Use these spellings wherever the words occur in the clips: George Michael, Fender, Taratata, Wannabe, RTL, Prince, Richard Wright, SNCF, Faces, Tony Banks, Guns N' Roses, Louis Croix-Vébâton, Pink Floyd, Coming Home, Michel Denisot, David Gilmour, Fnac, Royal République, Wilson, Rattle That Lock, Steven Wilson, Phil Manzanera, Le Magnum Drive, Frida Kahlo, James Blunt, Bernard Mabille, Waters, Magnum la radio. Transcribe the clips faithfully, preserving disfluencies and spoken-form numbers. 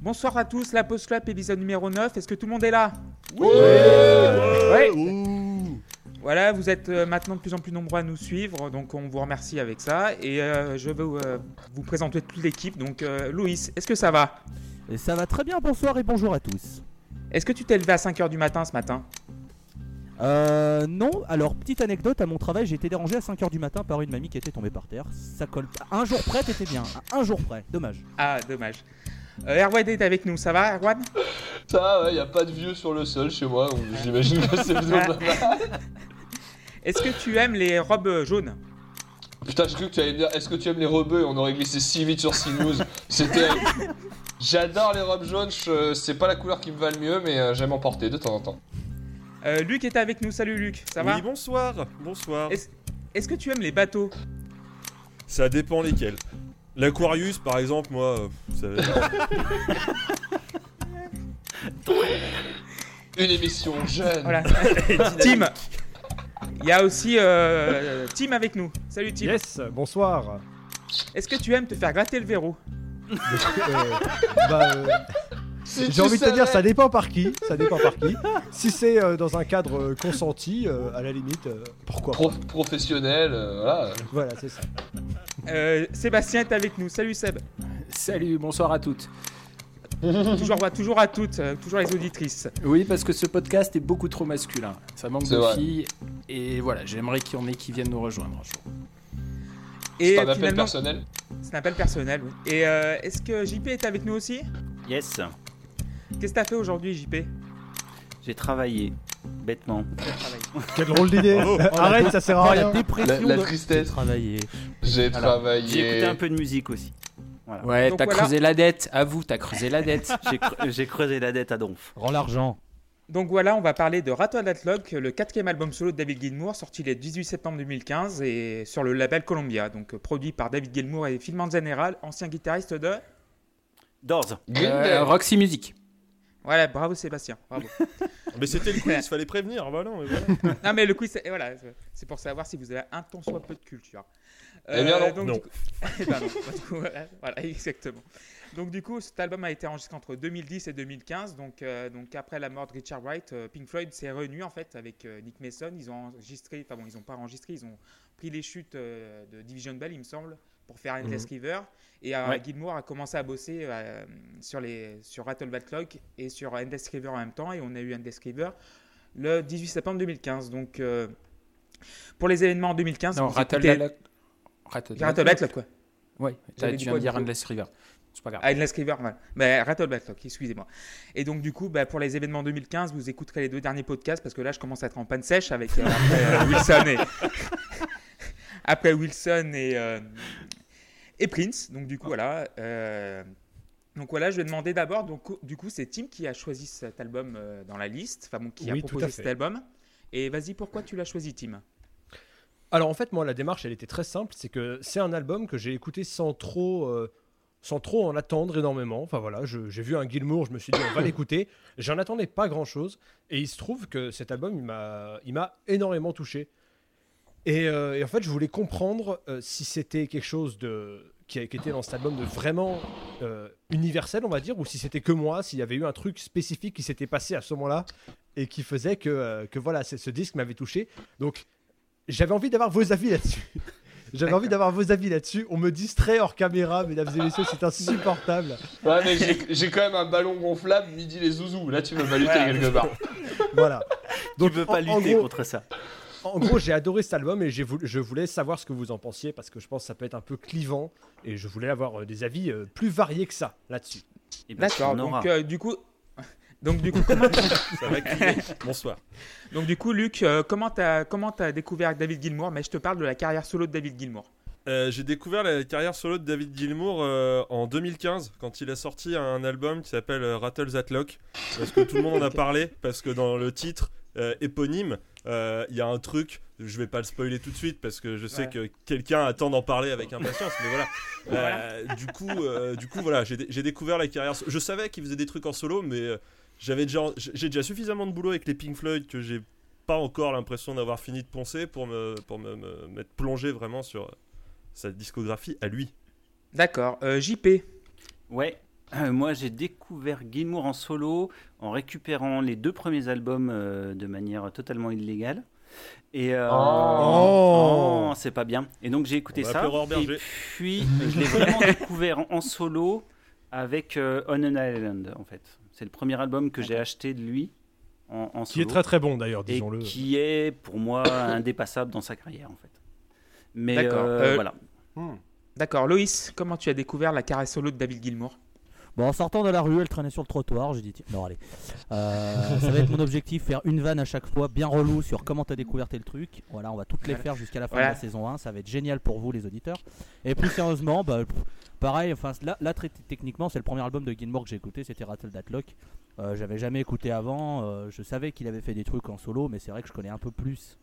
Bonsoir à tous, la Post Club, épisode numéro neuf. Est-ce que tout le monde est là ? Oui, ouais, ouais, ouais. Voilà, vous êtes maintenant de plus en plus nombreux à nous suivre, donc on vous remercie avec ça. Et euh, je veux euh, vous présenter toute l'équipe. Donc, euh, Louis, est-ce que ça va ? Et ça va très bien, bonsoir et bonjour à tous. Est-ce que tu t'es levé à cinq heures du matin ce matin ? Euh, non, alors petite anecdote, à mon travail j'ai été dérangé à cinq heures du matin par une mamie qui était tombée par terre. Ça colle pas. Un jour près t'étais bien, un jour près, dommage. Ah, dommage. Euh, Erwan est avec nous, ça va Erwan ? Ça va, ouais, y'a pas de vieux sur le sol chez moi, donc j'imagine que c'est plutôt pas mal. Est-ce que tu aimes les robes jaunes ? Putain, je crois que tu allais me dire, est-ce que tu aimes les robeux ? On aurait glissé si vite sur C News, c'était... J'adore les robes jaunes, je... c'est pas la couleur qui me va le mieux, mais j'aime en porter de temps en temps. Euh, Luc est avec nous, salut Luc, ça va ? Oui, bonsoir, bonsoir. Est-ce, est-ce que tu aimes les bateaux ? Ça dépend lesquels. L'Aquarius, par exemple, moi, vous savez... Une émission jeune. Voilà. Tim, il y a aussi euh, Tim avec nous, salut Tim. Yes, bonsoir. Est-ce que tu aimes te faire gratter le verrou ? euh, Bah... Euh... Si J'ai envie savais. de te dire, ça dépend par qui, ça dépend par qui. Si c'est euh, dans un cadre euh, consenti, euh, à la limite, euh, pourquoi Pro- Professionnel, euh, voilà. Voilà, c'est ça. Euh, Sébastien est avec nous. Salut Seb. Salut, bonsoir à toutes. toujours, toujours à toutes, euh, toujours les auditrices. Oui, parce que ce podcast est beaucoup trop masculin. Ça manque c'est de vrai. filles. Et voilà, j'aimerais qu'il y en ait qui viennent nous rejoindre un jour. Et c'est un appel personnel. C'est un appel personnel, oui. Et euh, est-ce que J P est avec nous aussi ? Yes. Qu'est-ce que t'as fait aujourd'hui, J P ? J'ai travaillé, bêtement. Quel drôle d'idée ! Arrête, ça sert à rien. La dépression, la, la tristesse. J'ai travaillé. J'ai Alors, travaillé. J'ai écouté un peu de musique aussi. Voilà. Ouais, donc, t'as voilà. creusé la dette. À vous, t'as creusé la dette. j'ai, cre- j'ai creusé la dette à donf. Rends l'argent. Donc voilà, on va parler de Rattle That Lock, le quatrième album solo de David Gilmour, sorti le dix-huit septembre deux mille quinze et sur le label Columbia. Donc produit par David Gilmour et Phil Manzanera, ancien guitariste de Doors, euh, Roxy Music. Voilà, bravo Sébastien, bravo. Mais c'était le quiz, fallait prévenir, bah non, mais voilà. Non mais le quiz, c'est, voilà, c'est pour savoir si vous avez un ton soit peu de culture. Euh, eh bien non, donc, non. Coup, eh ben non, du coup, voilà, voilà, exactement. Donc du coup, cet album a été enregistré entre deux mille dix et deux mille quinze, donc, euh, donc après la mort de Richard Wright, euh, Pink Floyd s'est réuni en fait avec euh, Nick Mason, ils ont enregistré, enfin bon, ils n'ont pas enregistré, ils ont pris les chutes euh, de Division Bell, il me semble, pour faire Endless River, et euh, ouais. Gilmour a commencé à bosser euh, sur, les, sur Rattle That Lock et sur Endless River en même temps, et on a eu Endless River le dix-huit septembre deux mille quinze. Donc, euh, pour les événements en deux mille quinze... Non, Rattle That Lock. Rattle That Lock, quoi. Oui, tu viens de dire Endless River. C'est pas grave. Ah, Endless River, voilà. Mais Rattle That Lock, excusez-moi. Et donc, du coup, bah, pour les événements deux mille quinze, vous écouterez les deux derniers podcasts, parce que là, je commence à être en panne sèche avec euh, après, euh, Wilson et... après Wilson et... Euh... et Prince, donc du coup, oh. voilà, euh, donc voilà, je vais demander d'abord, donc du coup, c'est Tim qui a choisi cet album euh, dans la liste, enfin bon, qui oui, a proposé cet album, et vas-y, pourquoi tu l'as choisi, Tim ? Alors en fait, moi, la démarche, elle était très simple, c'est que c'est un album que j'ai écouté sans trop, euh, sans trop en attendre énormément, enfin voilà, je, j'ai vu un Gilmour, je me suis dit, on va l'écouter, j'en attendais pas grand-chose, et il se trouve que cet album, il m'a, il m'a énormément touché. Et, euh, et en fait, je voulais comprendre euh, si c'était quelque chose de, qui, qui était dans cet album de vraiment euh, universel, on va dire, ou si c'était que moi, s'il y avait eu un truc spécifique qui s'était passé à ce moment-là et qui faisait que, euh, que voilà, c'est, ce disque m'avait touché. Donc, j'avais envie d'avoir vos avis là-dessus. J'avais envie d'avoir vos avis là-dessus. On me distrait hors caméra, mesdames et messieurs, c'est insupportable. Ouais, mais j'ai, j'ai quand même un ballon gonflable, midi les zouzous. Là, tu veux pas lutter voilà. quelque part. Voilà. Donc, tu veux pas en, lutter en gros, contre ça. En gros, j'ai adoré cet album et j'ai voulu, je voulais savoir ce que vous en pensiez parce que je pense que ça peut être un peu clivant et je voulais avoir des avis euh, plus variés que ça là-dessus. Et ben, d'accord, donc euh, du coup... Donc du coup, comment ça va cliver. Bonsoir. Donc du coup, Luc, euh, comment t'as, comment t'as découvert David Gilmour ? Mais je te parle de la carrière solo de David Gilmour. Euh, j'ai découvert la carrière solo de David Gilmour euh, en deux mille quinze quand il a sorti un album qui s'appelle Rattle That Lock parce que tout le monde en a okay. parlé parce que dans le titre euh, éponyme il euh, y a un truc, je vais pas le spoiler tout de suite parce que je sais ouais. que quelqu'un attend d'en parler avec impatience, mais voilà. Euh, voilà. Du coup, euh, du coup, voilà, j'ai, d- j'ai découvert la carrière. Je savais qu'il faisait des trucs en solo, mais euh, j'avais déjà, j'ai déjà suffisamment de boulot avec les Pink Floyd que j'ai pas encore l'impression d'avoir fini de poncer pour me, pour me, me mettre plongé vraiment sur sa discographie à lui. D'accord, euh, J P. Ouais. euh, Moi, j'ai découvert Gilmour en solo en récupérant les deux premiers albums euh, de manière totalement illégale. Et euh, oh. Oh, c'est pas bien. Et donc j'ai écouté ça. Et puis je l'ai vraiment découvert en, en solo avec euh, On an Island en fait. C'est le premier album que j'ai acheté de lui en, en solo. Qui est très très bon d'ailleurs, disons-le. Et qui est pour moi indépassable dans sa carrière en fait. Mais D'accord. Euh, euh, voilà. Hmm. D'accord. Loïs, comment tu as découvert la carrière solo de David Gilmour ? Bon, en sortant de la rue, elle traînait sur le trottoir. J'ai dit, tiens, non, allez. Euh, ça va être mon objectif, faire une vanne à chaque fois, bien relou sur comment t'as découvert le truc. Voilà, on va toutes les faire jusqu'à la fin voilà. de la saison un. Ça va être génial pour vous, les auditeurs. Et plus sérieusement, bah, pareil, enfin, là, là très techniquement, c'est le premier album de Gilmour que j'ai écouté. C'était Rattle That Lock. Euh, j'avais jamais écouté avant. Euh, je savais qu'il avait fait des trucs en solo, mais c'est vrai que je connais un peu plus,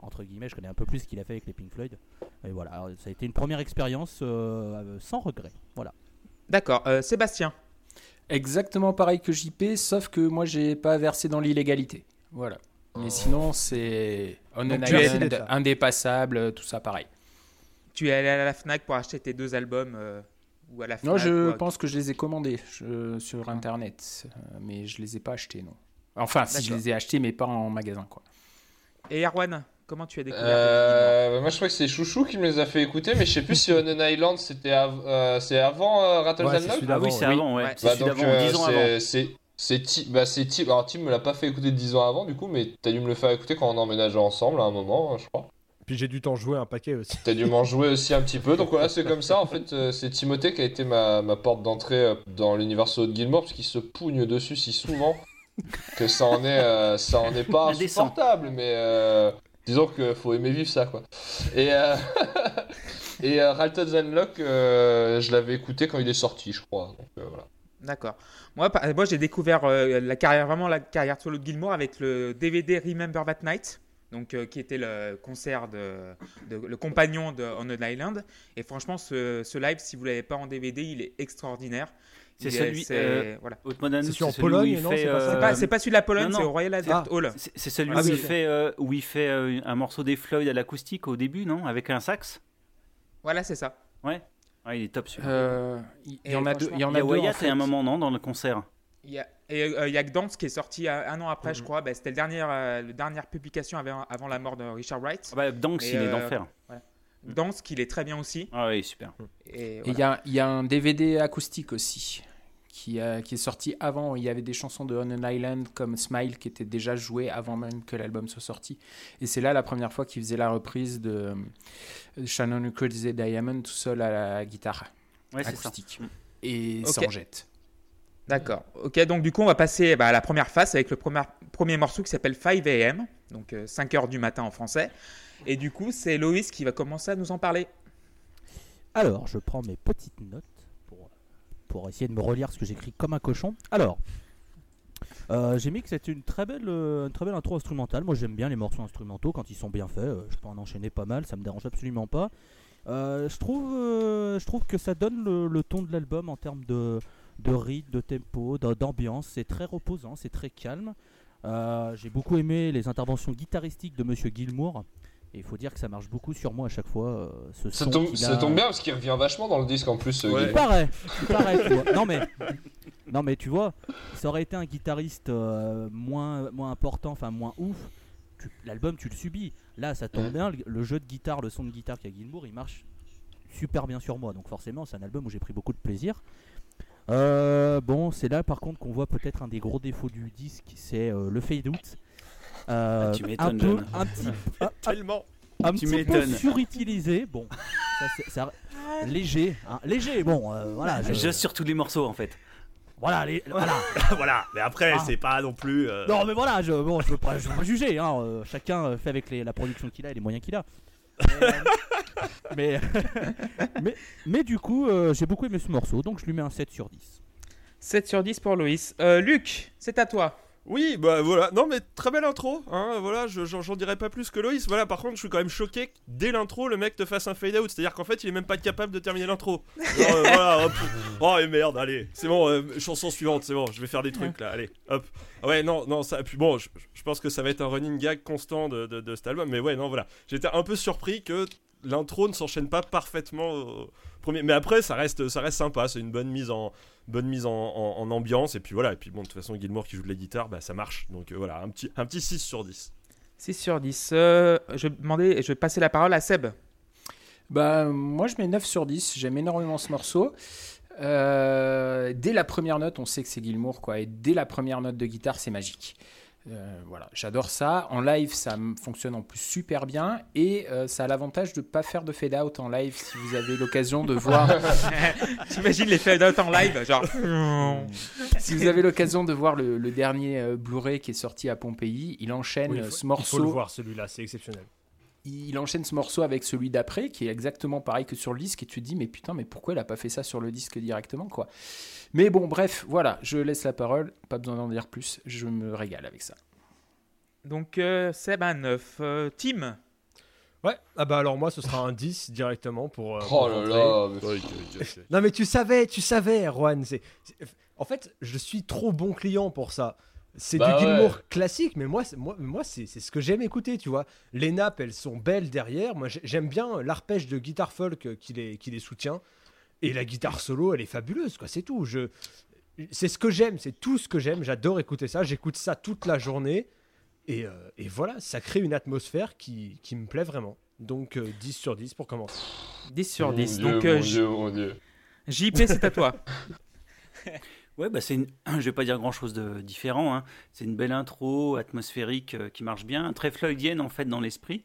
entre guillemets, je connais un peu plus ce qu'il a fait avec les Pink Floyd. Et voilà, alors, ça a été une première expérience euh, sans regret. Voilà. D'accord, euh, Sébastien. Exactement pareil que J P, sauf que moi j'ai pas versé dans l'illégalité. Voilà. Mais oh. sinon c'est on an island, indépassable, tout ça pareil. Tu es allé à la Fnac pour acheter tes deux albums euh, ou à la Fnac? Non, je ou... pense que je les ai commandés je, sur internet, mais je les ai pas achetés non. Enfin, si D'accord. je les ai achetés, mais pas en magasin quoi. Et Erwan, comment tu as découvert euh, bah moi je crois que c'est Chouchou qui me les a fait écouter, mais je sais plus si On an Island c'était av- euh, c'est avant euh, Rattle ouais, That Lock. Ah oui, c'est oui. avant, ouais. Bah, c'est donc, euh, dix ans c'est, avant. C'est, c'est Tim, bah c'est Tim. Alors Tim me l'a pas fait écouter dix ans avant du coup, mais t'as dû me le faire écouter quand on emménageait ensemble à un moment, je crois. Puis j'ai dû t'en jouer un paquet aussi. T'as dû m'en jouer aussi un petit peu, donc voilà, c'est comme ça en fait. Euh, c'est Timothée qui a été ma, ma porte d'entrée dans l'univers solo de Gilmour parce qu'il se pougne dessus si souvent que ça en est, euh, ça en est pas insupportable, mais. Euh... Disons qu'il faut aimer vivre ça, quoi. Et, euh... et euh, Rattle That Lock, euh, je l'avais écouté quand il est sorti, je crois. Donc, euh, voilà. D'accord. Moi, moi j'ai découvert euh, la carrière, vraiment la carrière solo de Gilmour avec le D V D Remember That Night, donc, euh, qui était le concert, de, de, le compagnon de On an Island. Et franchement, ce, ce live, si vous ne l'avez pas en D V D, il est extraordinaire. C'est yeah, celui, c'est, euh, voilà. Modern, c'est, c'est celui en Pologne, non fait, c'est, pas ça. C'est, pas, c'est pas celui de la Pologne, non, non. C'est au Royal Albert ah. Hall. C'est, c'est celui ah, où, oui. il fait, euh, où il fait euh, un morceau des Floyd à l'acoustique au début, non ? Avec un sax ? Voilà, c'est ça. Ouais, ouais il est top celui-là. Euh, il y en a deux. Il y en a Wyatt à un moment, non, dans le concert. Il y a, et il euh, y a Gdansk qui est sorti un, un an après, mm-hmm. je crois. Bah, c'était la dernière, euh, dernière publication avant, avant la mort de Richard Wright. Ah bah, Gdansk, il euh, est d'enfer. Voilà. Gdansk, il est très bien aussi. Ah oui, super. Et il voilà. y, y a un D V D acoustique aussi. Qui, euh, qui est sorti avant. Il y avait des chansons de On an Island comme Smile qui étaient déjà jouées avant même que l'album soit sorti. Et c'est là la première fois qu'il faisait la reprise de euh, Shannon Who Could Be Diamond tout seul à la guitare ouais, acoustique. Et okay. sans jette. D'accord. Ok, donc du coup, on va passer bah, à la première phase avec le premier, premier morceau qui s'appelle five a.m. Donc euh, cinq heures du matin en français. Et du coup, c'est Loïs qui va commencer à nous en parler. Alors, je prends mes petites notes. Pour essayer de me relire ce que j'écris comme un cochon. Alors, euh, j'ai mis que c'était une très belle, euh, une très belle intro instrumentale. Moi, j'aime bien les morceaux instrumentaux quand ils sont bien faits. Euh, je peux en enchaîner pas mal, ça me dérange absolument pas. Euh, je trouve, euh, je trouve que ça donne le, le ton de l'album en termes de, de rythme, de tempo, d'ambiance. C'est très reposant, c'est très calme. Euh, j'ai beaucoup aimé les interventions guitaristiques de Monsieur Gilmour. Et il faut dire que ça marche beaucoup sur moi à chaque fois. Euh, ce ça, son tombe, ça tombe bien parce qu'il revient vachement dans le disque en plus. Euh, ouais. Il paraît, il paraît tu vois. Non, mais, non mais tu vois, ça aurait été un guitariste euh, moins, moins important, enfin moins ouf. Tu, l'album tu le subis. Là ça tombe mmh. bien, le, le jeu de guitare, le son de guitare qu'il y a Gilmour, il marche super bien sur moi. Donc forcément c'est un album où j'ai pris beaucoup de plaisir. Euh, bon c'est là par contre qu'on voit peut-être un des gros défauts du disque, c'est euh, le fade out. Euh, ah, tu m'étonnes, un peu, jeune. un petit, ah, tellement, un tu petit m'étonnes. peu surutilisé. Bon, ça, c'est, ça, léger, hein, léger. Bon, euh, voilà. Je... Juste sur tous les morceaux en fait. Voilà, les, voilà, voilà. Mais après, ah. c'est pas non plus. Euh... Non, mais voilà, je, bon, je veux pas, je veux pas juger. Hein, euh, chacun fait avec les, la production qu'il a et les moyens qu'il a. Euh, mais, mais, mais du coup, euh, j'ai beaucoup aimé ce morceau, donc je lui mets un sept sur dix. sept sur dix pour Loïs. Euh, Luc, c'est à toi. Oui, bah voilà, non mais très belle intro, hein, voilà, je, j'en, j'en dirais pas plus que Loïs, voilà, par contre, je suis quand même choqué que dès l'intro, le mec te fasse un fade-out, c'est-à-dire qu'en fait, il est même pas capable de terminer l'intro. Genre, euh, voilà, hop, oh et merde, allez, c'est bon, euh, chanson suivante, c'est bon, je vais faire des trucs, là, allez, hop. Ouais, non, non, ça, puis bon, je, je pense que ça va être un running gag constant de, de, de cet album, mais ouais, non, voilà, j'étais un peu surpris que l'intro ne s'enchaîne pas parfaitement au... premier, mais après ça reste ça reste sympa, c'est une bonne mise en bonne mise en, en, en ambiance et puis voilà, et puis bon de toute façon Gilmour qui joue de la guitare, bah ça marche. Donc euh, voilà, un petit un petit six sur dix. six sur dix. Euh, je vais demander, je vais passer la parole à Seb. Bah moi je mets neuf sur dix, j'aime énormément ce morceau. Euh, dès la première note, on sait que c'est Gilmour, quoi. Et dès la première note de guitare, c'est magique. Euh, voilà, j'adore ça. En live, ça fonctionne en plus super bien. Et euh, ça a l'avantage de ne pas faire de fade-out en live si vous avez l'occasion de voir. T'imagines les fade-out en live, genre. Si vous avez l'occasion de voir le, le dernier euh, Blu-ray qui est sorti à Pompéi, il enchaîne oui, il faut, ce morceau. Il faut le voir, celui-là, c'est exceptionnel. Il enchaîne ce morceau avec celui d'après qui est exactement pareil que sur le disque et tu te dis mais putain mais pourquoi il a pas fait ça sur le disque directement quoi. Mais bon bref voilà, je laisse la parole, pas besoin d'en dire plus, je me régale avec ça. Donc euh, Seb à neuf, euh, Tim. Ouais, ah bah alors moi ce sera un dix directement pour... Euh, pour oh là là mais... Non mais tu savais, tu savais Rohan, c'est... c'est... en fait je suis trop bon client pour ça. C'est bah du ouais. Gilmour classique, mais moi, c'est, moi, moi c'est, c'est ce que j'aime écouter, tu vois. Les nappes, elles sont belles derrière. Moi, j'aime bien l'arpège de guitare folk qui les, qui les soutient. Et la guitare solo, elle est fabuleuse, quoi. C'est tout. Je, c'est ce que j'aime, c'est tout ce que j'aime. J'adore écouter ça. J'écoute ça toute la journée. Et, euh, et voilà, ça crée une atmosphère qui, qui me plaît vraiment. Donc, euh, dix sur dix pour commencer. dix sur dix. Mon Donc, Dieu, euh, mon J... Dieu, mon Dieu. J P, c'est à toi. Ouais, bah c'est une... je ne vais pas dire grand-chose de différent. Hein. C'est une belle intro atmosphérique euh, qui marche bien, très floydienne en fait dans l'esprit.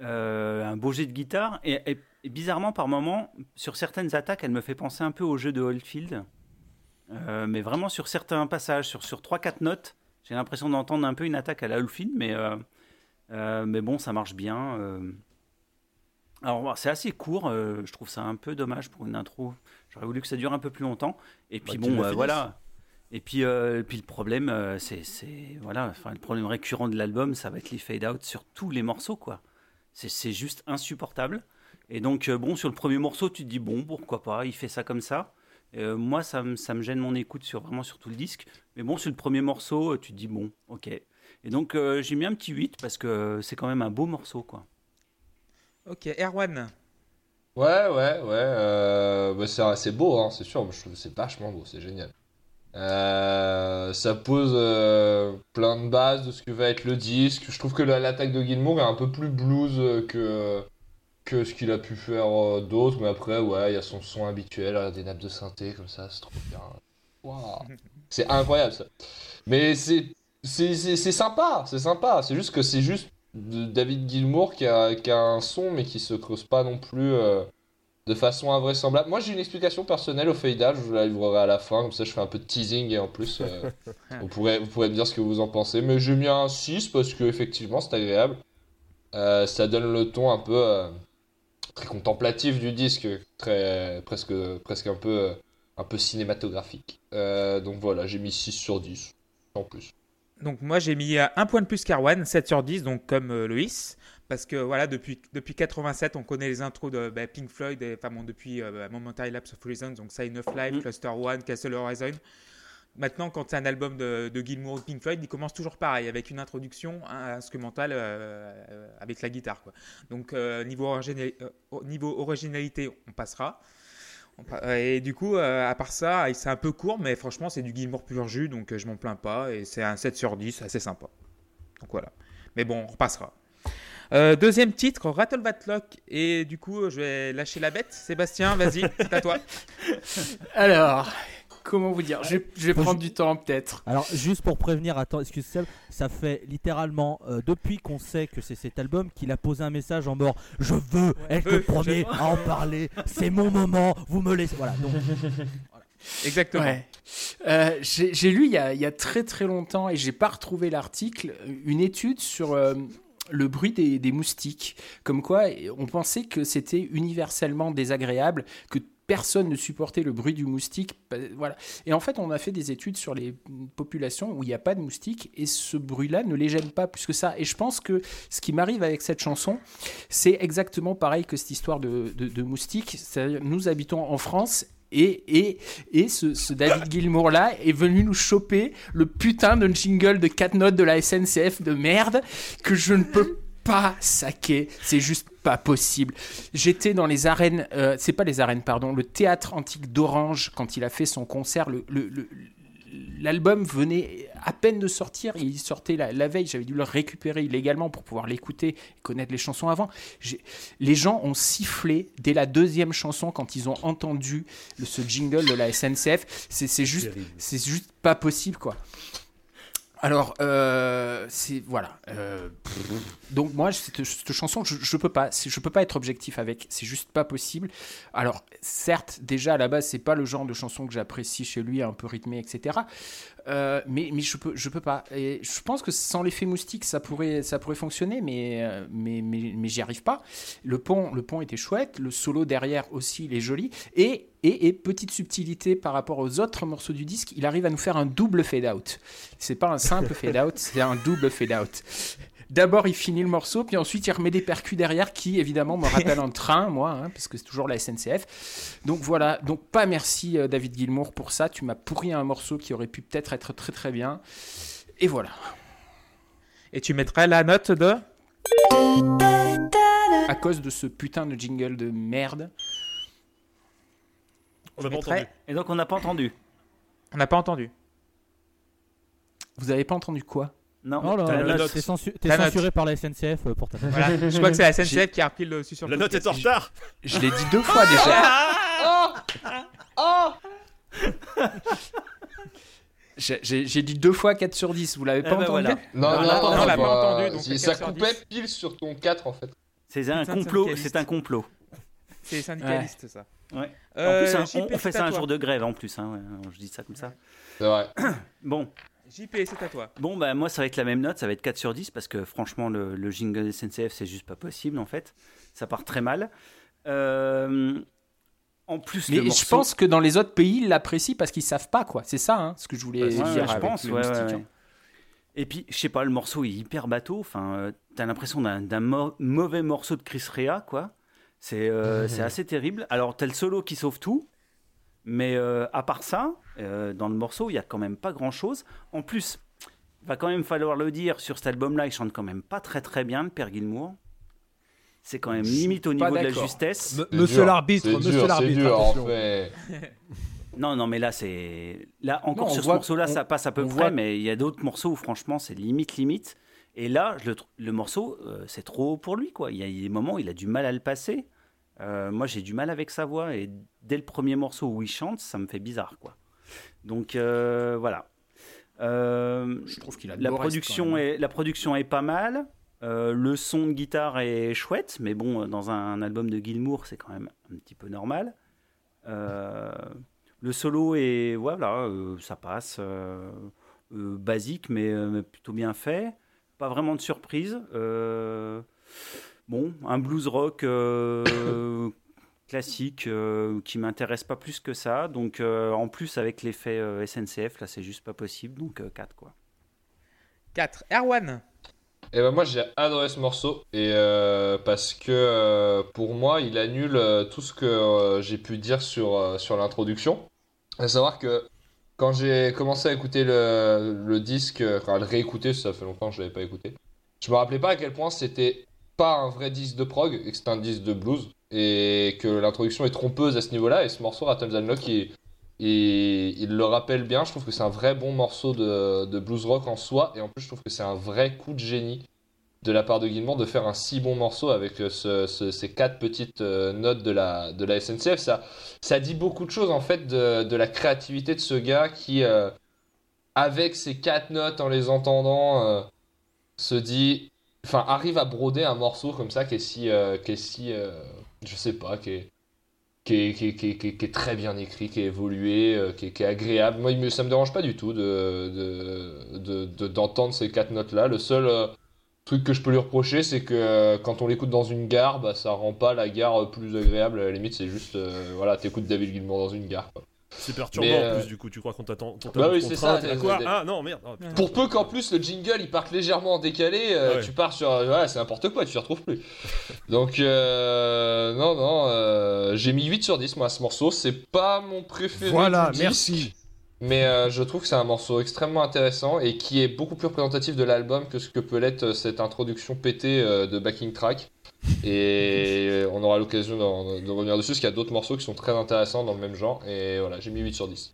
Euh, un beau jet de guitare. Et, et, et bizarrement, par moments, sur certaines attaques, elle me fait penser un peu au jeu de Oldfield. Euh, mais vraiment sur certains passages, sur, sur trois quatre notes, j'ai l'impression d'entendre un peu une attaque à la Oldfield. Mais, euh, euh, mais bon, ça marche bien. Euh... Alors, c'est assez court. Euh, je trouve ça un peu dommage pour une intro. J'aurais voulu que ça dure un peu plus longtemps. Et puis bah, bon, euh, voilà. Et puis, euh, et puis le problème, euh, c'est, c'est voilà. Enfin, le problème récurrent de l'album, ça va être les fade out sur tous les morceaux, quoi. C'est, c'est juste insupportable. Et donc euh, bon, sur le premier morceau, tu te dis bon, pourquoi pas. Il fait ça comme ça. Euh, moi, ça me ça me gêne mon écoute sur vraiment sur tout le disque. Mais bon, sur le premier morceau, tu te dis bon, ok. Et donc euh, j'ai mis un petit huit parce que c'est quand même un beau morceau, quoi. Ok, Erwan. Ouais, ouais, ouais. Euh, bah c'est, c'est beau, hein, c'est sûr. Je trouve c'est vachement beau, c'est génial. Euh, ça pose euh, plein de bases de ce que va être le disque. Je trouve que la, l'attaque de Gilmour est un peu plus blues que, que ce qu'il a pu faire euh, d'autres. Mais après, ouais, il y a son son habituel, euh, des nappes de synthé comme ça, c'est trop bien. Waouh, c'est incroyable ça. Mais c'est, c'est, c'est, c'est sympa, c'est sympa. C'est juste que c'est juste. De David Gilmour qui a, qui a un son mais qui se creuse pas non plus euh, de façon invraisemblable. Moi j'ai une explication personnelle au fade-out, je vous la livrerai à la fin, comme ça je fais un peu de teasing et en plus euh, vous, pourrez, vous pourrez me dire ce que vous en pensez. Mais j'ai mis un six parce que effectivement c'est agréable, euh, ça donne le ton un peu euh, très contemplatif du disque, très, presque, presque un peu, euh, un peu cinématographique. Euh, donc voilà, j'ai mis six sur dix en plus. Donc moi j'ai mis un point de plus qu'Arwan, sept sur dix, donc comme euh, Loïs, parce que voilà depuis depuis quatre-vingt-sept on connaît les intros de bah, Pink Floyd, et, enfin bon depuis euh, Momentary Lapse of Reason, donc Sign of Life, Cluster One, Castle Horizon. Maintenant quand c'est un album de, de Gilmour ou Pink Floyd, il commence toujours pareil avec une introduction hein, instrumentale euh, avec la guitare quoi. Donc euh, niveau, origina- euh, niveau originalité on passera. Et du coup, euh, à part ça, c'est un peu court, mais franchement, c'est du Gilmour pur jus, donc je m'en plains pas. Et c'est un sept sur dix, assez sympa. Donc voilà. Mais bon, on repassera. Euh, deuxième titre, Rattle That Lock. Et du coup, je vais lâcher la bête. Sébastien, vas-y, c'est à toi. Alors, comment vous dire, je, je vais prendre du temps peut-être. Alors, juste pour prévenir, attends, excusez-moi, ça fait littéralement, euh, depuis qu'on sait que c'est cet album, qu'il a posé un message en mort. Je veux ouais, être le premier à en parler, c'est mon moment, vous me laissez. Voilà, donc. Voilà. Exactement. Ouais. Euh, j'ai, j'ai lu il y, a, il y a très très longtemps, et j'ai pas retrouvé l'article, une étude sur. Euh, Le bruit des, des moustiques, comme quoi on pensait que c'était universellement désagréable, que personne ne supportait le bruit du moustique. Voilà. Et en fait, on a fait des études sur les populations où il n'y a pas de moustiques et ce bruit-là ne les gêne pas plus que ça. Et je pense que ce qui m'arrive avec cette chanson, c'est exactement pareil que cette histoire de, de, de moustiques. C'est-à-dire, nous habitons en France. Et, et, et ce, ce David Gilmour-là est venu nous choper le putain de jingle de quatre notes de la S N C F de merde que je ne peux pas saqué, c'est juste pas possible. J'étais dans les arènes, euh, c'est pas les arènes, pardon, le théâtre antique d'Orange quand il a fait son concert. Le, le, le, l'album venait à peine de sortir, il sortait la, la veille, j'avais dû le récupérer illégalement pour pouvoir l'écouter et connaître les chansons avant. J'ai, les gens ont sifflé dès la deuxième chanson quand ils ont entendu le, ce jingle de la S N C F. C'est, c'est, juste, c'est juste pas possible, quoi. Alors, euh, c'est, voilà. Euh, donc, moi, cette, cette chanson, je ne peux pas. Je peux pas être objectif avec. C'est juste pas possible. Alors, certes, déjà, à la base, ce n'est pas le genre de chanson que j'apprécie chez lui, un peu rythmée, et cetera. Euh, mais, mais je ne peux, je peux pas. Et je pense que sans l'effet moustique, ça pourrait, ça pourrait fonctionner, mais, mais, mais, mais j'y arrive pas. Le pont, le pont était chouette. Le solo derrière aussi, il est joli. Et... Et, et petite subtilité par rapport aux autres morceaux du disque, il arrive à nous faire un double fade-out. C'est pas un simple fade-out, c'est un double fade-out. D'abord, il finit le morceau, puis ensuite, il remet des percus derrière qui, évidemment, me rappellent un train, moi, hein, parce que c'est toujours la S N C F. Donc voilà, donc pas merci euh, David Gilmour pour ça. Tu m'as pourri un morceau qui aurait pu peut-être être très très bien. Et voilà. Et tu mettrais la note de... À cause de ce putain de jingle de merde... On mettrai... Et donc on n'a pas entendu. On n'a pas entendu. Vous n'avez pas entendu quoi? Non. Oh là, la la note. T'es, censu... T'es la censuré note. Par la S N C F pour ta. Voilà. Je crois que c'est la S N C F J'ai... qui a repris le sur. La note est en retard. Je... Je l'ai dit deux fois déjà. Oh. Oh. J'ai, j'ai, j'ai dit deux fois quatre sur dix. Vous l'avez pas eh ben entendu? Voilà. Non, non, non, non, non, on l'a pas, pas entendu. Donc ça coupait pile sur ton quatre en fait. C'est un complot. C'est un complot. C'est les syndicalistes, ouais. Ça. Ouais. Euh, en plus, hein, on, on fait ça un jour de grève en plus. Hein, ouais, je dis ça comme ça. C'est vrai. Bon. J P, c'est à toi. Bon, bah, moi, ça va être la même note. Ça va être quatre sur dix parce que franchement, le, le jingle S N C F, c'est juste pas possible en fait. Ça part très mal. Euh... En plus, mais le morceau... je pense que dans les autres pays, ils l'apprécient parce qu'ils savent pas quoi. C'est ça, hein, ce que je voulais ouais, dire. Ouais, je pense. Ouais, ouais, ouais. Et puis, je sais pas, le morceau est hyper bateau. Enfin, euh, t'as l'impression d'un, d'un mo- mauvais morceau de Chris Rea, quoi. C'est, euh, mmh. c'est assez terrible. Alors, t'as le solo qui sauve tout, mais euh, à part ça, euh, dans le morceau, il n'y a quand même pas grand-chose. En plus, il va quand même falloir le dire, sur cet album-là, il chante quand même pas très très bien, le père Gilmour. C'est quand même limite au niveau de la justesse. M- monsieur dur. l'arbitre, c'est monsieur dur, l'arbitre, c'est dur, attention. En fait. Non, non, mais là, c'est... Là, encore non, sur ce voit, morceau-là, on, ça passe à peu près, voit... mais il y a d'autres morceaux où, franchement, c'est limite, limite. Et là, le, le morceau, euh, c'est trop pour lui, quoi. Il y a des moments où il a du mal à le passer. Euh, moi, j'ai du mal avec sa voix. Et dès le premier morceau où il chante, ça me fait bizarre, quoi. Donc, euh, voilà. Euh, Je trouve qu'il a la production est, La production est pas mal. Euh, le son de guitare est chouette. Mais bon, dans un, un album de Gilmour, c'est quand même un petit peu normal. Euh, le solo est... Voilà, euh, ça passe. Euh, euh, basique, mais euh, plutôt bien fait. Pas vraiment de surprise. Euh, bon, un blues rock euh, classique euh, qui m'intéresse pas plus que ça. Donc, euh, en plus, avec l'effet euh, S N C F, là, c'est juste pas possible. Donc, euh, quatre, quoi. quatre. Erwan. Eh ben, moi, j'ai adoré ce morceau. Et euh, parce que, euh, pour moi, il annule euh, tout ce que euh, j'ai pu dire sur, euh, sur l'introduction. À savoir que quand j'ai commencé à écouter le, le disque, enfin, à le réécouter, ça fait longtemps que je ne l'avais pas écouté, je me rappelais pas à quel point c'était pas un vrai disque de prog, et que c'était un disque de blues, et que l'introduction est trompeuse à ce niveau-là, et ce morceau, Rattle That Lock, il, il, il le rappelle bien. Je trouve que c'est un vrai bon morceau de, de blues rock en soi, et en plus, je trouve que c'est un vrai coup de génie de la part de Gilmour de faire un si bon morceau avec ce, ce, ces quatre petites notes de la, de la S N C F. Ça, ça dit beaucoup de choses, en fait, de, de la créativité de ce gars qui, euh, avec ces quatre notes, en les entendant, euh, se dit... Enfin, arrive à broder un morceau comme ça qui est si... Euh, qui est si euh, je sais pas, qui est, qui, est, qui, est, qui, est, qui, est, qui est très bien écrit, qui est évolué, euh, qui, est, qui est agréable. Moi, ça me dérange pas du tout de, de, de, de, d'entendre ces quatre notes-là. Le seul... Euh, Le truc que je peux lui reprocher, c'est que euh, quand on l'écoute dans une gare, bah, ça rend pas la gare plus agréable. À la limite, c'est juste, euh, voilà, t'écoutes David Gilmour dans une gare, quoi. C'est perturbant mais, euh... en plus, du coup, tu crois qu'on t'attend. Bah oui, c'est ça. Ah non, merde. Oh, putain. Pour peu qu'en plus le jingle il parte légèrement en décalé, euh, ah ouais. Tu pars sur. Euh, voilà, c'est n'importe quoi, tu t'y retrouves plus. Donc, euh, non, non, euh, j'ai mis huit sur dix, moi, à ce morceau. C'est pas mon préféré. Voilà, du merci. Disque. Mais euh, je trouve que c'est un morceau extrêmement intéressant et qui est beaucoup plus représentatif de l'album que ce que peut l'être cette introduction pétée de backing track. Et on aura l'occasion de revenir dessus parce qu'il y a d'autres morceaux qui sont très intéressants dans le même genre. Et voilà, j'ai mis huit sur dix.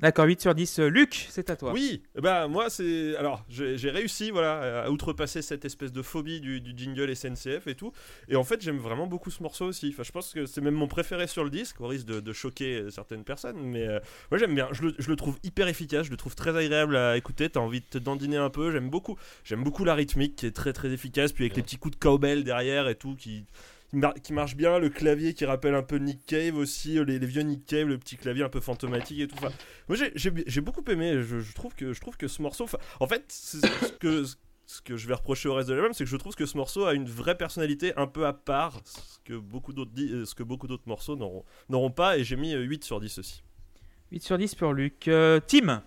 D'accord, huit sur dix. Luc, c'est à toi. Oui, bah moi c'est, alors j'ai, j'ai réussi voilà à outrepasser cette espèce de phobie du, du jingle S N C F et tout. Et en fait j'aime vraiment beaucoup ce morceau aussi. Enfin je pense que c'est même mon préféré sur le disque, au risque de, de choquer certaines personnes. Mais euh, moi j'aime bien. Je le, je le trouve hyper efficace. Je le trouve très agréable à écouter. T'as envie de te dandiner un peu. J'aime beaucoup. J'aime beaucoup la rythmique qui est très très efficace. Puis avec ouais. les petits coups de cowbell derrière et tout qui. qui marche bien, le clavier qui rappelle un peu Nick Cave aussi, les, les vieux Nick Cave, le petit clavier un peu fantomatique et tout. Enfin, moi j'ai, j'ai, j'ai beaucoup aimé, je, je, trouve que, je trouve que ce morceau, en fait c'est ce que, ce que je vais reprocher au reste de l'album, c'est que je trouve que ce morceau a une vraie personnalité un peu à part, ce que beaucoup d'autres, ce que beaucoup d'autres morceaux n'auront, n'auront pas, et j'ai mis huit sur dix aussi. huit sur dix pour Luc. Euh, Tim ?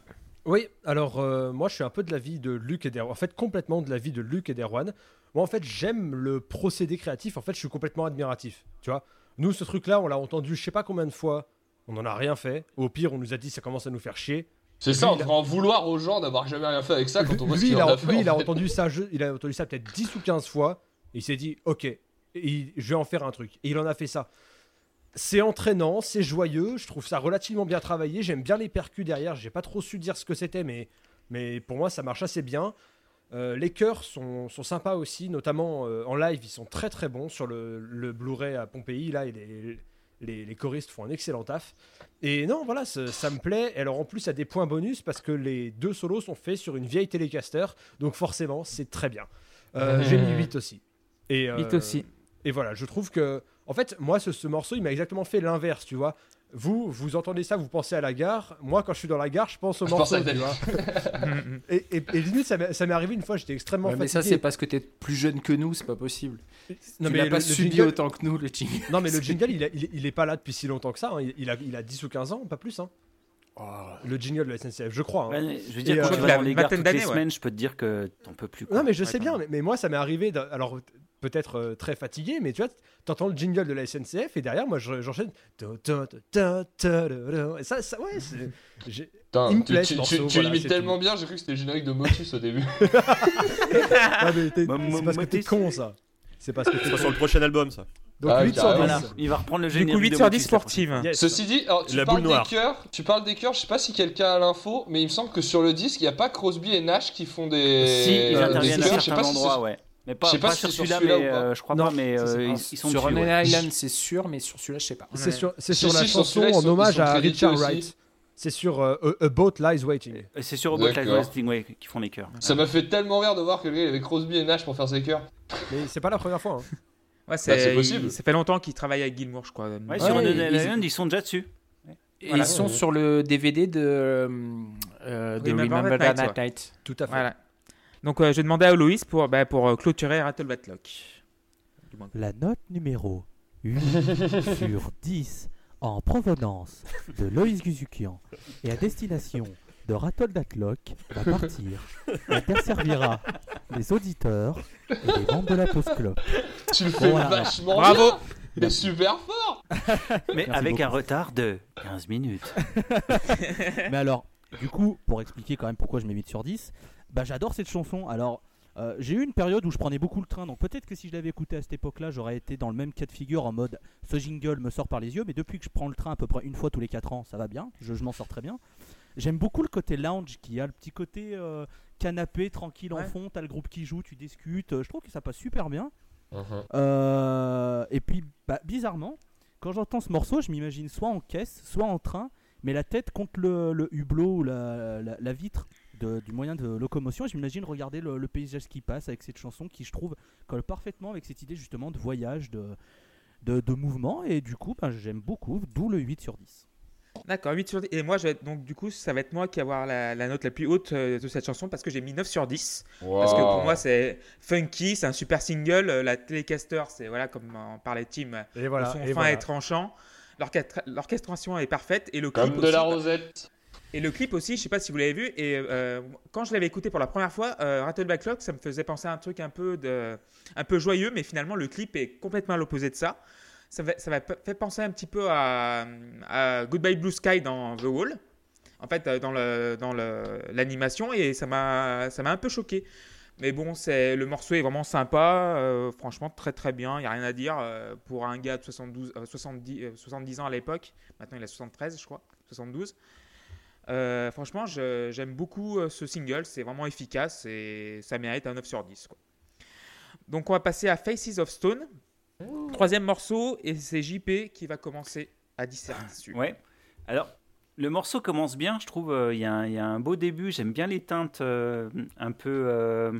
Oui, alors euh, moi je suis un peu de l'avis de Luc et d'Erwan, en fait complètement de l'avis de Luc et d'Erwan. Moi en fait j'aime le procédé créatif, en fait je suis complètement admiratif, tu vois. Nous ce truc là on l'a entendu je sais pas combien de fois, on en a rien fait, au pire on nous a dit ça commence à nous faire chier. C'est lui, ça, on va a... en vouloir aux gens d'avoir jamais rien fait avec ça quand on voit lui, ce qu'il en a, a fait. Lui en fait. Il, a entendu ça, je... il a entendu ça peut-être dix ou quinze fois, et il s'est dit ok, et il... je vais en faire un truc, et il en a fait ça. C'est entraînant, c'est joyeux, je trouve ça relativement bien travaillé, j'aime bien les percus derrière, j'ai pas trop su dire ce que c'était, mais, mais pour moi ça marche assez bien. Euh, les chœurs sont, sont sympas aussi, notamment euh, en live, ils sont très très bons sur le, le Blu-ray à Pompéi, là, et les, les, les choristes font un excellent taf. Et non, voilà, ça, ça me plaît, et alors en plus il y a des points bonus parce que les deux solos sont faits sur une vieille Telecaster, donc forcément c'est très bien. Euh, mmh. J'ai mis huit aussi. Et, euh, huit aussi. Et voilà, je trouve que... En fait, moi, ce, ce morceau, il m'a exactement fait l'inverse, tu vois. Vous, vous entendez ça, vous pensez à la gare. Moi, quand je suis dans la gare, je pense au je morceau, pense tu vois. et, et, et limite, ça m'est, ça m'est arrivé une fois, j'étais extrêmement ouais, fatigué. Mais ça, c'est parce que t'es plus jeune que nous, c'est pas possible. Non, tu mais l'as le, pas le subi jingle... autant que nous, le jingle. Non, mais le jingle, il, a, il, il est pas là depuis si longtemps que ça. Hein. Il, il, a, il a dix ou quinze ans, pas plus, hein. Oh. Le jingle de la S N C F, je crois. Hein. Ouais, je veux dire, et, quand euh, tu vas dans les gares toutes les semaines, ouais. je peux te dire que t'en peux plus. Quoi. Non, mais je ouais, sais bien, mais, mais moi, ça m'est arrivé... Alors, peut-être euh, très fatigué, mais tu vois, t'entends le jingle de la S N C F et derrière, moi, je, j'enchaîne. Et ça, ça ouais, c'est... J'ai... Tain, tu, tu, morceau, tu, tu voilà, imites tellement tout. Bien, j'ai cru que c'était le générique de Motus au début. Ah, mais t'es, bah, c'est m- parce que t'es con, ça. C'est parce que t'es sur le prochain album, ça. Donc ah, huit sur dix. Voilà. Il va reprendre le générique. Du coup, huit sur dix sportive. Yes. Ceci dit, alors, tu, parles des cœurs, tu parles des cœurs, je sais pas si quelqu'un a l'info, mais il me semble que sur le disque, il n'y a pas Crosby et Nash qui font des. Si, ils interviennent à certains endroits, ouais. Mais pas, je sais pas, pas si sur celui-là, celui-là mais euh, je crois non, pas, mais euh, ils, ils sont sur On an ouais. Island, c'est sûr, mais sur celui-là, je sais pas. C'est ouais. sur, c'est sur si, la si, chanson sur en hommage à Richard Wright. C'est sur euh, A Boat Lies Waiting. C'est sur A Boat Lies Waiting, ouais, qui font les chœurs. Ça m'a fait tellement rire de voir que le gars avait Crosby et Nash pour faire ses chœurs. Mais c'est pas la première fois. Hein. Ouais, c'est, bah, c'est possible. Il, ça fait longtemps qu'ils travaillent avec Gilmour, je crois. Ouais, ouais, sur On an Island, ils sont déjà dessus. Ils sont sur le D V D de Remember That Night. Tout à fait. Donc, euh, j'ai demandé à Louise pour, bah, pour euh, clôturer Rattle That Lock. La note numéro huit sur dix en provenance de Loïs Guzukian et à destination de Rattle That Lock va partir. Elle servira les auditeurs et les membres de la pause-clope. Tu le fais voilà. vachement Bravo bien. Mais super fort. Mais merci avec beaucoup. Un retard de quinze minutes. Mais alors, du coup, pour expliquer quand même pourquoi je mets huit sur dix... Bah, j'adore cette chanson. Alors, euh, j'ai eu une période où je prenais beaucoup le train, donc peut-être que si je l'avais écouté à cette époque-là, j'aurais été dans le même cas de figure en mode ce jingle me sort par les yeux, mais depuis que je prends le train à peu près une fois tous les quatre ans, ça va bien, je, je m'en sors très bien. J'aime beaucoup le côté lounge qui a le petit côté euh, canapé, tranquille ouais. en fond, t'as le groupe qui joue, tu discutes, euh, je trouve que ça passe super bien. Uh-huh. Euh, et puis, bah, bizarrement, quand j'entends ce morceau, je m'imagine soit en caisse, soit en train, mais la tête contre le, le hublot ou la, la, la vitre. De, du moyen de locomotion, et j'imagine regarder le, le paysage qui passe avec cette chanson qui, je trouve, colle parfaitement avec cette idée justement de voyage, de, de, de mouvement, et du coup, ben, j'aime beaucoup, d'où le huit sur dix. D'accord, huit sur dix, et moi, je vais être, donc du coup, ça va être moi qui vais avoir la, la note la plus haute euh, de cette chanson, parce que j'ai mis neuf sur dix, wow. Parce que pour moi, c'est funky, c'est un super single, euh, la Telecaster, c'est, voilà, comme en parlait Tim, et voilà, son et fin voilà. est tranchant, l'orchestra- l'orchestration est parfaite, et le clip comme de aussi, la Rosette. Et le clip aussi, je sais pas si vous l'avez vu, et euh, quand je l'avais écouté pour la première fois, euh, Rattle That Lock, ça me faisait penser à un truc un peu, de, un peu joyeux, mais finalement le clip est complètement à l'opposé de ça. Ça m'a fait penser un petit peu à, à Goodbye Blue Sky dans The Wall, en fait, dans, le, dans le, l'animation, et ça m'a, ça m'a un peu choqué. Mais bon, c'est, le morceau est vraiment sympa, euh, franchement très très bien, il n'y a rien à dire. Euh, pour un gars de soixante-douze, euh, soixante-dix, euh, soixante-dix ans à l'époque, maintenant il a soixante-treize je crois, soixante-douze Euh, franchement, je, j'aime beaucoup ce single, c'est vraiment efficace et ça mérite un neuf sur dix quoi. Donc on va passer à Faces of Stone, troisième morceau, et c'est J P qui va commencer à disserter dessus. Ouais, alors... Le morceau commence bien, je trouve. Il y, y a un beau début. J'aime bien les teintes euh, un peu... Euh,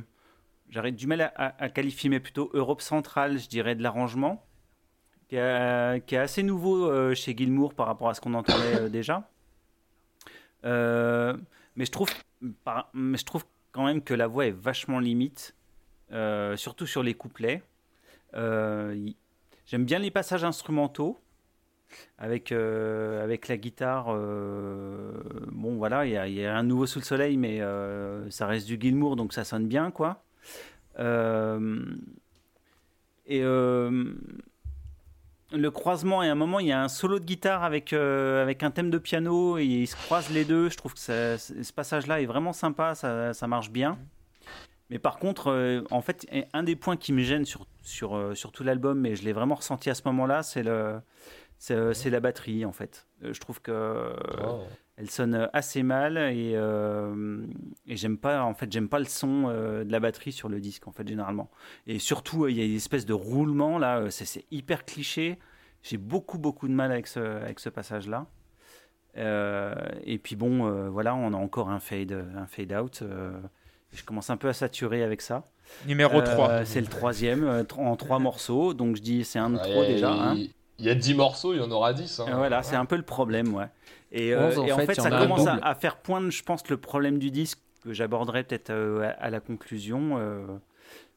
j'aurais du mal à, à, à qualifier, mais plutôt Europe centrale, je dirais, de l'arrangement, qui est, qui est assez nouveau euh, chez Gilmour par rapport à ce qu'on entendait euh, déjà. Euh, mais, je trouve, par, mais je trouve quand même que la voix est vachement limite, euh, surtout sur les couplets. Euh, y, j'aime bien les passages instrumentaux. Avec, euh, avec la guitare, euh, bon voilà, il y, y a un nouveau sous le soleil, mais euh, ça reste du Gilmour, donc ça sonne bien, quoi. Euh, et euh, le croisement, et à un moment, il y a un solo de guitare avec, euh, avec un thème de piano, et ils se croisent les deux. Je trouve que ça, ce passage-là est vraiment sympa, ça, ça marche bien. Mais par contre, euh, en fait, un des points qui me gêne sur, sur, euh, sur tout l'album, et je l'ai vraiment ressenti à ce moment-là, c'est le... C'est, c'est la batterie en fait. Je trouve que euh, oh. elle sonne assez mal et, euh, et j'aime pas en fait j'aime pas le son euh, de la batterie sur le disque en fait généralement. Et surtout il euh, y a une espèce de roulement là, c'est, c'est hyper cliché. J'ai beaucoup beaucoup de mal avec ce avec ce passage là. Euh, et puis bon euh, voilà on a encore un fade un fade out. Euh, je commence un peu à saturer avec ça. Numéro euh, trois. C'est le troisième euh, en trois morceaux, donc je dis c'est un de trop déjà. Hein. Il y a dix morceaux, il y en aura dix. Hein. Voilà, ouais. C'est un peu le problème, ouais. Et, onze, euh, et en fait, fait ça commence à, à faire poindre, je pense, le problème du disque que j'aborderai peut-être euh, à, à la conclusion. Euh,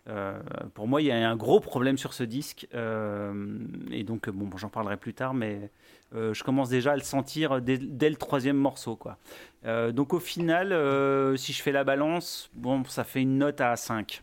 euh, pour moi, il y a un gros problème sur ce disque. Euh, et donc, bon, bon, j'en parlerai plus tard, mais euh, je commence déjà à le sentir dès, dès le troisième morceau, quoi. Euh, donc, au final, euh, si je fais la balance, bon, ça fait une note à cinq.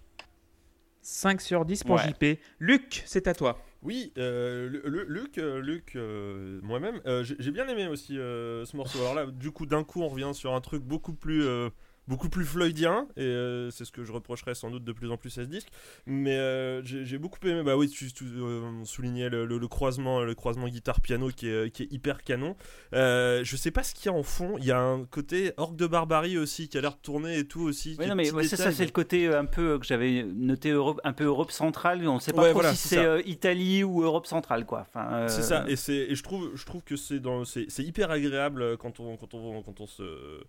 cinq sur dix pour ouais. J P. Luc, c'est à toi. Oui, euh, le, Luc, Luc euh, moi-même, euh, j'ai, j'ai bien aimé aussi euh, ce morceau. Alors là, du coup, d'un coup, on revient sur un truc beaucoup plus, euh, beaucoup plus floydien, et euh, c'est ce que je reprocherais sans doute de plus en plus à ce disque. Mais euh, j'ai, j'ai beaucoup aimé. Bah oui, tu, tu euh, soulignais le, le, le croisement, le croisement guitare-piano qui est, qui est hyper canon. Euh, je sais pas ce qu'il y a en fond. Il y a un côté orgue de barbarie aussi qui a l'air de tourner et tout aussi. Oui, non mais ouais, c'est ça, c'est le côté un peu que j'avais noté Europe, un peu Europe centrale. On ne sait pas ouais, trop voilà, si c'est, c'est euh, Italie ou Europe centrale quoi. Enfin, euh... C'est ça et c'est et je trouve je trouve que c'est dans c'est c'est hyper agréable quand on quand on quand on se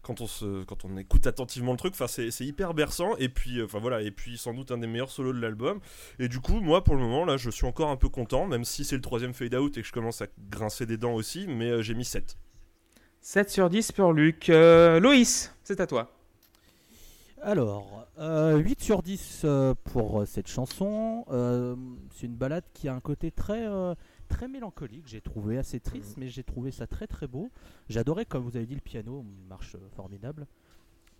quand on se quand on écoute attentivement le truc. Enfin c'est c'est hyper berçant et puis enfin voilà et puis sans doute un des meilleurs solos de l'album et du coup moi pour le moment là je suis encore un peu content même si c'est le troisième fade out et que je commence à grincer des dents aussi mais euh, j'ai mis sept. sept sur dix pour Luc. Euh, Loïs, c'est à toi. Alors, euh, huit sur dix euh, pour euh, cette chanson. Euh, c'est une balade qui a un côté très, euh, très mélancolique, j'ai trouvé assez triste, mais j'ai trouvé ça très très beau. J'adorais, comme vous avez dit, le piano, une marche euh, formidable.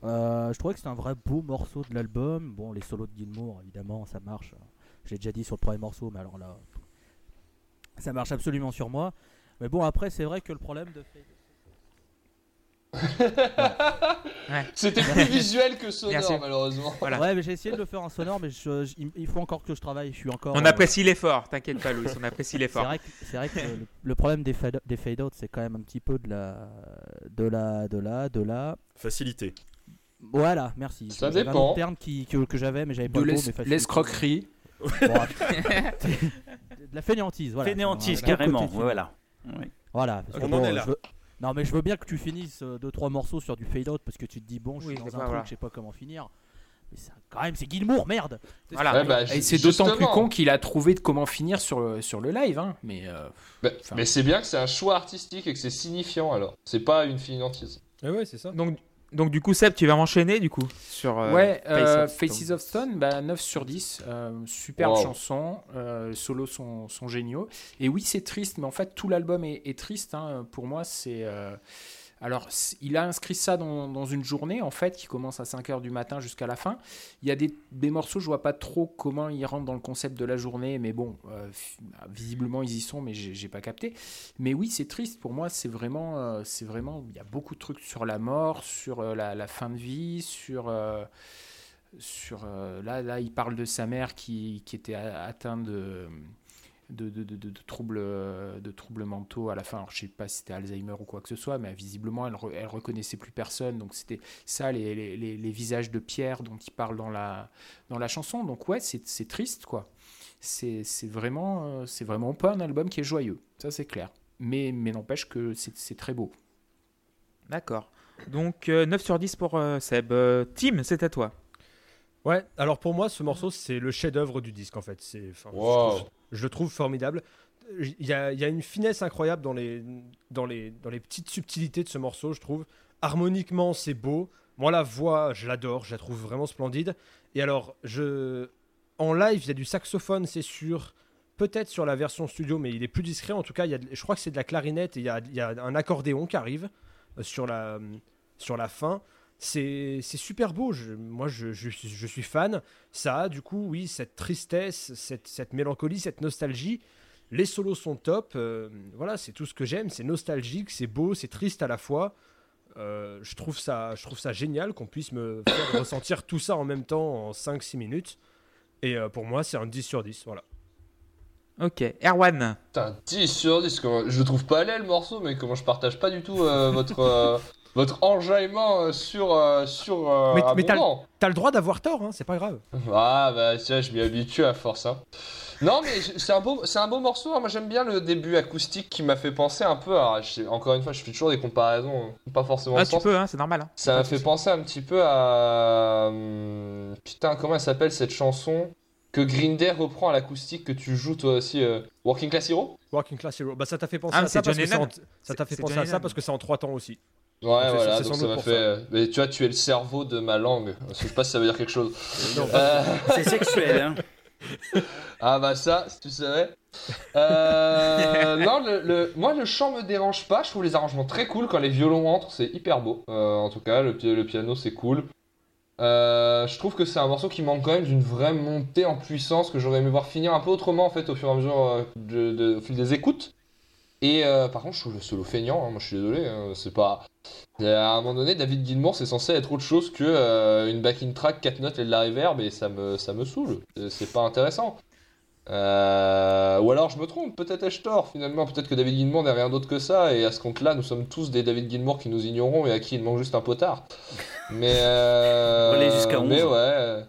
Euh, je trouvais que c'était un vrai beau morceau de l'album. Bon, les solos de Gilmour, évidemment, ça marche. Je l'ai déjà dit sur le premier morceau, mais alors là, ça marche absolument sur moi. Mais bon, après, c'est vrai que le problème de... ouais. Ouais. C'était plus visuel que sonore. Merci. Malheureusement voilà. Ouais mais j'ai essayé de le faire en sonore mais je, je, il faut encore que je travaille je suis encore, on euh... apprécie l'effort, t'inquiète pas Louis, on apprécie l'effort. C'est vrai que, c'est vrai que le, le problème des fade, des fade out c'est quand même un petit peu de la de la de la, de la... facilité. Voilà merci. Ça j'avais dépend un terme qui, que, que j'avais mais j'avais pas de le mot. L'escroquerie bon, de la fainéantise voilà. Fainéantise carrément voilà. Oui. Voilà parce on que, en bon, est là je... Non mais je veux bien que tu finisses deux trois morceaux sur du fade out parce que tu te dis bon je suis oui, dans un pas, truc voilà. Je sais pas comment finir mais ça, quand même c'est Gilmour merde c'est voilà. Ouais, bah, et c'est justement. D'autant plus con qu'il a trouvé de comment finir sur le, sur le live hein. Mais, euh, bah, mais c'est bien que c'est un choix artistique et que c'est signifiant alors c'est pas une finantise ah ouais c'est ça donc, donc du coup Seb tu vas enchaîner du coup sur euh, ouais, euh, Faces of Stone bah, neuf sur dix euh, superbe wow. Chanson euh, solos sont, sont géniaux et oui c'est triste mais en fait tout l'album est, est triste hein. Pour moi c'est euh, Alors, il a inscrit ça dans, dans une journée, en fait, qui commence à cinq heures du matin jusqu'à la fin. Il y a des, des morceaux, je vois pas trop comment ils rentrent dans le concept de la journée, mais bon, euh, visiblement, ils y sont, mais j'ai, j'ai pas capté. Mais oui, c'est triste. Pour moi, c'est vraiment... Euh, c'est vraiment il y a beaucoup de trucs sur la mort, sur euh, la, la fin de vie, sur... Euh, sur euh, là, là, il parle de sa mère qui, qui était atteinte de... De, de, de, de, troubles, de troubles mentaux à la fin. Alors, je ne sais pas si c'était Alzheimer ou quoi que ce soit, mais visiblement, elle ne reconnaissait plus personne. Donc, c'était ça, les, les, les, les visages de pierre dont il parle dans la, dans la chanson. Donc, ouais, c'est, c'est triste, quoi. C'est, c'est, vraiment, c'est vraiment pas un album qui est joyeux. Ça, c'est clair. Mais, mais n'empêche que c'est, c'est très beau. D'accord. Donc, euh, neuf sur dix pour euh, Seb. Euh, Tim, c'est à toi. Ouais, alors pour moi, ce morceau, c'est le chef-d'œuvre du disque, en fait. C'est, wow. je, trouve, je le trouve formidable. Il y a, il y a une finesse incroyable dans les, dans, les, dans les petites subtilités de ce morceau, je trouve. Harmoniquement, c'est beau. Moi, la voix, je l'adore. Je la trouve vraiment splendide. Et alors, je... en live, il y a du saxophone, c'est sûr. Peut-être sur la version studio, mais il est plus discret. En tout cas, il y a de... je crois que c'est de la clarinette et il y a, il y a un accordéon qui arrive sur la, sur la fin. C'est, c'est super beau, je, moi je, je, je suis fan, ça a du coup oui, cette tristesse, cette, cette mélancolie, cette nostalgie, les solos sont top, euh, voilà c'est tout ce que j'aime, c'est nostalgique, c'est beau, c'est triste à la fois, euh, je, trouve ça, je trouve ça génial qu'on puisse me faire ressentir tout ça en même temps en cinq six minutes, et euh, pour moi c'est un dix sur dix, voilà. Ok, Erwan. Putain, dix sur dix, comment... je le trouve pas laid le morceau, mais comment je partage pas du tout euh, votre... Euh... Votre enjaillement sur, euh, sur euh, mais, mais t'as, t'as le droit d'avoir tort, hein, c'est pas grave. Ah bah tiens, je m'y habitue à force. Hein. Non mais je, c'est, un beau, c'est un beau morceau, hein. Moi j'aime bien le début acoustique qui m'a fait penser un peu à... Je, encore une fois, je fais toujours des comparaisons, pas forcément ah, sens. Tu peux, hein, c'est normal. Hein. Ça m'a fait penser un petit peu à... Putain, comment elle s'appelle cette chanson que Green Day reprend à l'acoustique que tu joues toi aussi, euh... Working Class Hero Working Class Hero, bah ça t'a fait penser ah, à ça, parce que, en... ça t'a fait penser à ça parce que c'est en trois temps aussi. Ouais, donc voilà, c'est, c'est donc ça m'a fait. Euh, mais tu vois, tu es le cerveau de ma langue. Je sais pas si ça veut dire quelque chose. Non, euh... c'est sexuel, hein. Ah bah ça, si tu savais. Euh... non, le, le... moi le chant me dérange pas. Je trouve les arrangements très cool quand les violons entrent, c'est hyper beau. Euh, en tout cas, le, le piano c'est cool. Euh, je trouve que c'est un morceau qui manque quand même d'une vraie montée en puissance que j'aurais aimé voir finir un peu autrement en fait au fur et à mesure de, de, au fil des écoutes. Et euh, par contre, je trouve le solo feignant, hein, moi je suis désolé, hein, c'est pas... À un moment donné, David Gilmour, c'est censé être autre chose qu'une euh, backing track, quatre notes et de la reverb, et ça me, ça me saoule, c'est pas intéressant. Euh... Ou alors je me trompe, peut-être ai-je tort, finalement, peut-être que David Gilmour n'est rien d'autre que ça, et à ce compte-là, nous sommes tous des David Gilmour qui nous ignorons et à qui il manque juste un potard. Mais euh... On est jusqu'à onze. Mais ouais...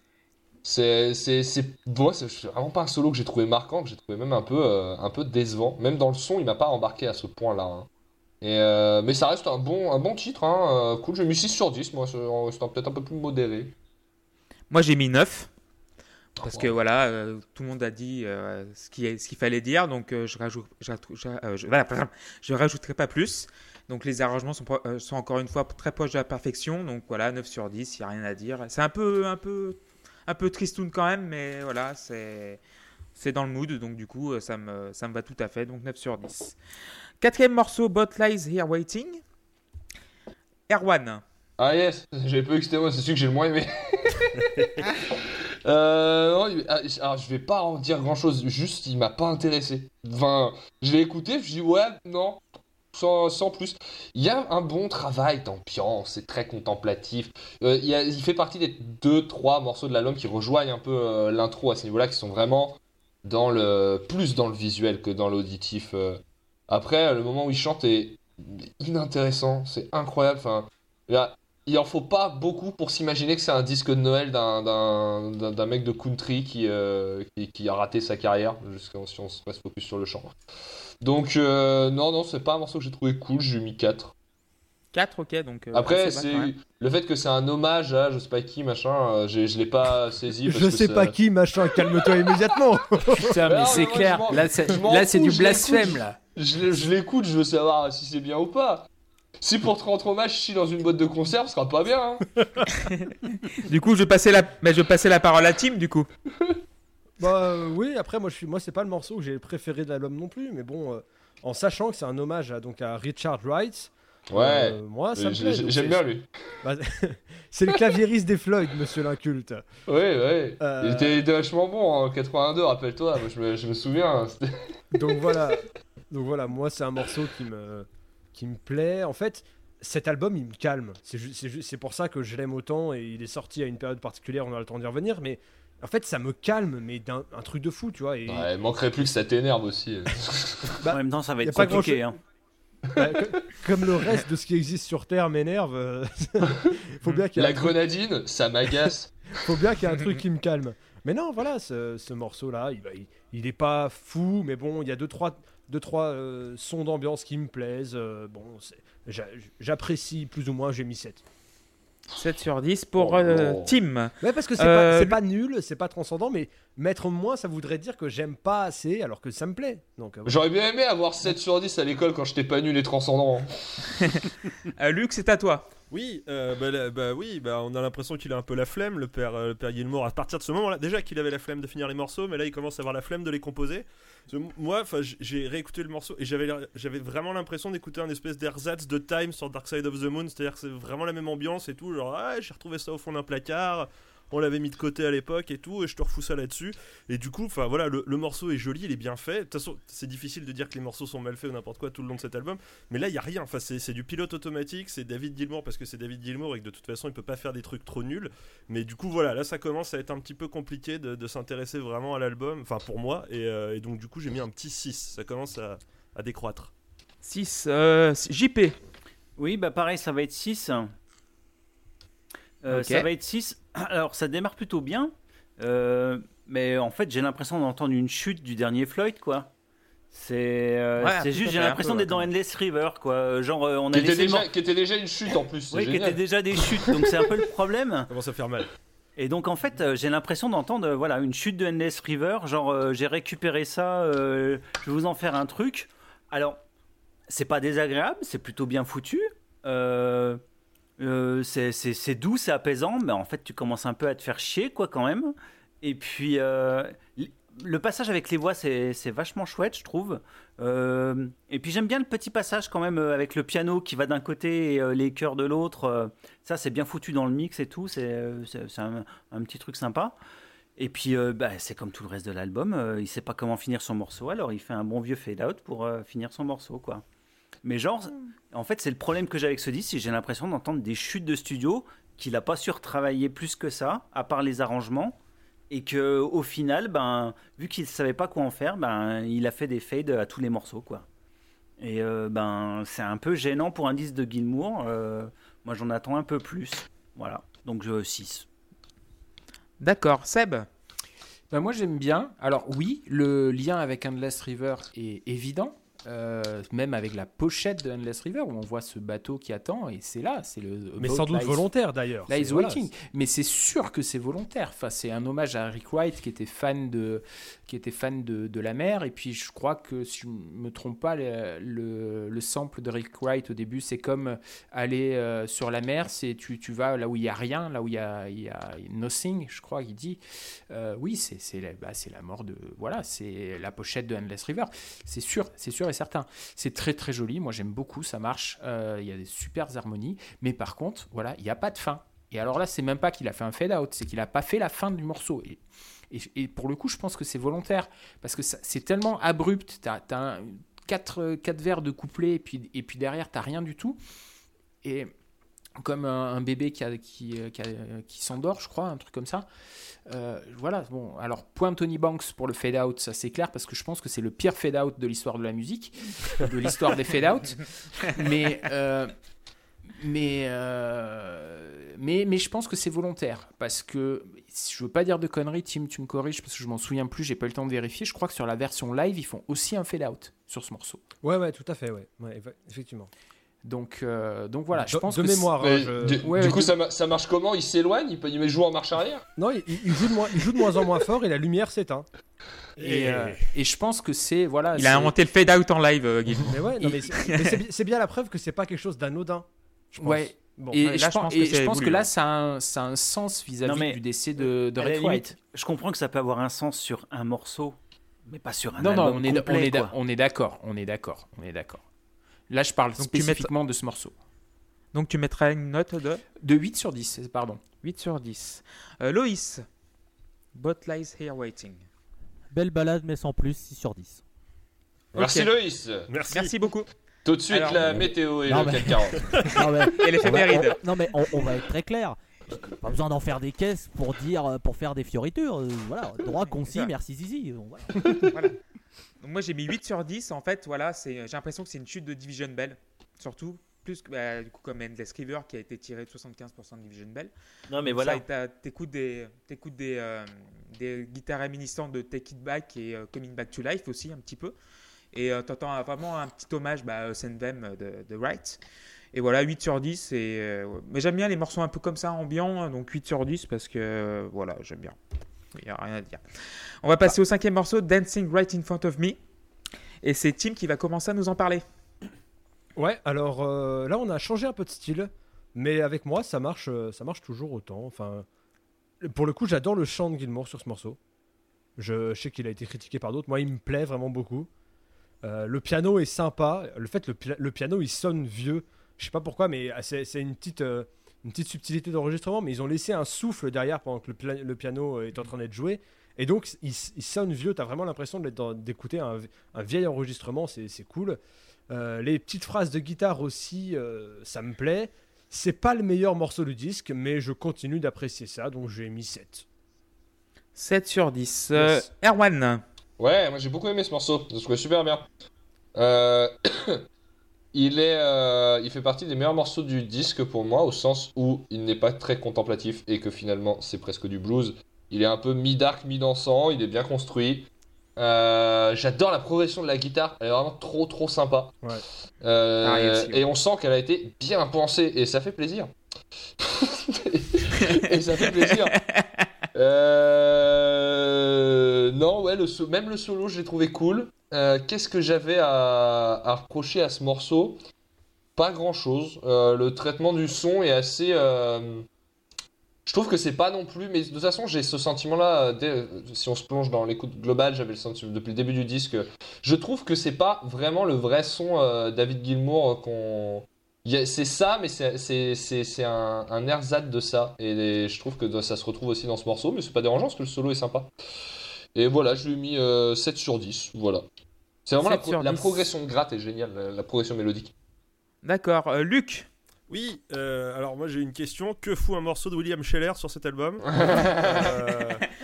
C'est, c'est, c'est, ouais, c'est vraiment pas un solo que j'ai trouvé marquant, que j'ai trouvé même un peu, euh, un peu décevant. Même dans le son, il m'a pas embarqué à ce point-là. Hein. Et, euh, mais ça reste un bon, un bon titre. Hein. Cool, j'ai mis six sur dix, moi, c'était peut-être un peu plus modéré. Moi, j'ai mis neuf. Parce que voilà, euh, tout le monde a dit euh, ce, qui est, ce qu'il fallait dire, donc euh, je rajoute, je, je, euh, je, voilà, je rajouterai pas plus. Donc les arrangements sont, euh, sont encore une fois très proches de la perfection, donc voilà, neuf sur dix, il n'y a rien à dire. C'est un peu... Un peu... Un peu tristoun quand même, mais voilà, c'est, c'est dans le mood, donc du coup, ça me, ça me va tout à fait, donc neuf sur dix. Quatrième morceau, Boat Lies Here Waiting. Erwan. Ah yes, j'ai peu excité, moi, c'est celui que j'ai le moins aimé. euh, non, alors, je vais pas en dire grand-chose, juste, il m'a pas intéressé. Enfin, je l'ai écouté, je dis ouais, non... Sans, sans plus. Il y a un bon travail d'ambiance, c'est très contemplatif. Euh, il, y a, il fait partie des deux trois morceaux de l'album qui rejoignent un peu euh, l'intro à ce niveau-là, qui sont vraiment dans le, plus dans le visuel que dans l'auditif. Euh. Après, le moment où il chante est inintéressant, c'est incroyable. Enfin, là, il en faut pas beaucoup pour s'imaginer que c'est un disque de Noël d'un, d'un, d'un, d'un mec de country qui, euh, qui, qui a raté sa carrière, jusqu'à si on se reste focus sur le chant. Donc, euh, non, non, c'est pas un morceau que j'ai trouvé cool, j'ai mis quatre. quatre, ok, donc... Euh, Après, c'est, c'est le fait que c'est un hommage à je sais pas qui, machin, euh, j'ai, je l'ai pas saisi. Parce je que sais ça... pas qui, machin, calme-toi immédiatement. Putain, mais, mais non, c'est mais moi, clair, là, c'est, là, c'est du blasphème, là. Je, je l'écoute, je veux savoir si c'est bien ou pas. Si pour te rendre hommage, je chie dans une boîte de conserve, ce sera pas bien, hein. Du coup, je passais la... Mais je passais la parole à Tim, du coup. Bah euh, oui, après moi je suis, moi c'est pas le morceau que j'ai préféré de l'album non plus, mais bon, euh, en sachant que c'est un hommage à, donc à Richard Wright, Ouais, euh, moi ça me plaît, j'ai, j'aime bien lui. Bah, c'est le claviériste des Floyd, monsieur l'inculte. Oui, oui. Euh... Il, était, il était vachement bon en quatre-vingt-deux, rappelle-toi. Moi, je, me, je me souviens. Donc voilà. Donc voilà, moi c'est un morceau qui me, qui me plaît. En fait, cet album il me calme. C'est, ju- c'est, ju- c'est pour ça que je l'aime autant et il est sorti à une période particulière, on a le temps d'y revenir, mais. En fait, ça me calme, mais d'un un truc de fou, tu vois. Et... Ouais, il manquerait plus que ça t'énerve aussi. Bah, en même temps, ça va être compliqué. Hein. Bah, comme, comme le reste de ce qui existe sur Terre m'énerve, euh, faut bien qu'il y ait la truc... grenadine, ça m'agace. Faut bien qu'il y ait un truc qui me calme. Mais non, voilà, ce, ce morceau-là, il, il, il est pas fou, mais bon, il y a deux trois, deux, trois euh, sons d'ambiance qui me plaisent. Euh, bon, c'est, j'a, j'apprécie plus ou moins, j'ai mis sept. sept sur dix pour euh, oh. Tim. Ouais, parce que c'est, euh... pas, c'est pas nul, c'est pas transcendant, mais mettre moins, ça voudrait dire que j'aime pas assez alors que ça me plaît. Donc, euh, j'aurais bien aimé avoir sept sur dix à l'école quand j'étais pas nul et transcendant. euh, Luc, c'est à toi. Oui, euh, bah, là, bah, oui bah, on a l'impression qu'il a un peu la flemme, le père, euh, le père Gilmour, à partir de ce moment-là. Déjà qu'il avait la flemme de finir les morceaux, mais là il commence à avoir la flemme de les composer. Moi, j'ai réécouté le morceau et j'avais, j'avais vraiment l'impression d'écouter un espèce d'ersatz de Time sur Dark Side of the Moon, c'est-à-dire que c'est vraiment la même ambiance et tout, genre ah, j'ai retrouvé ça au fond d'un placard, on l'avait mis de côté à l'époque et tout, et je te refous ça là-dessus. Et du coup, enfin voilà, le, le morceau est joli, il est bien fait. De toute façon, c'est difficile de dire que les morceaux sont mal faits ou n'importe quoi tout le long de cet album, mais là, il n'y a rien. Enfin, c'est, c'est du pilote automatique, c'est David Gilmour parce que c'est David Gilmour et que de toute façon, il ne peut pas faire des trucs trop nuls. Mais du coup, voilà, là, ça commence à être un petit peu compliqué de, de s'intéresser vraiment à l'album, enfin pour moi, et, euh, et donc du coup, j'ai mis un petit six. Ça commence à, à décroître. six, euh, J P. Oui, bah pareil, ça va être six. Euh, okay. Ça va être six. Alors, ça démarre plutôt bien, euh, mais en fait, j'ai l'impression d'entendre une chute du dernier Floyd, quoi. C'est, euh, ouais, c'est juste, j'ai l'impression peu, d'être ouais, dans Endless River, quoi. Genre, euh, on a qui, était déjà, mort... qui était déjà une chute, en plus. Oui, qui était déjà des chutes, donc c'est un peu le problème. Comment ça fait mal. Et donc, en fait, euh, j'ai l'impression d'entendre euh, voilà, une chute de Endless River, genre, euh, j'ai récupéré ça, euh, je vais vous en faire un truc. Alors, c'est pas désagréable, c'est plutôt bien foutu. Euh... Euh, c'est, c'est, c'est doux, c'est apaisant, mais en fait tu commences un peu à te faire chier quoi quand même. Et puis euh, le passage avec les voix c'est, c'est vachement chouette je trouve, euh, et puis j'aime bien le petit passage quand même avec le piano qui va d'un côté et les chœurs de l'autre, ça c'est bien foutu dans le mix et tout, c'est, c'est, c'est un, un petit truc sympa. Et puis euh, bah, c'est comme tout le reste de l'album, il sait pas comment finir son morceau, alors il fait un bon vieux fade out pour euh, finir son morceau quoi. Mais genre, en fait, c'est le problème que j'ai avec ce disque, j'ai l'impression d'entendre des chutes de studio qu'il n'a pas surtravaillé plus que ça, à part les arrangements, et qu'au final, ben, vu qu'il ne savait pas quoi en faire, ben, il a fait des fades à tous les morceaux, quoi. Et euh, ben, c'est un peu gênant pour un disque de Gilmour, euh, moi j'en attends un peu plus. Voilà, donc je six. D'accord, Seb. Ben, moi j'aime bien, alors oui, le lien avec Endless River est évident. Euh, même avec la pochette de Endless River où on voit ce bateau qui attend et c'est là, c'est le. Mais sans doute volontaire d'ailleurs. Lies c'est, Waiting. Voilà, mais c'est sûr que c'est volontaire. Enfin, c'est un hommage à Rick Wright qui était fan de, qui était fan de, de la mer. Et puis je crois que si je me trompe pas, le, le, le sample de Rick Wright au début, c'est comme aller euh, sur la mer, c'est tu tu vas là où il y a rien, là où il y a il y a nothing. Je crois qu'il dit euh, oui, c'est c'est la, bah, c'est la mort de voilà, c'est la pochette de Endless River. C'est sûr, c'est sûr. Certain. C'est très très joli, moi j'aime beaucoup, ça marche, il euh, y a des super harmonies, mais par contre, voilà, il n'y a pas de fin. Et alors là, c'est même pas qu'il a fait un fade out, c'est qu'il n'a pas fait la fin du morceau. Et, et, et pour le coup, je pense que c'est volontaire, parce que ça, c'est tellement abrupt, t'as, t'as un, quatre, quatre vers de couplet, et puis, et puis derrière, t'as rien du tout. Et comme un, un bébé qui, a, qui, qui, a, qui s'endort, je crois, un truc comme ça. Euh, voilà, bon, alors point Tony Banks pour le fade out, ça c'est clair, parce que je pense que c'est le pire fade out de l'histoire de la musique, de l'histoire des fade out. Mais, euh, mais, euh, mais, mais je pense que c'est volontaire, parce que je veux pas dire de conneries, Tim, tu me corriges, parce que je m'en souviens plus, j'ai pas eu le temps de vérifier. Je crois que sur la version live, ils font aussi un fade out sur ce morceau. Ouais, ouais, tout à fait, ouais, ouais effectivement. Donc, euh, donc voilà, je de, pense de que mémoire. Hein, je... Du, ouais, du ouais, coup, de... ça, ça marche comment? Il s'éloigne, il peut il joue en marche arrière. Non, il, il, joue de moins, il joue de moins en moins fort et la lumière s'éteint. Et, et, euh, et je pense que c'est voilà. Il c'est... a inventé le fade out en live, euh, Guillaume. Mais ouais, non, mais, c'est, mais c'est, c'est bien la preuve que c'est pas quelque chose d'anodin. Je pense. Ouais. Bon, et, et là, je pense, et je pense voulu, que là, ouais. ça, a un, ça a un sens vis-à-vis non, du décès de, de Rick Wright. Je comprends que ça peut avoir un sens sur un morceau, mais pas sur un non, album non, on est, complet. Non, non, on est d'accord, on est d'accord, on est d'accord. Là, je parle donc spécifiquement mettras... de ce morceau. Donc, tu mettras une note de De huit sur dix, pardon. huit sur dix. Euh, Loïs, Boat Lies Here Waiting. Belle balade, mais sans plus, six sur dix. Merci, okay. Loïs. Merci. Merci beaucoup. Tout de suite, alors, la euh... météo et non, le mais... CAC quarante. mais... Et l'éphéméride. Va... Non, mais on, on va être très clair. Pas besoin d'en faire des caisses pour, dire, pour faire des fioritures. Euh, voilà, droit, concis, merci Zizi. Voilà. Voilà. Donc moi j'ai mis huit sur dix. En fait, voilà, c'est, j'ai l'impression que c'est une chute de Division Bell. Surtout, plus que, bah, du coup, comme Endless River qui a été tiré de soixante-quinze pour cent de Division Bell. Non, mais donc voilà. Ça, t'écoutes des, t'écoutes des, euh, des guitares réminiscentes de Take It Back et euh, Coming Back to Life aussi, un petit peu. Et euh, t'entends vraiment un petit hommage bah, au Sendem de, de Wright. Et voilà, huit sur dix. Et, euh, ouais. Mais j'aime bien les morceaux un peu comme ça, ambiants. Donc huit sur dix parce que euh, voilà, j'aime bien. Il n'y a rien à dire. On va passer ah. au cinquième morceau, Dancing Right in Front of Me. Et c'est Tim qui va commencer à nous en parler. Ouais, alors euh, là, on a changé un peu de style. Mais avec moi, ça marche, ça marche toujours autant. Enfin, pour le coup, j'adore le chant de Gilmour sur ce morceau. Je, je sais qu'il a été critiqué par d'autres. Moi, il me plaît vraiment beaucoup. Euh, le piano est sympa. Le fait le, pi- le piano, il sonne vieux. Je sais pas pourquoi, mais c'est, c'est une, petite, euh, une petite subtilité d'enregistrement. Mais ils ont laissé un souffle derrière pendant que le, pla- le piano est en train d'être joué. Et donc, il, il sonne vieux. T'as vraiment l'impression d'être dans, d'écouter un, un vieil enregistrement. C'est, c'est cool. Euh, les petites phrases de guitare aussi, euh, ça me plaît. C'est pas le meilleur morceau du disque, mais je continue d'apprécier ça. Donc, j'ai mis sept. sept sur dix. Euh, yes. Erwan. Ouais, moi j'ai beaucoup aimé ce morceau. Je le trouvais super bien. Euh... Il, est, euh, il fait partie des meilleurs morceaux du disque pour moi, au sens où il n'est pas très contemplatif et que finalement c'est presque du blues. Il est un peu mi-dark, mi-dansant, il est bien construit. Euh, j'adore la progression de la guitare, elle est vraiment trop trop sympa. Ouais. Euh, ah, et, aussi, ouais. et on sent qu'elle a été bien pensée et ça fait plaisir. et ça fait plaisir. Euh... Non, ouais, le so- même le solo, je l'ai trouvé cool. Euh, qu'est-ce que j'avais à, à reprocher à ce morceau ? Pas grand-chose. Euh, le traitement du son est assez... Euh... Je trouve que c'est pas non plus... Mais de toute façon, j'ai ce sentiment-là... Dès... Si on se plonge dans l'écoute globale, j'avais le sentiment depuis le début du disque. Je trouve que c'est pas vraiment le vrai son euh, David Gilmour euh, qu'on... A... C'est ça, mais c'est, c'est, c'est, c'est un, un ersatz de ça. Et les... je trouve que ça se retrouve aussi dans ce morceau. Mais c'est pas dérangeant, parce que le solo est sympa. Et voilà, je lui ai mis euh, sept sur dix, voilà. C'est vraiment la, pro- la progression de gratte est géniale, la, la progression mélodique. D'accord, euh, Luc. Oui, euh, alors moi j'ai une question. Que fout un morceau de William Sheller sur cet album ? euh,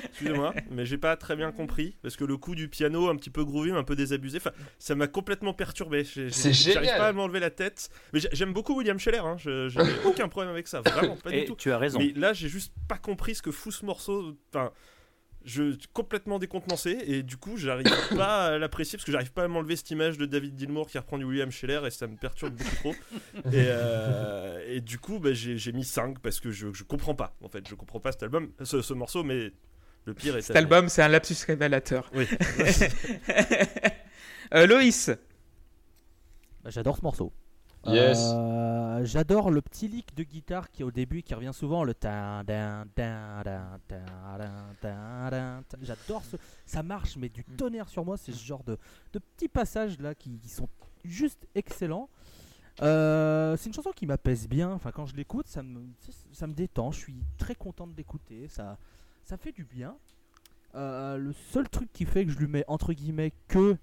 Excusez-moi, mais j'ai pas très bien compris, parce que le coup du piano un petit peu groovy, un peu désabusé, ça m'a complètement perturbé. J'ai, C'est j'ai, génial. J'arrive pas à m'enlever la tête. Mais j'aime beaucoup William Sheller, hein. Je, j'ai aucun problème avec ça, vraiment, pas Et du tout. Tu as raison. Mais là j'ai juste pas compris ce que fout ce morceau, enfin... Je suis complètement décontenancé et du coup j'arrive pas à l'apprécier parce que j'arrive pas à m'enlever cette image de David Gilmour qui reprend du William Sheller et ça me perturbe beaucoup trop et, euh, et du coup bah, j'ai, j'ai mis cinq parce que je, je comprends pas en fait je comprends pas cet album, ce, ce morceau mais le pire est... Cet album c'est un lapsus révélateur. Oui. euh, Loïs. Bah, j'adore ce morceau. Yes. Euh, j'adore le petit lick de guitare qui est au début qui revient souvent le tin tin tin tin tin. J'adore ce ça marche mais du tonnerre sur moi, c'est ce genre de de petits passages là qui, qui sont juste excellents. Euh, c'est une chanson qui m'apaise bien, enfin quand je l'écoute, ça me ça me détend, je suis très content de l'écouter, ça ça fait du bien. Euh, le seul truc qui fait que je lui mets entre guillemets que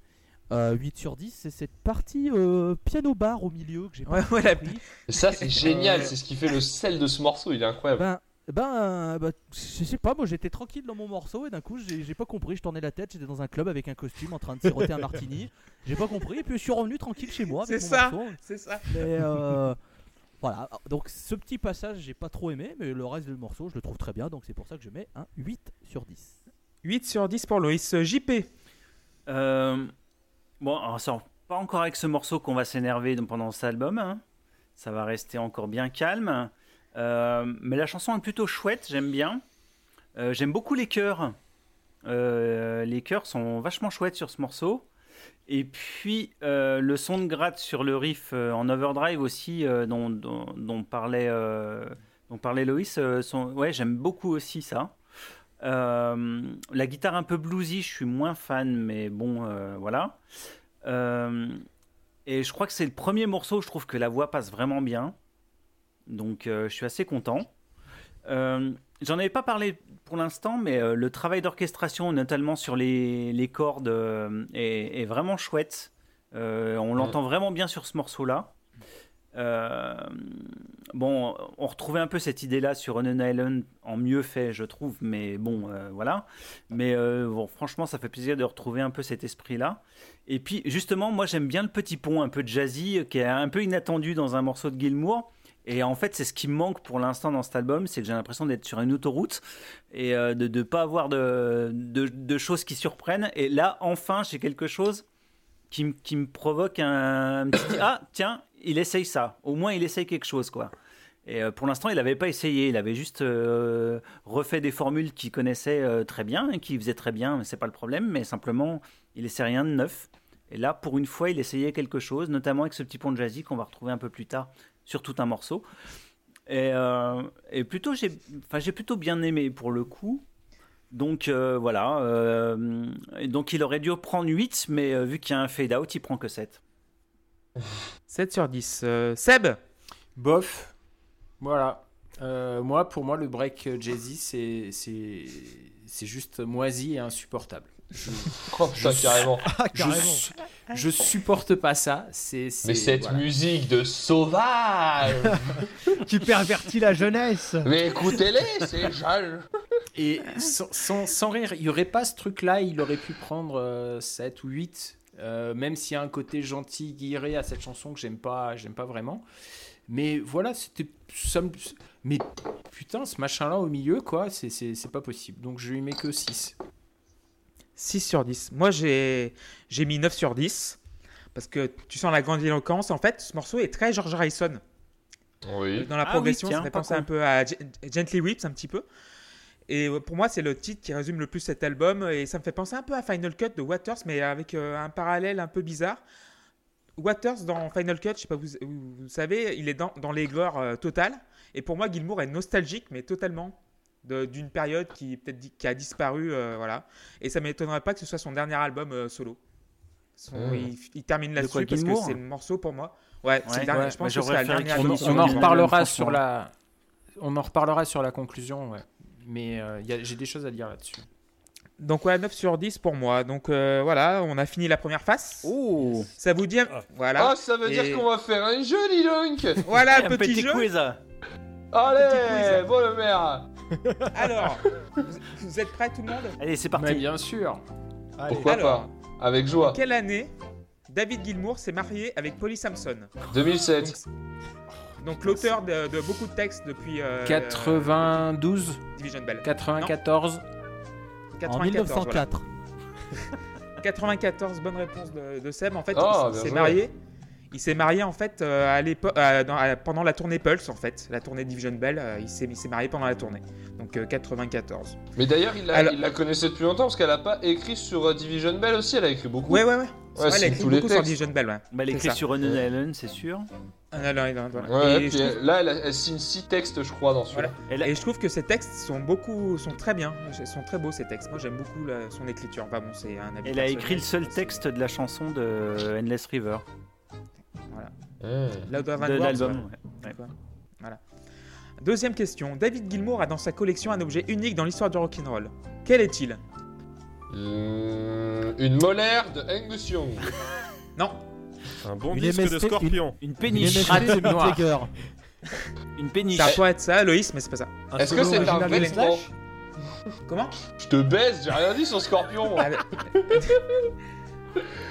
Euh, huit sur dix, c'est cette partie euh, piano-bar au milieu que j'ai pas ouais, ouais, compris. Ça, c'est génial, c'est ce qui fait le sel de ce morceau, il est incroyable. Ben, ben, ben je sais pas, moi j'étais tranquille dans mon morceau et d'un coup j'ai, j'ai pas compris, je tournais la tête, j'étais dans un club avec un costume en train de siroter un martini, j'ai pas compris et puis je suis revenu tranquille chez moi avec c'est mon ça, morceau. C'est ça, c'est euh, ça. Voilà, donc ce petit passage j'ai pas trop aimé, mais le reste du morceau je le trouve très bien, donc c'est pour ça que je mets un huit sur dix. huit sur dix pour Loïs. J P. Euh... Bon, on sort pas encore avec ce morceau qu'on va s'énerver pendant cet album. Hein. Ça va rester encore bien calme. Euh, mais la chanson est plutôt chouette, j'aime bien. Euh, j'aime beaucoup les chœurs. Euh, les chœurs sont vachement chouettes sur ce morceau. Et puis, euh, le son de gratte sur le riff euh, en overdrive aussi, euh, dont, dont, dont, parlait, euh, dont parlait Loïs. Euh, son... Ouais, j'aime beaucoup aussi ça. Euh, la guitare un peu bluesy, je suis moins fan, mais bon, euh, voilà. Euh, Et je crois que c'est le premier morceau où je trouve que la voix passe vraiment bien. Donc euh, je suis assez content. Euh, j'en avais pas parlé pour l'instant, mais euh, le travail d'orchestration, notamment sur les, les cordes, euh, est, est vraiment chouette. Euh, on l'entend vraiment bien sur ce morceau-là. Euh, bon, on retrouvait un peu cette idée-là sur On an Island, en mieux fait, je trouve, mais bon, euh, voilà. Mais euh, bon, franchement, ça fait plaisir de retrouver un peu cet esprit-là. Et puis, justement, moi, j'aime bien le petit pont un peu jazzy, qui est un peu inattendu dans un morceau de Gilmour. Et en fait, c'est ce qui me manque pour l'instant dans cet album, c'est que j'ai l'impression d'être sur une autoroute et euh, de ne pas avoir de, de, de choses qui surprennent. Et là, enfin, j'ai quelque chose qui, qui me provoque un petit... Ah, tiens, il essaye ça. Au moins, il essaye quelque chose, quoi. Et euh, pour l'instant, il n'avait pas essayé. Il avait juste euh, refait des formules qu'il connaissait euh, très bien et qu'il faisait très bien. Ce n'est pas le problème, mais simplement, il n'essayait rien de neuf. Et là, pour une fois, il essayait quelque chose, notamment avec ce petit pont de jazzy qu'on va retrouver un peu plus tard sur tout un morceau. Et, euh, et plutôt, j'ai, enfin, j'ai plutôt bien aimé pour le coup. Donc euh, voilà. Euh, donc il aurait dû prendre huit, mais euh, vu qu'il y a un fade out, il prend que sept. sept sur dix. Euh, Seb ? Bof. Voilà. Euh, moi, pour moi, le break jazzy, c'est, c'est, c'est juste moisi et insupportable. Je, oh, je, ça, carrément. Ah, carrément. Je, je supporte pas ça. C'est, c'est, mais cette voilà. musique de sauvage qui pervertit la jeunesse. Mais écoutez-les, c'est jal. Et sans, sans, sans rire, il n'y aurait pas ce truc-là, il aurait pu prendre euh, sept ou huit, euh, même s'il y a un côté gentil, guiré à cette chanson que j'aime pas, j'aime pas vraiment. Mais voilà, c'était. Ça me, mais putain, ce machin-là au milieu, quoi, c'est, c'est, c'est pas possible. Donc je lui mets que six. six sur dix. Moi, j'ai, j'ai mis neuf sur dix parce que tu sens la grande éloquence. En fait, ce morceau est très George Harrison. Oui. Dans la progression, ah oui, tiens, ça fait penser cool. un peu à G- Gently Whips, un petit peu. Et pour moi, c'est le titre qui résume le plus cet album. Et ça me fait penser un peu à Final Cut de Waters, mais avec un parallèle un peu bizarre. Waters, dans Final Cut, je sais pas, vous, vous savez, il est dans, dans l'aigleur euh, totale. Et pour moi, Gilmour est nostalgique, mais totalement. De, d'une période qui, peut-être, qui a disparu, euh, voilà. Et ça ne m'étonnerait pas que ce soit son dernier album euh, solo. Son, mmh. il, il termine là-dessus quoi, parce Gilmour, que c'est le morceau pour moi. Ouais, ouais, c'est le dernier, ouais. Je pense bah, que c'est le dernier album. On, on, en reparlera sur la... on en reparlera sur la conclusion, ouais. Mais euh, y a... j'ai des choses à dire là-dessus. Donc, ouais, neuf sur dix pour moi. Donc, euh, voilà, on a fini la première face. Oh. Ça vous dit... Un... Voilà. Oh, ça veut Et... dire qu'on va faire un jeu, dis donc. Voilà, un, un petit, petit jeu. Quiz. Allez, bon le maire. Alors, vous êtes prêts tout le monde ? Allez, c'est parti. Mais bien sûr. Allez. Pourquoi Alors, pas ? Avec joie. En quelle année David Gilmour s'est marié avec Polly Samson ? deux mille sept. Donc, donc l'auteur de, de beaucoup de textes depuis... Euh, quatre-vingt-douze. Division Bell. quatre-vingt-quatorze. quatre-vingt-quatorze. En mille neuf cent quatre. Voilà. quatre-vingt-quatorze, bonne réponse de, de Seb. En fait, oh, il s'est joué. marié. Il s'est marié en fait euh, à l'époque, euh, dans, euh, pendant la tournée Pulse en fait, la tournée Division Bell, euh, il, s'est, il s'est marié pendant la tournée, donc euh, quatre-vingt-quatorze. Mais d'ailleurs il, a, Alors, il la connaissait depuis longtemps parce qu'elle n'a pas écrit sur euh, Division Bell aussi, elle a écrit beaucoup. Ouais ouais ouais, ouais c'est vrai, elle a écrit beaucoup sur Division Bell, ouais. Bah, elle a écrit sur On an Island, c'est sûr. On an Island, voilà. Ouais, et puis trouve... là elle, a, elle signe six textes je crois dans celui-là. Voilà. A... Et je trouve que ces textes sont beaucoup, sont très bien, sont très beaux ces textes, moi j'aime beaucoup la, son écriture, enfin bon c'est un habit. Elle a écrit le seul texte de la chanson de Endless River. Voilà. Mmh. Là, de World, l'album. Ouais. Ouais. Voilà. Deuxième question. David Gilmour a dans sa collection un objet unique dans l'histoire du rock'n'roll. Quel est-il ? mmh, Une molaire de Angus Young. Non. Un bon une disque M S P, de Scorpion. Une, une péniche. Une péniche. Ça doit être ça, Loïs, mais c'est pas ça. Un Est-ce que c'est un vrai slash ? Comment ? Je te baisse, j'ai rien dit sur Scorpion.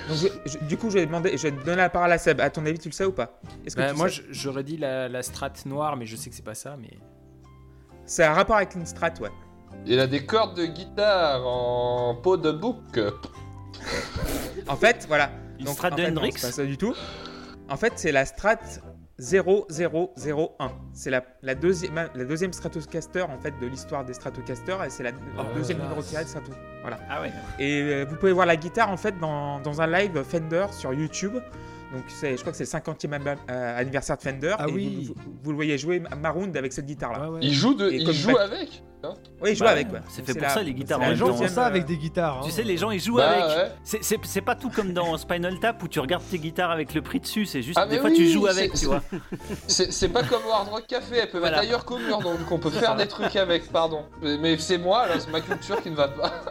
Donc, je, je, du coup, je vais demander, je vais donner la parole à Seb. À ton avis, tu le sais ou pas ? Est-ce que bah, moi, je, j'aurais dit la, la strat noire, mais je sais que c'est pas ça. Mais c'est un rapport avec une strat, ouais. Il a des cordes de guitare en peau de bouc. En fait, voilà. Une Donc, strat de fait, Hendrix. Non, c'est pas ça du tout. En fait, c'est la strat zéro zéro zéro un. C'est la, la, deuxi- la deuxième Stratocaster en fait de l'histoire des Stratocasters et c'est la oh, deuxième numéro tirée de Strato. Voilà. Ah ouais. Et euh, vous pouvez voir la guitare en fait dans, dans un live Fender sur YouTube. Donc c'est, je crois que c'est le cinquantième euh, anniversaire de Fender. Ah et oui. Vous, vous, vous le voyez jouer Maroon avec cette guitare-là. Ah ouais. Il joue, de, il joue pas... avec. Hein oui, il joue bah, avec. Ouais. C'est donc fait c'est pour la... ça les guitares. Les gens font ça avec des guitares. Hein. Tu sais, les gens ils jouent bah, avec. Ouais. C'est, c'est, c'est pas tout comme dans Spinal Tap où tu regardes tes guitares avec le prix dessus. C'est juste ah, des fois oui, tu joues avec, c'est, tu vois. C'est, c'est pas comme Hard Rock Café. Elle peut voilà. mettre ailleurs qu'au mur, donc on peut faire des trucs avec. Pardon. Mais c'est moi, là, c'est ma culture qui ne va pas.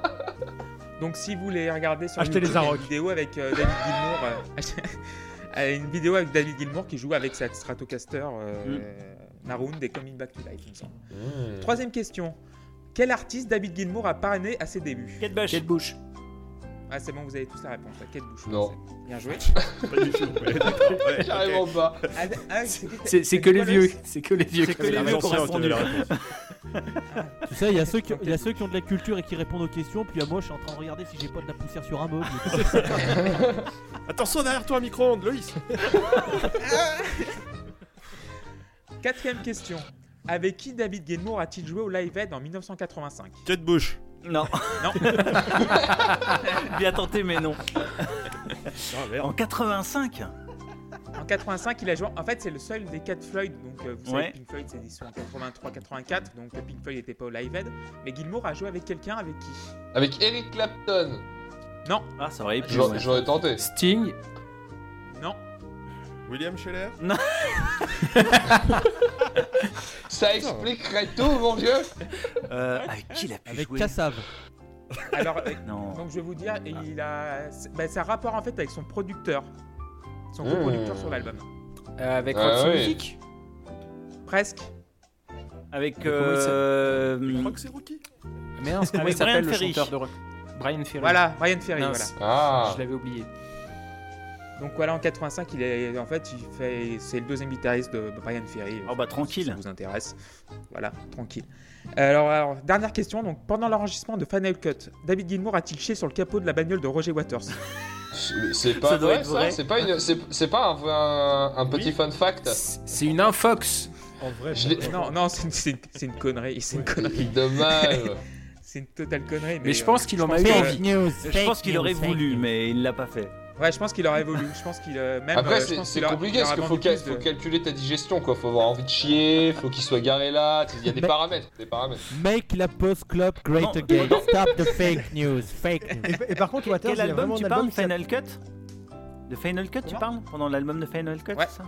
Donc si vous voulez regarder sur YouTube, les une vidéo avec euh, David Gilmour, euh, une vidéo avec David Gilmour qui joue avec sa Stratocaster euh, mm. Maroon des Coming Back to Life, il me semble. Mm. Troisième question. Quel artiste David Gilmour a parrainé à ses débuts ? Kate Bush. Kate Bush. Ah c'est bon, vous avez tous la réponse. Kate Bush. Non. C'est... Bien joué. Pas du tout. Ouais, carrément okay. pas. Ah, ah, c'est, c'est, c'est que les vieux. C'est que les vieux. C'est que les vieux qui ont la réponse. Tu sais, il y a ceux qui ont de la culture et qui répondent aux questions. Puis moi, je suis en train de regarder si j'ai pas de la poussière sur un meuble. Attention derrière toi, micro-ondes, Loïs. Quatrième question. Avec qui David Gilmour a-t-il joué au Live Aid en dix-neuf cent quatre-vingt-cinq ? Kate Bush. Non. Non. Bien tenté, mais non. non en quatre-vingt-cinq. En quatre-vingt-cinq, il a joué. En fait, c'est le seul des quatre Floyd. Donc, euh, vous ouais. savez, Pink Floyd, c'est issu en quatre-vingt-trois quatre-vingt-quatre. Donc, Pink Floyd n'était pas au Live Aid. Mais Gilmour a joué avec quelqu'un, avec qui ? Avec Eric Clapton. Non. Ah, ça aurait pu. J'aurais, j'aurais tenté. Sting. Non. William Sheller. Non. Ça expliquerait tout, mon vieux. Euh, avec qui il a pu avec jouer ? Avec Kassav. Alors, euh, non. donc je vais vous dire, il a, bah, ça a rapport en fait avec son producteur. Son coproducteur mmh. sur l'album. Euh, avec ah, Roxy oui. Music ? Presque. Avec. Euh... Je crois que c'est Rocky. Mais non, comment il s'appelle le chanteur de rock ? Brian Ferry. Voilà, Brian Ferry. Voilà. Ah. Je l'avais oublié. Donc voilà, en quatre-vingt-cinq, il est, en fait, il fait, c'est le deuxième guitariste de Brian Ferry. Oh bah tranquille. Si ça vous intéresse. Voilà, tranquille. Alors, alors dernière question. Donc, pendant l'enregistrement de Final Cut, David Gilmour a-t-il chié sur le capot de la bagnole de Roger Waters ? C'est pas ça vrai, vrai, ça. vrai. C'est pas une, c'est, c'est pas un, un, un petit oui. fun fact. C'est une infox. En vrai. Je l'ai... Non, non, c'est une, c'est une, c'est une connerie. C'est une connerie. Dommage. C'est une totale connerie. Mais, mais je pense euh, qu'il en a eu envie. Je pense qu'il aurait voulu, mais il l'a pas fait. Ouais, je pense qu'il aurait voulu. Je pense qu'il euh, même. Après, euh, c'est, c'est qu'il compliqué parce qu'il faut, cal- de... faut calculer ta digestion, quoi. Faut avoir envie de chier, faut qu'il soit garé là. Il y a des, Ma- paramètres, des paramètres. Make la post club great non, again. Non. Stop the fake news. Fake news. Et, et par contre, Waters, quel album tu parles ? Final Cut ? De Final Cut, tu parles ? Pendant l'album de Final Cut, ouais. ça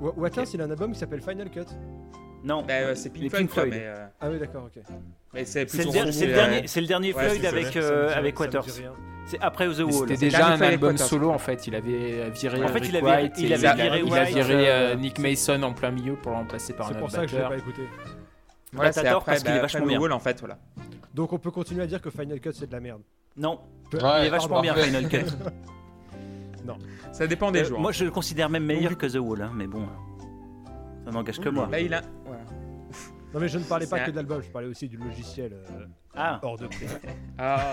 Waters, il a un album qui s'appelle Final Cut. Non, bah, euh, c'est Pink Floyd. Floyd. Mais, euh... Ah oui, d'accord, ok. Mais c'est, c'est, le der- c'est, le dernier, c'est le dernier Floyd ouais, avec, euh, ça, avec ça, Waters. Ça c'est après The Wall. C'était déjà un album solo en fait. Il avait viré en fait, Rick il avait, White. Il, il, il, avait, viré il, White, il a viré euh, Nick Mason en plein milieu pour le remplacer par un autre batteur. C'est pour ça que je l'ai pas écouté. Voilà, c'est après The Wall en fait. Voilà. Donc on peut continuer à dire que Final Cut c'est de la merde. Non, il est vachement bien Final Cut. Non, ça dépend des jours. Moi je le considère même meilleur que The Wall, mais bon. Ça n'engage que moi. Là, il a... voilà. Non, mais je ne parlais pas c'est que un... d'album, je parlais aussi du logiciel euh, ah. hors de prix. Ah.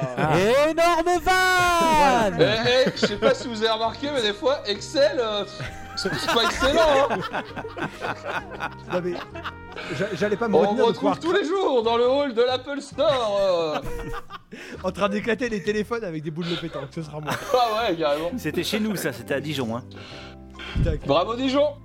Énorme vanne. Eh, eh, je sais pas si vous avez remarqué, mais des fois, Excel, euh, c'est, c'est pas excellent. Hein. Non, mais j'allais pas me retenir. On me retrouve tous les jours dans le hall de l'Apple Store. Euh... en train d'éclater les téléphones avec des boules de pétanque, ce sera moi. Ah ouais, carrément. C'était chez nous, ça, c'était à Dijon. Hein. Bravo Dijon.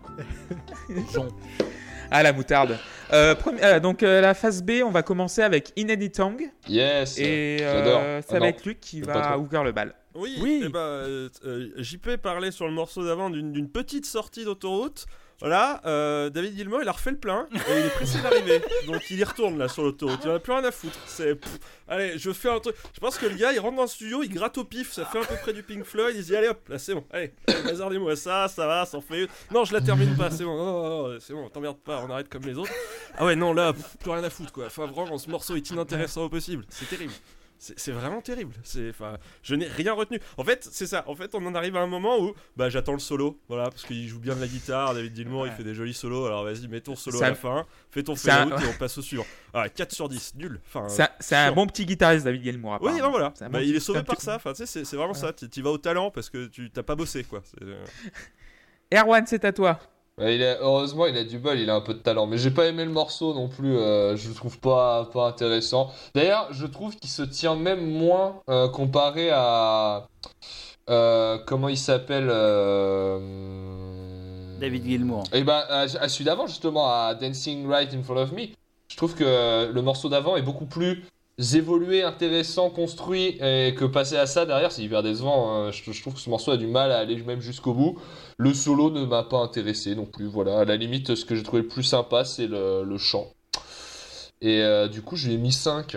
Ah la moutarde. Euh, premi- euh, donc euh, la phase B, on va commencer avec Inedi Tang. Yes. Et euh, ça ah, va non. être Luc qui c'est va ouvrir le bal. Oui. oui. Et bah, euh, J P parlait sur le morceau d'avant d'une, d'une petite sortie d'autoroute. Voilà, euh, David Gilmour il a refait le plein et il est pressé d'arriver. Donc il y retourne là sur l'autoroute, il en a plus rien à foutre. C'est pff, allez, je fais un truc. Je pense que le gars il rentre dans le studio, il gratte au pif, ça fait à peu près du Pink Floyd. Il se dit allez hop, là c'est bon, allez, hasardez-moi ça, ça va, ça en fait une. Non, je la termine pas, c'est bon, non, non, non, c'est bon, t'emmerde pas, on arrête comme les autres. Ah ouais, non, là, pff, plus rien à foutre quoi. Enfin, vraiment, ce morceau est inintéressant au possible, c'est terrible. C'est, c'est vraiment terrible. C'est, enfin, je n'ai rien retenu. En fait, c'est ça. En fait, on en arrive à un moment où, bah, j'attends le solo, voilà, parce qu'il joue bien de la guitare. David Gilmour, ouais. il fait des jolis solos. Alors, vas-y, mets ton solo ça... à la fin, fais ton fade out un... et on passe au suivant. Ah, quatre sur dix, nul. Enfin, ça, c'est un bon petit guitariste, David Gilmour. Oui, ben voilà. Bah, bon il est sauvé par ça. Enfin, tu sais, c'est, c'est vraiment ouais. ça. Tu vas au talent parce que tu t'as pas bossé, quoi. C'est... Erwan, c'est à toi. Bah, il a, heureusement il a du bol, il a un peu de talent, mais j'ai pas aimé le morceau non plus, euh, je le trouve pas, pas intéressant. D'ailleurs je trouve qu'il se tient même moins euh, comparé à Euh, comment il s'appelle euh... David Gilmour. Et ben à, à celui d'avant justement, à Dancing Right in Front of Me, je trouve que le morceau d'avant est beaucoup plus évolué, intéressant, construit, et que passer à ça derrière c'est hyper décevant. Je, je trouve que ce morceau a du mal à aller même jusqu'au bout. Le solo ne m'a pas intéressé non plus. Voilà, à la limite ce que j'ai trouvé le plus sympa c'est le, le chant. Et euh, du coup je lui ai mis cinq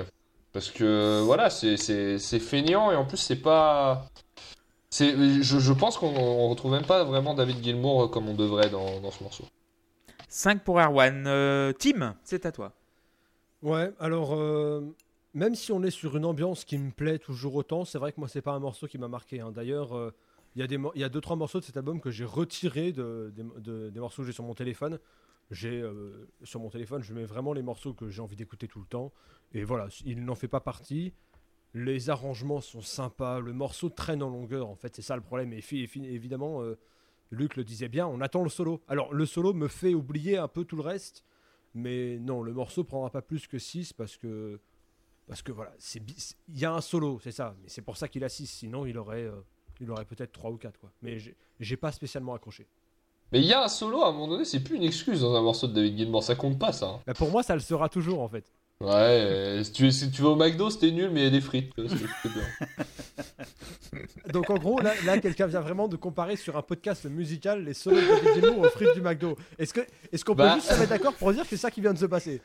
parce que voilà c'est, c'est, c'est feignant et en plus c'est pas... C'est, je, je pense qu'on ne retrouve même pas vraiment David Gilmour comme on devrait dans, dans ce morceau. cinq pour Erwan. Euh, Tim, c'est à toi. Ouais, alors euh, même si on est sur une ambiance qui me plaît toujours autant, c'est vrai que moi, ce n'est pas un morceau qui m'a marqué. Hein. D'ailleurs, il euh, y a deux trois morceaux de cet album que j'ai retirés de, de, de, des morceaux que j'ai sur mon téléphone. J'ai, euh, sur mon téléphone, je mets vraiment les morceaux que j'ai envie d'écouter tout le temps. Et voilà, il n'en fait pas partie. Les arrangements sont sympas, le morceau traîne en longueur, en fait, c'est ça le problème. Et évidemment, euh, Luc le disait bien, on attend le solo. Alors, le solo me fait oublier un peu tout le reste, mais non, le morceau prendra pas plus que six parce que, parce que voilà, c'est, il y a un solo, c'est ça, mais c'est pour ça qu'il a six, sinon il aurait, euh, il aurait peut-être trois ou quatre, quoi. Mais j'ai, j'ai pas spécialement accroché. Mais il y a un solo, à un moment donné, c'est plus une excuse dans un morceau de David Gilmour, ça compte pas, ça. Hein. Bah pour moi, ça le sera toujours, en fait. Ouais, si tu, si tu vas au McDo, c'était nul, mais il y a des frites. C'est bien. Donc en gros, là, là, quelqu'un vient vraiment de comparer sur un podcast musical les solos de David Gilmour aux frites du McDo. Est-ce, que, est-ce qu'on peut bah... juste se mettre d'accord pour dire que c'est ça qui vient de se passer?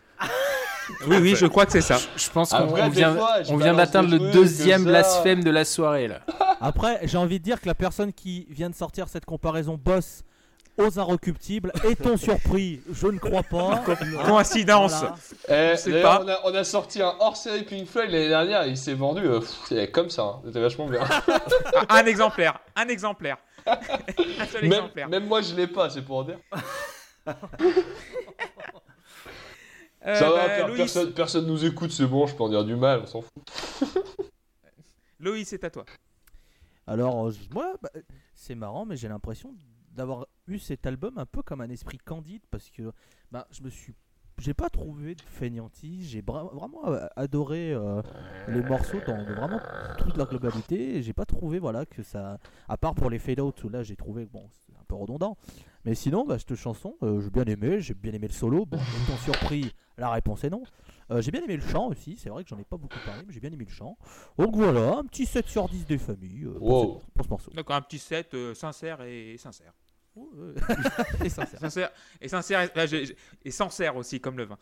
Oui, oui, je crois que c'est ça. Je, je pense qu'on Après, on vient, fois, on vient d'atteindre le deuxième blasphème de la soirée, là. Après, j'ai envie de dire que la personne qui vient de sortir cette comparaison boss aux inrecuptibles, est-on surpris? Je ne crois pas. Coïncidence. Voilà. eh, on, a, on a sorti un hors-série Pink Floyd l'année dernière et il s'est vendu euh, pff, comme ça. Hein. C'était vachement bien. un exemplaire. Un exemplaire. un seul même, exemplaire. Même moi, je l'ai pas, c'est pour en dire. ça euh, va, bah, Louis... personne, personne nous écoute, c'est bon, je peux en dire du mal, on s'en fout. Loïs, c'est à toi. Alors, moi, bah, c'est marrant, mais j'ai l'impression d'avoir eu cet album un peu comme un esprit candide parce que bah, je me suis, j'ai pas trouvé de fainéantise, j'ai bra- vraiment adoré euh, les morceaux dans vraiment toute leur globalité. Et j'ai pas trouvé voilà que ça, à part pour les fade out où là j'ai trouvé bon c'est un peu redondant, mais sinon bah, cette chanson euh, j'ai bien aimé, j'ai bien aimé le solo. Bon, étant surpris, la réponse est non. Euh, j'ai bien aimé le chant aussi, c'est vrai que j'en ai pas beaucoup parlé, mais j'ai bien aimé le chant. Donc voilà, un petit sept sur dix des familles euh, wow. pour, ce, pour ce morceau. Donc un petit sept euh, sincère et, et sincère. et sincère. sincère et sincère et, là, je, je, et sincère aussi comme le vin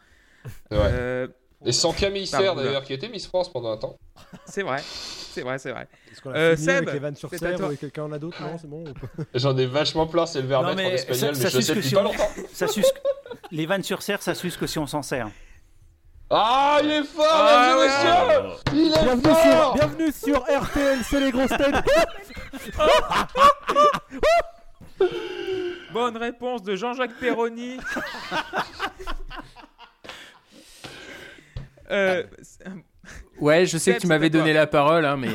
euh, et sans Camille Serre d'ailleurs qui était Miss France pendant un temps. C'est vrai, c'est vrai, c'est vrai. Est-ce qu'on a euh, Seb, avec les vannes sur Serre ou avec quelqu'un en a d'autres? Non, c'est bon. J'en ai vachement plein, c'est le verbe en espagnol, ça, mais ça je sais depuis si pas on... longtemps. Ça sus... les vannes sur Serre, ça s'use que si on s'en sert. Ah, il est fort, ah, mesdames ouais. Il est bienvenue fort. Sur, bienvenue sur R T L, c'est les grosses têtes. Bonne réponse de Jean-Jacques Perroni. euh, ouais, je sais que tu m'avais donné la parole, hein, mais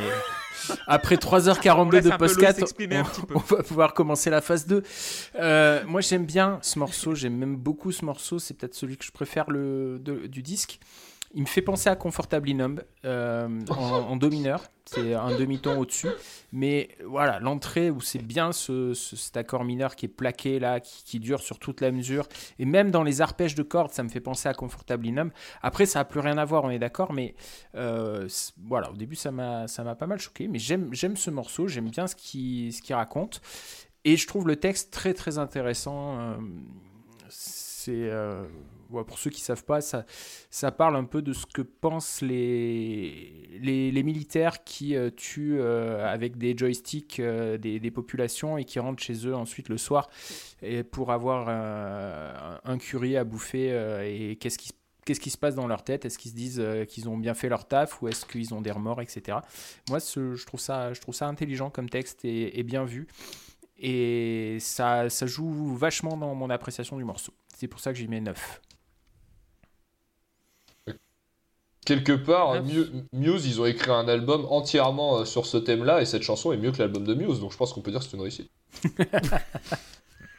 après trois heures quarante-deux de podcast, on, on va pouvoir commencer la phase deux. Euh, moi, j'aime bien ce morceau, j'aime même beaucoup ce morceau. C'est peut-être celui que je préfère le, de, du disque. Il me fait penser à Comfortably Numb euh, en, en do mineur, c'est un demi-ton au-dessus, mais voilà, l'entrée où c'est bien ce, ce, cet accord mineur qui est plaqué là, qui, qui dure sur toute la mesure, et même dans les arpèges de cordes, ça me fait penser à Comfortably Numb. Après, ça n'a plus rien à voir, on est d'accord, mais euh, voilà, au début, ça m'a, ça m'a pas mal choqué, mais j'aime, j'aime ce morceau, j'aime bien ce qu'il, ce qu'il raconte, et je trouve le texte très très intéressant. Euh, c'est... Euh, Ouais, pour ceux qui ne savent pas, ça, ça parle un peu de ce que pensent les, les, les militaires qui euh, tuent euh, avec des joysticks euh, des, des populations et qui rentrent chez eux ensuite le soir et pour avoir euh, un curry à bouffer euh, et qu'est-ce qui, qu'est-ce qui se passe dans leur tête. Est-ce qu'ils se disent euh, qu'ils ont bien fait leur taf ou est-ce qu'ils ont des remords, et cetera. Moi, ce, je, trouve ça, je trouve ça intelligent comme texte et, et bien vu. Et ça, ça joue vachement dans mon appréciation du morceau. C'est pour ça que j'y mets neuf. Quelque part, Muse, ils ont écrit un album entièrement sur ce thème-là, et cette chanson est mieux que l'album de Muse, donc je pense qu'on peut dire que c'est une réussite.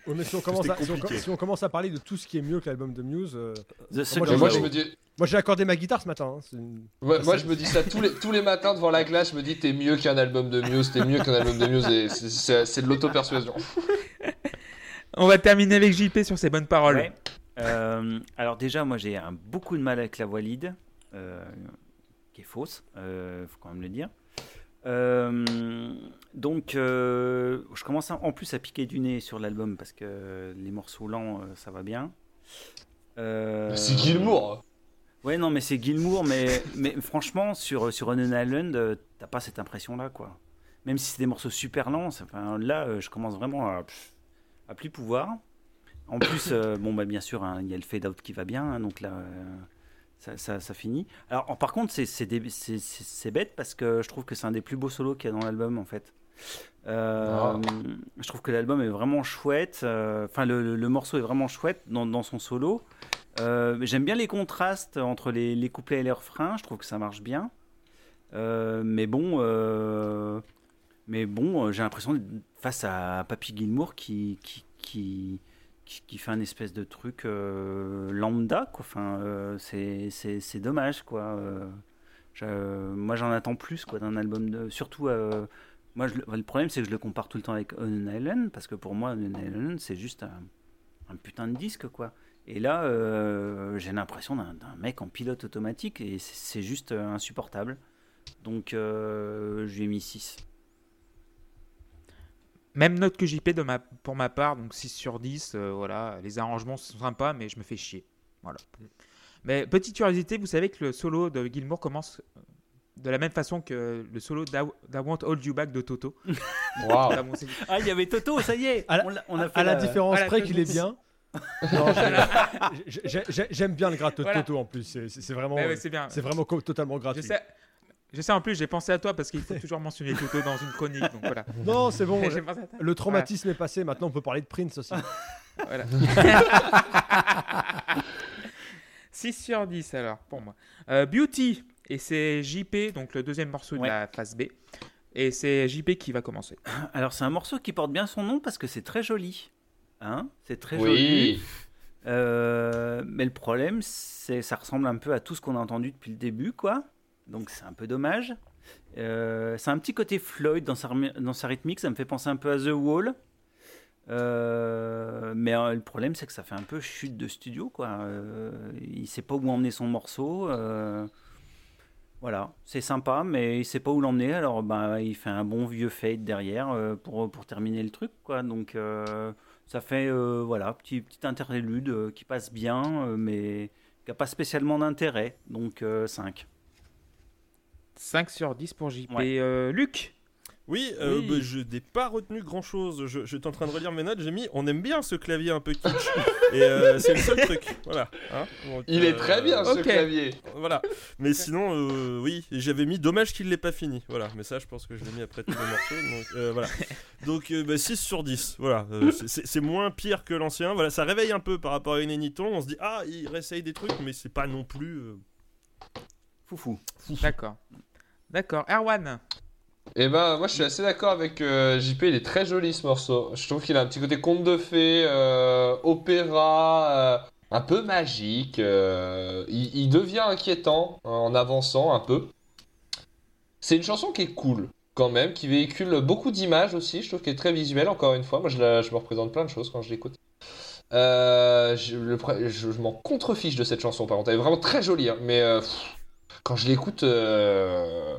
Oui, mais si on, commence à, si, on, si on commence à parler de tout ce qui est mieux que l'album de Muse, euh, moi, j'ai, moi, je me dis... moi j'ai accordé ma guitare ce matin. Hein. C'est une... ouais, moi je me dis ça tous les, tous les matins devant la glace, je me dis t'es mieux qu'un album de Muse, t'es mieux qu'un album de Muse, et c'est, c'est, c'est de l'auto-persuasion. On va terminer avec J P sur ces bonnes paroles. Ouais. Euh, alors déjà, moi j'ai un, beaucoup de mal avec la voix lead, euh, qui est fausse, euh, faut quand même le dire. Euh, donc euh, je commence à, en plus à piquer du nez sur l'album parce que euh, les morceaux lents euh, ça va bien euh, c'est Gilmour ouais non mais c'est Gilmour mais, mais franchement sur, sur On an Island euh, t'as pas cette impression là quoi, même si c'est des morceaux super lents ça, là euh, je commence vraiment à, à plus pouvoir en plus euh, bon bah bien sûr il hein, y a le fade out qui va bien hein, donc là euh, Ça, ça, ça finit. Alors, par contre, c'est, c'est, des, c'est, c'est, c'est bête parce que je trouve que c'est un des plus beaux solos qu'il y a dans l'album en fait. Euh, oh. Je trouve que l'album est vraiment chouette. Enfin, le, le, le morceau est vraiment chouette dans, dans son solo. Euh, j'aime bien les contrastes entre les, les couplets et les refrains. Je trouve que ça marche bien. Euh, mais bon, euh, mais bon, j'ai l'impression face à Papy Gilmour qui qui, qui qui fait un espèce de truc euh, lambda quoi. Enfin, euh, c'est, c'est, c'est dommage quoi. Euh, je, euh, moi j'en attends plus quoi, d'un album de... surtout euh, moi je, le problème c'est que je le compare tout le temps avec On an Island parce que pour moi On an Island c'est juste un, un putain de disque quoi. Et là euh, j'ai l'impression d'un, d'un mec en pilote automatique et c'est, c'est juste insupportable. Donc euh, je lui ai mis six. Même note que J P de ma, pour ma part, donc six sur dix, euh, voilà, les arrangements sont sympas, mais je me fais chier. Voilà. Mais petite curiosité, vous savez que le solo de Gilmour commence de la même façon que le solo d'I Want Hold You Back de Toto. Wow. Ah, il y avait Toto, ça y est. À la, on l'a, on a fait à la, la différence à près la... qu'il est bien. Non, j'ai, j'ai, j'ai, j'aime bien le gratte de voilà. Toto en plus, c'est, c'est vraiment, ouais, c'est bien. C'est vraiment totalement gratuit. Je sais... Je sais en plus, j'ai pensé à toi parce qu'il faut toujours mentionner Toto dans une chronique, donc voilà. Non, c'est bon. Je... Le traumatisme voilà. est passé. Maintenant, on peut parler de Prince aussi. Voilà. six sur dix alors pour moi. Euh, Beauty et c'est J P, donc le deuxième morceau ouais. de la phase B. Et c'est J P qui va commencer. Alors c'est un morceau qui porte bien son nom parce que c'est très joli, hein. C'est très oui. joli. Euh, mais le problème, c'est ça ressemble un peu à tout ce qu'on a entendu depuis le début, quoi. Donc c'est un peu dommage. Euh, c'est un petit côté Floyd dans sa, dans sa rythmique, ça me fait penser un peu à The Wall. Euh, mais euh, le problème c'est que ça fait un peu chute de studio, quoi. Euh, il sait pas où emmener son morceau. Euh, voilà, c'est sympa, mais il sait pas où l'emmener. Alors bah, il fait un bon vieux fade derrière euh, pour, pour terminer le truc, quoi. Donc euh, ça fait euh, voilà, petit, petit interlude euh, qui passe bien, euh, mais qui a pas spécialement d'intérêt. Donc euh, cinq. cinq sur dix pour J P. Ouais. Euh, Luc Oui, euh, oui. Bah, je n'ai pas retenu grand-chose. Je, j'étais en train de relire mes notes. J'ai mis « On aime bien ce clavier un peu kitsch ». Et euh, c'est le seul truc. Voilà. Hein bon, il euh, est très bien, okay. ce clavier. Voilà. Mais sinon, euh, oui, j'avais mis « Dommage qu'il ne l'ait pas fini ». Voilà. Mais ça, je pense que je l'ai mis après tous les morceaux. Donc, euh, voilà. donc euh, bah, six sur dix. Voilà. Euh, c'est, c'est, c'est moins pire que l'ancien. Voilà. Ça réveille un peu par rapport à une Eniton. On se dit « Ah, il réessaye des trucs », mais c'est pas non plus… Euh... Foufou. Foufou. D'accord. D'accord, Erwan. Eh ben, moi je suis assez d'accord avec euh, J P, il est très joli ce morceau. Je trouve qu'il a un petit côté conte de fées, euh, opéra, euh, un peu magique. Euh, il, il devient inquiétant hein, en avançant un peu. C'est une chanson qui est cool quand même, qui véhicule beaucoup d'images aussi. Je trouve qu'elle est très visuelle encore une fois. Moi je, la, je me représente plein de choses quand je l'écoute. Euh, je, le, je, je m'en contrefiche de cette chanson par contre. Elle est vraiment très jolie, hein, mais... Euh, pff, quand je l'écoute, euh,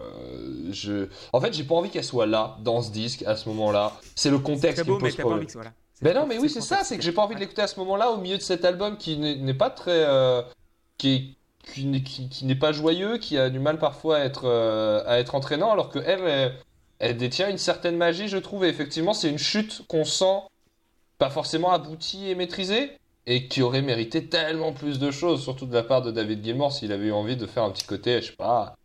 je... en fait, j'ai pas envie qu'elle soit là, dans ce disque, à ce moment-là. C'est le contexte c'est beau, qui me pose problème. Que, voilà. Ben non, mais oui, c'est, c'est ça, c'est que j'ai pas envie de l'écouter à ce moment-là, au milieu de cet album qui n'est, n'est pas très, euh, qui, est, qui, n'est, qui, qui n'est pas joyeux, qui a du mal parfois à être, euh, à être entraînant, alors que elle, elle, elle détient une certaine magie, je trouve. Et effectivement, c'est une chute qu'on sent pas forcément aboutie et maîtrisée. Et qui aurait mérité tellement plus de choses, surtout de la part de David Gilmour, s'il avait eu envie de faire un petit côté, je sais pas,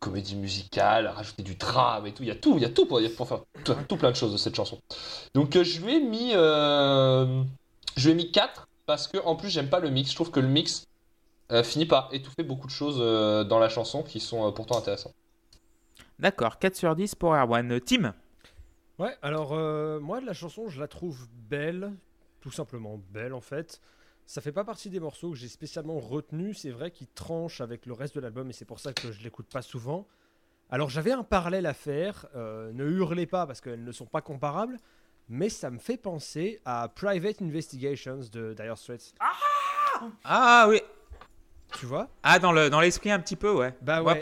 comédie musicale, rajouter du drame et tout. Il y a tout, il y a tout pour, pour faire tout, tout plein de choses de cette chanson. Donc euh, je lui ai mis, euh, je lui ai mis quatre parce que en plus j'aime pas le mix. Je trouve que le mix euh, finit par étouffer beaucoup de choses euh, dans la chanson qui sont euh, pourtant intéressantes. D'accord, quatre sur dix pour Erwan. Tim. Ouais, alors euh, moi la chanson je la trouve belle. tout simplement belle en fait. Ça fait pas partie des morceaux que j'ai spécialement retenu, c'est vrai qu'il tranche avec le reste de l'album et c'est pour ça que je l'écoute pas souvent. Alors j'avais un parallèle à faire, euh, ne hurlez pas parce qu'elles ne sont pas comparables, mais ça me fait penser à Private Investigations de Dire Straits. Ah, ah oui. Tu vois ? Ah dans le dans l'esprit un petit peu ouais. Bah ouais. Je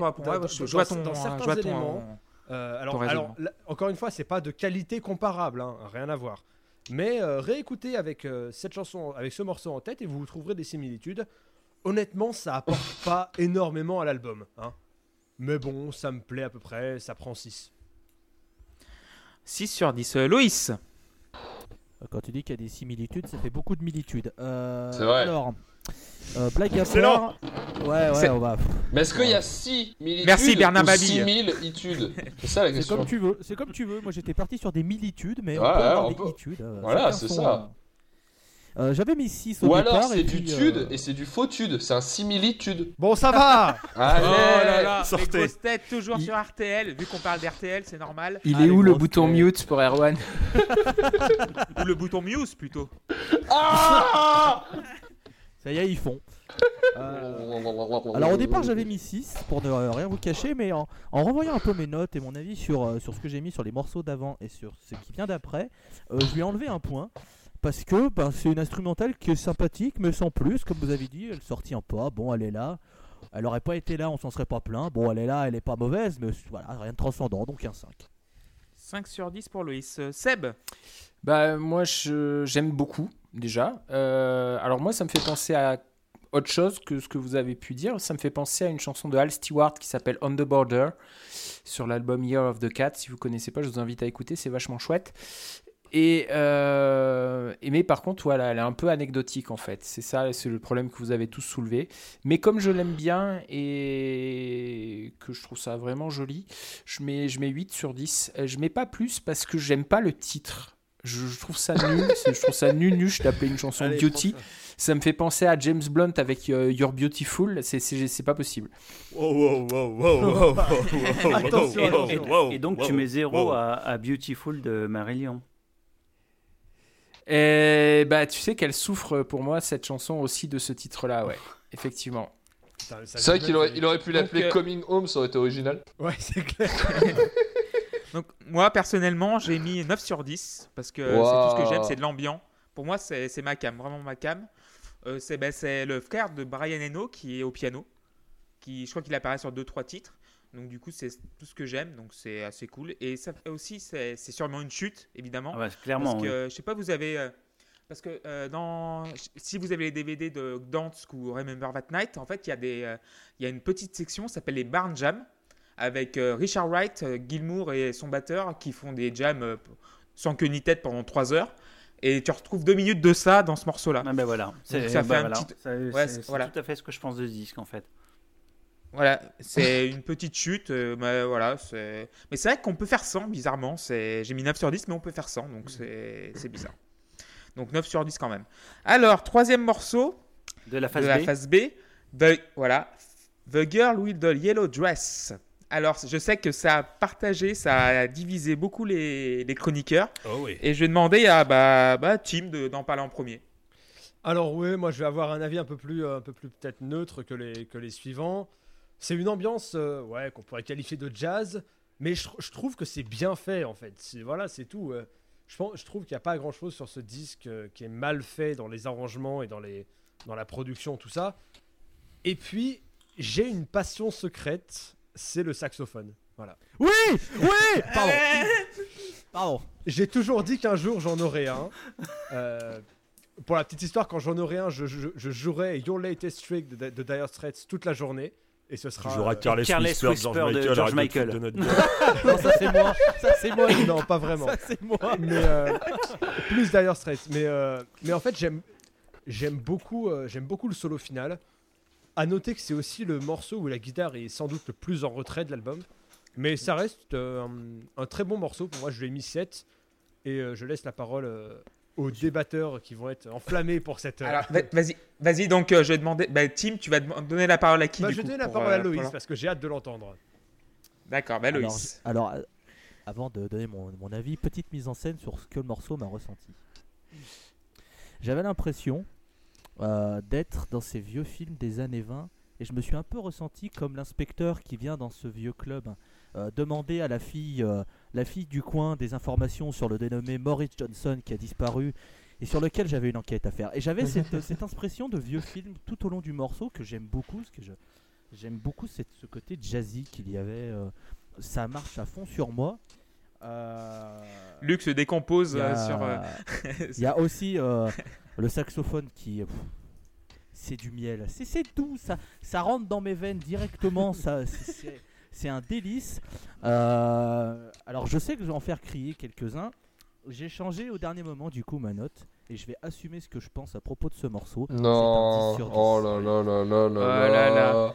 vois ton dans certains éléments. Euh, alors, alors là, encore une fois, c'est pas de qualité comparable, hein, rien à voir. Mais euh, réécoutez avec euh, cette chanson, avec ce morceau en tête, et vous trouverez des similitudes. Honnêtement, ça apporte pas énormément à l'album, hein. Mais bon, ça me plaît à peu près. Ça prend six. six sur dix. Euh, Loïs. Quand tu dis qu'il y a des similitudes, ça fait beaucoup de militudes. Euh, c'est vrai. Alors, euh, blague à faire. Ouais, ouais, c'est... on va. Mais est-ce qu'il y a six militudes ? Merci Bernard Mabille. six mille études. C'est ça la question. C'est comme tu veux. C'est comme tu veux. Moi, j'étais parti sur des militudes, mais ouais, on peut ouais, avoir on des peut... études. Euh, voilà, c'est son... ça. Euh, j'avais mis six au Ou départ. Ou alors c'est et du puis, tude euh... et c'est du faux tude, c'est un similitude. Bon ça va. Allez, oh là là, sortez. Les grosses têtes toujours il... sur R T L, vu qu'on parle d'R T L c'est normal. Il ah, est où le bouton têtes. Mute pour Erwan? Ou le bouton Muse plutôt. Ah ça y est ils font. Euh... Alors au départ j'avais mis six pour ne rien vous cacher, mais en, en renvoyant un peu mes notes et mon avis sur, sur ce que j'ai mis sur les morceaux d'avant et sur ce qui vient d'après, euh, je lui ai enlevé un point. Parce que ben, c'est une instrumentale qui est sympathique, mais sans plus, comme vous avez dit, elle sortient pas, bon elle est là, elle aurait pas été là, on s'en serait pas plaint, bon elle est là, elle est pas mauvaise, mais voilà, rien de transcendant, donc un cinq. cinq sur dix pour Loïs. Euh, Seb ? Bah moi je, j'aime beaucoup, déjà, euh, alors moi ça me fait penser à autre chose que ce que vous avez pu dire, ça me fait penser à une chanson de Hal Stewart qui s'appelle On the Border, sur l'album Year of the Cat, si vous connaissez pas je vous invite à écouter, c'est vachement chouette. Et, euh, et mais par contre voilà, elle est un peu anecdotique en fait, c'est ça, c'est le problème que vous avez tous soulevé, mais comme je l'aime bien et que je trouve ça vraiment joli, je mets, je mets huit sur dix, je mets pas plus parce que j'aime pas le titre, je, je trouve ça nul, je trouve ça nul, nul d'appeler une chanson Allez, Beauty, ça me fait penser à James Blunt avec euh, You're Beautiful, c'est, c'est, c'est pas possible. Et donc tu mets zéro wow. à, à Beautiful de Marillion. Et bah, tu sais qu'elle souffre pour moi cette chanson aussi de ce titre-là, ouais, effectivement. Ça, ça c'est vrai qu'il aurait, il aurait pu l'appeler donc, Coming Home, ça aurait été original. Ouais, c'est clair. Donc, moi personnellement, j'ai mis neuf sur dix parce que wow. c'est tout ce que j'aime, c'est de l'ambiance. Pour moi, c'est, c'est ma cam, vraiment ma cam. Euh, c'est, bah, c'est le frère de Brian Eno qui est au piano, qui, je crois qu'il apparaît sur deux trois titres. Donc du coup c'est tout ce que j'aime, donc c'est assez cool et ça aussi c'est, c'est sûrement une chute évidemment. Ah bah, clairement. Parce que oui. je sais pas vous avez euh, parce que euh, dans si vous avez les D V D de Gdansk ou Remember That Night en fait il y a des euh, il y a une petite section qui s'appelle les Barn Jam avec euh, Richard Wright, euh, Gilmour et son batteur qui font des jams euh, sans queue ni tête pendant trois heures et tu retrouves deux minutes de ça dans ce morceau là. Ah ben bah voilà. C'est, ça bah fait voilà. un petit ça, ouais, c'est, c'est voilà. tout à fait ce que je pense de ce disque en fait. Voilà, c'est une petite chute, euh, mais voilà, c'est... mais c'est vrai qu'on peut faire cent, bizarrement, c'est... j'ai mis neuf sur dix, mais on peut faire cent, donc c'est, c'est bizarre. Donc neuf sur dix quand même. Alors, troisième morceau de la phase de B, la phase B the... voilà, The Girl with the Yellow Dress. Alors, je sais que ça a partagé, ça a divisé beaucoup les, les chroniqueurs, oh oui. et je vais demander à bah, bah, Tim de, d'en parler en premier. Alors oui, moi je vais avoir un avis un peu plus, un peu plus peut-être neutre que les, que les suivants. C'est une ambiance euh, ouais, qu'on pourrait qualifier de jazz, mais je, je trouve que c'est bien fait en fait. C'est, voilà, c'est tout. Euh, je, pense, je trouve qu'il n'y a pas grand-chose sur ce disque euh, qui est mal fait dans les arrangements et dans, les, dans la production, tout ça. Et puis, j'ai une passion secrète, c'est le saxophone. Voilà. Oui, oui. Pardon. Pardon. J'ai toujours dit qu'un jour j'en aurais un. Euh, pour la petite histoire, quand j'en aurais un, je, je, je jouerai Your Latest Trick de, de Dire Straits toute la journée. Et ce sera. J'aurai euh, Careless, Careless Whisper, Whisper de George Michael. De George Michael. De non, ça c'est moi. Ça c'est moi. Non, pas vraiment. Ça c'est moi. Mais euh, plus Dire Straits. Mais euh, mais en fait j'aime j'aime beaucoup euh, j'aime beaucoup le solo final. À noter que c'est aussi le morceau où la guitare est sans doute le plus en retrait de l'album. Mais ça reste euh, un, un très bon morceau. Pour moi, je lui ai mis sept et euh, je laisse la parole. Euh, aux débatteurs qui vont être enflammés pour cette... Alors, vas-y, vas-y donc euh, je vais demander... Bah, Tim, tu vas donner la parole à qui bah, du Je vais donner la parole euh, à Loïs, pour... parce que j'ai hâte de l'entendre. D'accord, bah Loïs. Alors, alors avant de donner mon, mon avis, petite mise en scène sur ce que le morceau m'a ressenti. J'avais l'impression euh, d'être dans ces vieux films des années vingt, et je me suis un peu ressenti comme l'inspecteur qui vient dans ce vieux club euh, demander à la fille, euh, la fille du coin des informations sur le dénommé Maurice Johnson qui a disparu et sur lequel j'avais une enquête à faire. Et j'avais cette, cette impression de vieux film tout au long du morceau que j'aime beaucoup, parce que je, j'aime beaucoup cette, ce côté jazzy qu'il y avait. Euh, ça marche à fond sur moi. Euh... Luc se décompose y a... sur. Il euh... y a aussi euh, le saxophone qui. Pff, c'est du miel, c'est, c'est doux, ça, ça rentre dans mes veines directement, ça, c'est, c'est, c'est un délice. Euh... Alors je sais que je vais en faire crier quelques-uns. J'ai changé au dernier moment du coup ma note et je vais assumer ce que je pense à propos de ce morceau. Non. C'est un dix sur dix. Oh là là là là là là là.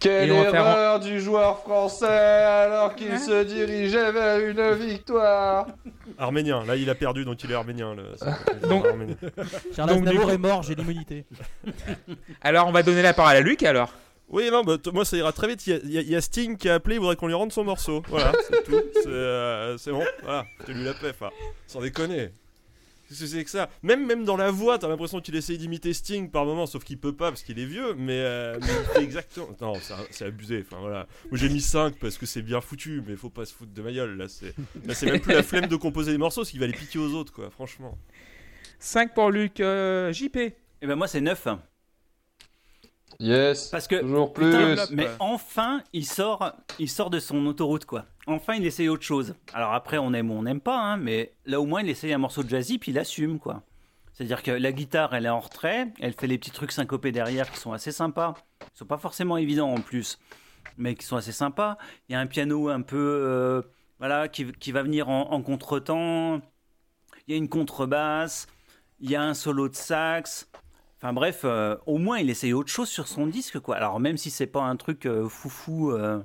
Quelle erreur en... du joueur français alors qu'il hein se dirigeait vers une victoire. Arménien, là il a perdu donc il est arménien. Le... donc... Charles Aznavour est mort, j'ai l'immunité. Alors on va donner la parole à Luc alors. Oui, non, bah, t- moi ça ira très vite. Il y, y, y a Sting qui a appelé, il voudrait qu'on lui rende son morceau. Voilà, c'est tout. C'est, euh, c'est bon, voilà, je lui la paix, enfin, sans déconner. Qu'est-ce que c'est que ça ? Même, même dans la voix, t'as l'impression qu'il essaye d'imiter Sting par moment, sauf qu'il peut pas parce qu'il est vieux, mais, euh, mais il fait exactement. Non, c'est, c'est abusé. Enfin voilà. Moi j'ai mis cinq parce que c'est bien foutu, mais faut pas se foutre de ma gueule. Là, c'est, là, c'est même plus la flemme de composer des morceaux, parce qu'il va les piquer aux autres, quoi, franchement. cinq pour Luc, euh, J P. Eh ben moi c'est neuf. Yes, parce que, toujours plus. Putain, mais ouais. Enfin, il sort, il sort de son autoroute, quoi. Enfin, il essaye autre chose. Alors après, on aime ou on n'aime pas, hein, mais là au moins, il essaye un morceau de jazzy, puis il assume, quoi. C'est-à-dire que la guitare, elle est en retrait, elle fait les petits trucs syncopés derrière qui sont assez sympas. Ils sont pas forcément évidents en plus, mais qui sont assez sympas. Il y a un piano un peu, euh, voilà, qui, qui va venir en, en contretemps. Il y a une contrebasse, il y a un solo de sax. Enfin bref, euh, au moins il essaye autre chose sur son disque, quoi. Alors même si c'est pas un truc euh, foufou euh,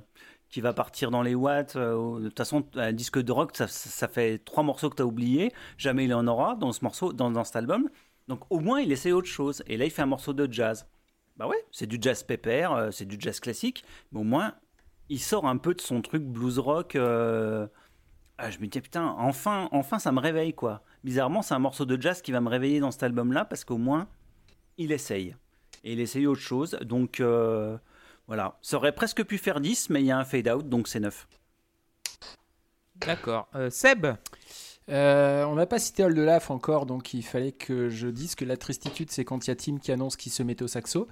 qui va partir dans les watts, euh, de toute façon un disque de rock, ça, ça fait trois morceaux que t'as oubliés, jamais il en aura dans ce morceau, dans, dans cet album. Donc au moins il essaye autre chose. Et là il fait un morceau de jazz. Bah ouais, c'est du jazz pépère, euh, c'est du jazz classique, mais au moins il sort un peu de son truc blues rock. Euh... Ah, je me dis putain, enfin, enfin ça me réveille, quoi. Bizarrement c'est un morceau de jazz qui va me réveiller dans cet album-là parce qu'au moins il essaye, et il essaye autre chose, donc euh, voilà, ça aurait presque pu faire dix, mais il y a un fade out, donc c'est neuf. D'accord, euh, Seb euh, on n'a pas cité Old Laf encore, donc il fallait que je dise que la tristitude c'est quand il y a Tim qui annonce qu'il se met au saxo,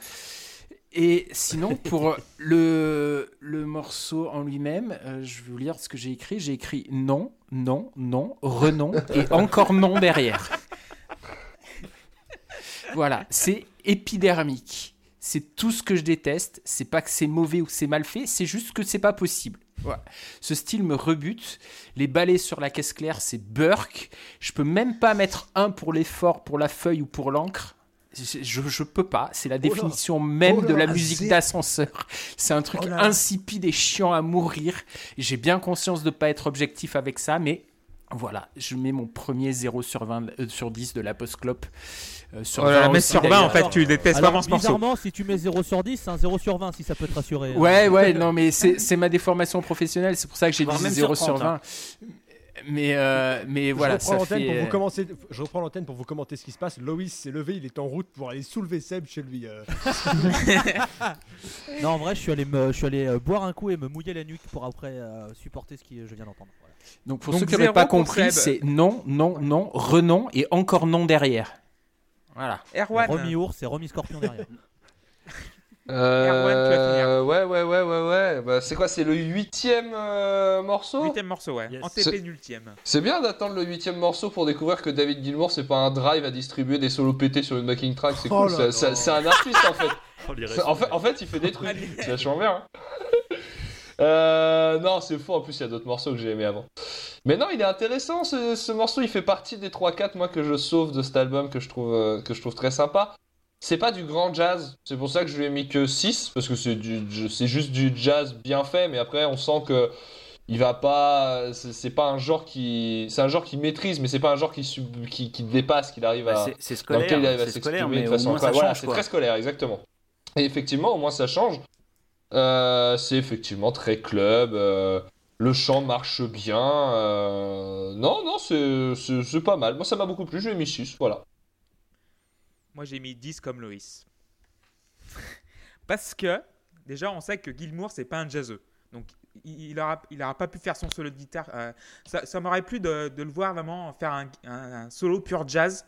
et sinon pour le, le morceau en lui-même, euh, je vais vous lire ce que j'ai écrit, j'ai écrit non, non, non, renom, et encore non derrière. Voilà, c'est épidermique. C'est tout ce que je déteste. C'est pas que c'est mauvais ou que c'est mal fait, c'est juste que c'est pas possible. Ouais. Ce style me rebute. Les ballets sur la caisse claire, c'est Burke. Je peux même pas mettre un pour l'effort, pour la feuille ou pour l'encre. Je, je, je peux pas. C'est la oh définition là. même oh de là, la musique c'est... d'ascenseur. C'est un truc oh insipide et chiant à mourir. J'ai bien conscience de pas être objectif avec ça, mais... Voilà, je mets mon premier zéro sur vingt, euh, sur dix de la post-clop. Euh, sur, voilà, mais sur vingt, d'ailleurs. En fait, tu détestes vraiment ce morceau. Bizarrement, si tu mets zéro sur dix, c'est un zéro sur vingt, si ça peut te rassurer. Ouais, ouais, non, mais c'est, c'est ma déformation professionnelle, c'est pour ça que j'ai dit zéro sur vingt. Hein. Mais, euh, mais voilà, ça fait... Pour vous commencer, je reprends l'antenne pour vous commenter ce qui se passe. Loïs s'est levé, il est en route pour aller soulever Seb chez lui. Euh... non, en vrai, je suis allé, me, je suis allé boire un coup et me mouiller la nuque pour après euh, supporter ce que je viens d'entendre. Voilà. Donc pour Donc ceux qui n'auraient pas compris, c'est non, non, non, renom et encore non derrière. Voilà. Erwan. Remis ours et remis scorpion derrière. Euh, Erwan, ouais, ouais, ouais, ouais, ouais. Bah, c'est quoi, c'est le huitième euh, morceau ? Huitième morceau, ouais. Yes. En T P nultième. C'est bien d'attendre le huitième morceau pour découvrir que David Gilmour, c'est pas un drive à distribuer des solos pétés sur une backing track. C'est oh cool. C'est, c'est, c'est un artiste en fait. Oh, en fait. En fait, il fait des trucs. C'est vachement bien. Hein. Euh, non, c'est faux. En plus, il y a d'autres morceaux que j'ai aimés avant. Mais non, il est intéressant ce, ce morceau. Il fait partie des trois quatre moi que je sauve de cet album que je trouve euh, que je trouve très sympa. C'est pas du grand jazz, c'est pour ça que je lui ai mis que six, parce que c'est, du, c'est juste du jazz bien fait, mais après on sent que il va pas, c'est, c'est pas un genre qui, c'est un genre qui maîtrise, mais c'est pas un genre qui, sub, qui, qui dépasse, qu'il arrive à, c'est, c'est scolaire, dans lequel il arrive à s'exprimer de façon, quoi. Voilà, c'est très scolaire, exactement. Et effectivement, au moins ça change. Euh, c'est effectivement très club. Euh... Le chant marche bien. Euh... Non, non, c'est, c'est, c'est pas mal. Moi, ça m'a beaucoup plu. Je lui ai mis six, voilà. Moi, j'ai mis dix comme Loïs. Parce que, déjà, on sait que Gilmour, c'est pas un jazzeux. Donc, il n'aura il aura pas pu faire son solo de guitare. Euh, ça, ça m'aurait plu de, de le voir vraiment faire un, un, un solo pur jazz.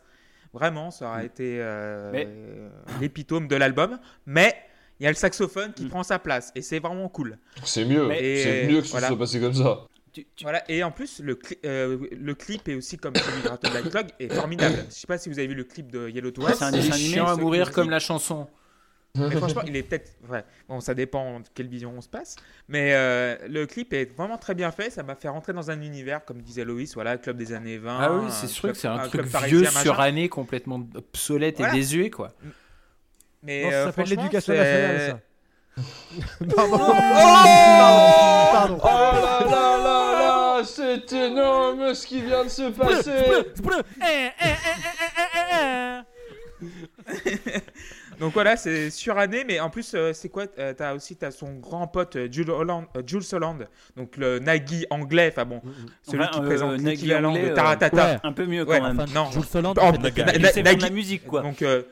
Vraiment, ça aurait mmh. été euh, Mais... euh, l'épitome de l'album. Mais il y a le saxophone qui mmh. prend sa place. Et c'est vraiment cool. C'est mieux. Et c'est mieux que ce voilà. soit passé comme ça. Tu, tu... Voilà. Et en plus, le, cli- euh, le clip est aussi comme celui de Rattle That Lock est formidable. Je ne sais pas si vous avez vu le clip de Yellow to Us. C'est un dessin animé à mourir comme la chanson. Mais franchement, il est peut-être. Ouais. Bon, ça dépend de quelle vision on se passe. Mais euh, le clip est vraiment très bien fait. Ça m'a fait rentrer dans un univers, comme disait Loïs, voilà, club des années vingt. Ah oui, c'est sûr club, que c'est un, un truc vieux, suranné, complètement obsolète voilà. et désuet, quoi. Mais non, ça euh, s'appelle l'éducation c'est... nationale, ça. Pardon. Oh Pardon. Oh là là là là, c'est énorme ce qui vient de se passer. Donc voilà, c'est suranné, mais en plus, euh, c'est quoi euh, t'as aussi t'as son grand pote euh, Jools Holland, euh, Jools Holland, donc le Nagui anglais, enfin bon, celui enfin, qui euh, présente l'équivalent de Taratata. Euh, ouais, un peu mieux quand ouais, même. Enfin, non, Jools Holland, en, Nagui, na, na, Nagui, la musique quoi. Donc euh,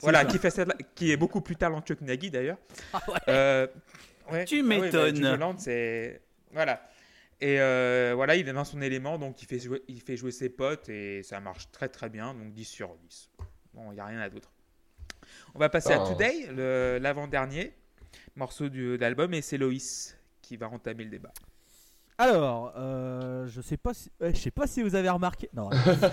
voilà, qui, fait cette, qui est beaucoup plus talentueux que Nagui d'ailleurs. Ah ouais. Euh, ouais. Tu m'étonnes. Ah ouais, Jools Holland, c'est. Voilà. Et euh, voilà, il est dans son élément, donc il fait, jouer, il fait jouer ses potes et ça marche très très bien, donc dix sur dix. Bon, il n'y a rien à d'autre. On va passer oh. à Today, le, l'avant-dernier morceau du, de l'album, et c'est Loïs qui va entamer le débat. Alors, euh, je sais pas si, euh, je sais pas si vous avez remarqué. Non,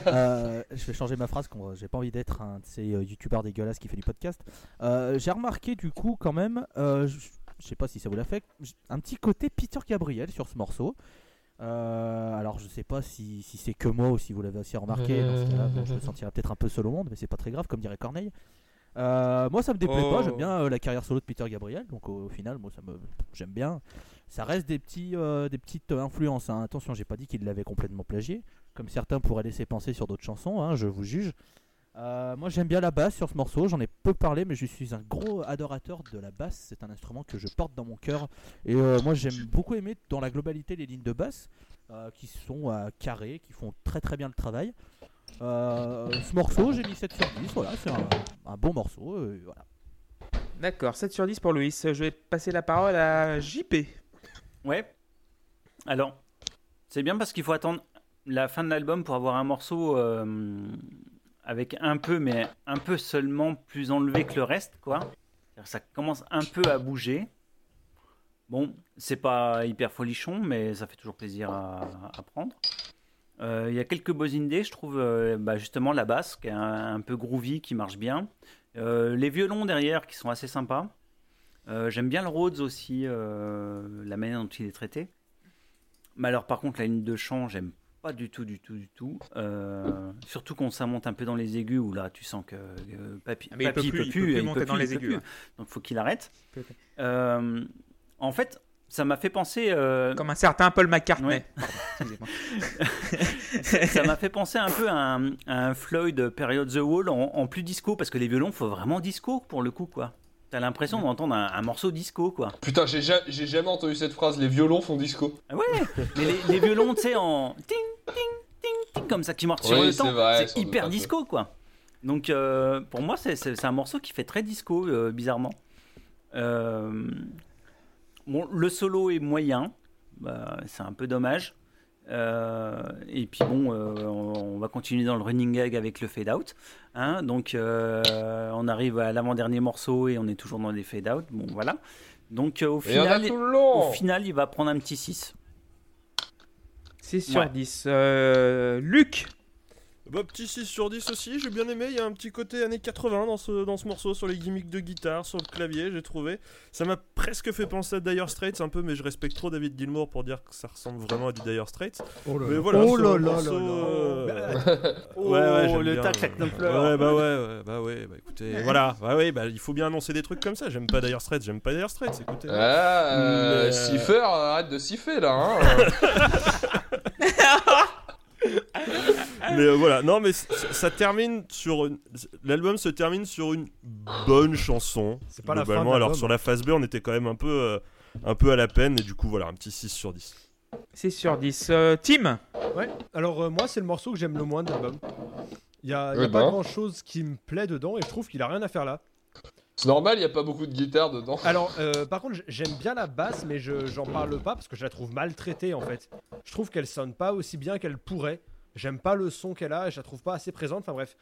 euh, je vais changer ma phrase. Qu'on, j'ai pas envie d'être un de ces euh, youtubeurs dégueulasses qui fait du podcast. Euh, j'ai remarqué du coup quand même, euh, je, je sais pas si ça vous l'a fait, un petit côté Peter Gabriel sur ce morceau. Euh, alors je sais pas si, si c'est que moi ou si vous l'avez aussi remarqué. Dans ce cas-là, bon, je me sentirais peut-être un peu seul au monde, mais c'est pas très grave, comme dirait Corneille. Euh, moi ça me déplaît oh. pas, j'aime bien euh, la carrière solo de Peter Gabriel, donc au, au final moi ça me j'aime bien. Ça reste des petits euh, des petites influences. Hein. Attention, j'ai pas dit qu'il l'avait complètement plagié, comme certains pourraient laisser penser sur d'autres chansons. Hein, je vous juge. Euh, moi j'aime bien la basse sur ce morceau, j'en ai peu parlé mais je suis un gros adorateur de la basse, c'est un instrument que je porte dans mon cœur et euh, moi j'aime beaucoup aimer dans la globalité les lignes de basse euh, qui sont euh, carrées, qui font très très bien le travail. Euh, ce morceau j'ai mis sept sur dix, voilà, c'est un, un bon morceau. Euh, voilà. D'accord, sept sur dix pour Louis, je vais passer la parole à J P. Ouais, alors c'est bien parce qu'il faut attendre la fin de l'album pour avoir un morceau... Euh... avec un peu, mais un peu seulement plus enlevé que le reste, quoi. Ça commence un peu à bouger. Bon, c'est pas hyper folichon, mais ça fait toujours plaisir à, à prendre. Il euh, y a quelques beaux indés, je trouve, euh, bah justement la basse, qui est un, un peu groovy, qui marche bien. Euh, les violons derrière, qui sont assez sympas. Euh, j'aime bien le Rhodes aussi, euh, la manière dont il est traité. Mais alors, par contre, la ligne de chant, j'aime pas du tout, du tout, du tout. Euh, surtout qu'on ça monte un peu dans les aigus où là tu sens que euh, papy, ah mais papy il peut plus, il peut plus il monter peut dans plus, les aigus. Hein. Donc faut qu'il arrête. Euh, en fait, ça m'a fait penser euh... comme un certain Paul McCartney. Ouais. Pardon, ça, ça m'a fait penser un peu à un, à un Floyd période The Wall en, en plus disco parce que les violons faut vraiment disco pour le coup quoi. T'as l'impression d'entendre un, un morceau disco, quoi. Putain, j'ai, ja- j'ai jamais entendu cette phrase, les violons font disco. Ah ouais, mais les, les violons, tu sais, en ting, ting, ting, ting, comme ça, qui marche sur oui, le c'est temps, vrai, c'est hyper disco, quoi. Donc, euh, pour moi, c'est, c'est, c'est un morceau qui fait très disco, euh, bizarrement. Euh, bon, le solo est moyen, bah, c'est un peu dommage. Euh, et puis bon, euh, on, on va continuer dans le running gag avec le fade out. Hein, donc euh, on arrive à l'avant-dernier morceau et on est toujours dans les fade out. Bon voilà. Donc euh, au, final, au final, il va prendre un petit six. six sur dix. Euh, Luc. Bah, petit six sur dix aussi, j'ai bien aimé, il y a un petit côté années quatre-vingts dans ce, dans ce morceau, sur les gimmicks de guitare, sur le clavier, j'ai trouvé. Ça m'a presque fait penser à Dire Straits un peu, mais je respecte trop David Gilmour pour dire que ça ressemble vraiment à du Dire Straits. Oh là mais voilà, oh là là morceau... là là oh, ouais, ouais, le tac-tac d'un pleur. Ouais, bah ouais, ouais, bah ouais, bah écoutez, voilà, bah ouais, bah il faut bien annoncer des trucs comme ça, j'aime pas Dire Straits, j'aime pas Dire Straits, écoutez. Ah, ouais. euh, mais... Cipher, arrête de siffler là, hein. Mais euh, voilà, non mais ça, ça termine sur une... l'album se termine sur une bonne chanson. C'est pas la fin de l'album. Alors sur la phase B, on était quand même un peu euh, un peu à la peine et du coup voilà, un petit six sur dix. six sur dix. Euh, Tim. Ouais. Alors euh, moi, c'est le morceau que j'aime le moins de l'album. Il n'y a, y a pas grand-chose qui me plaît dedans et je trouve qu'il a rien à faire là. C'est normal, il n'y a pas beaucoup de guitare dedans. Alors, euh, par contre, j'aime bien la basse, mais je, j'en parle pas parce que je la trouve maltraitée en fait. Je trouve qu'elle sonne pas aussi bien qu'elle pourrait. J'aime pas le son qu'elle a et je la trouve pas assez présente. Enfin bref,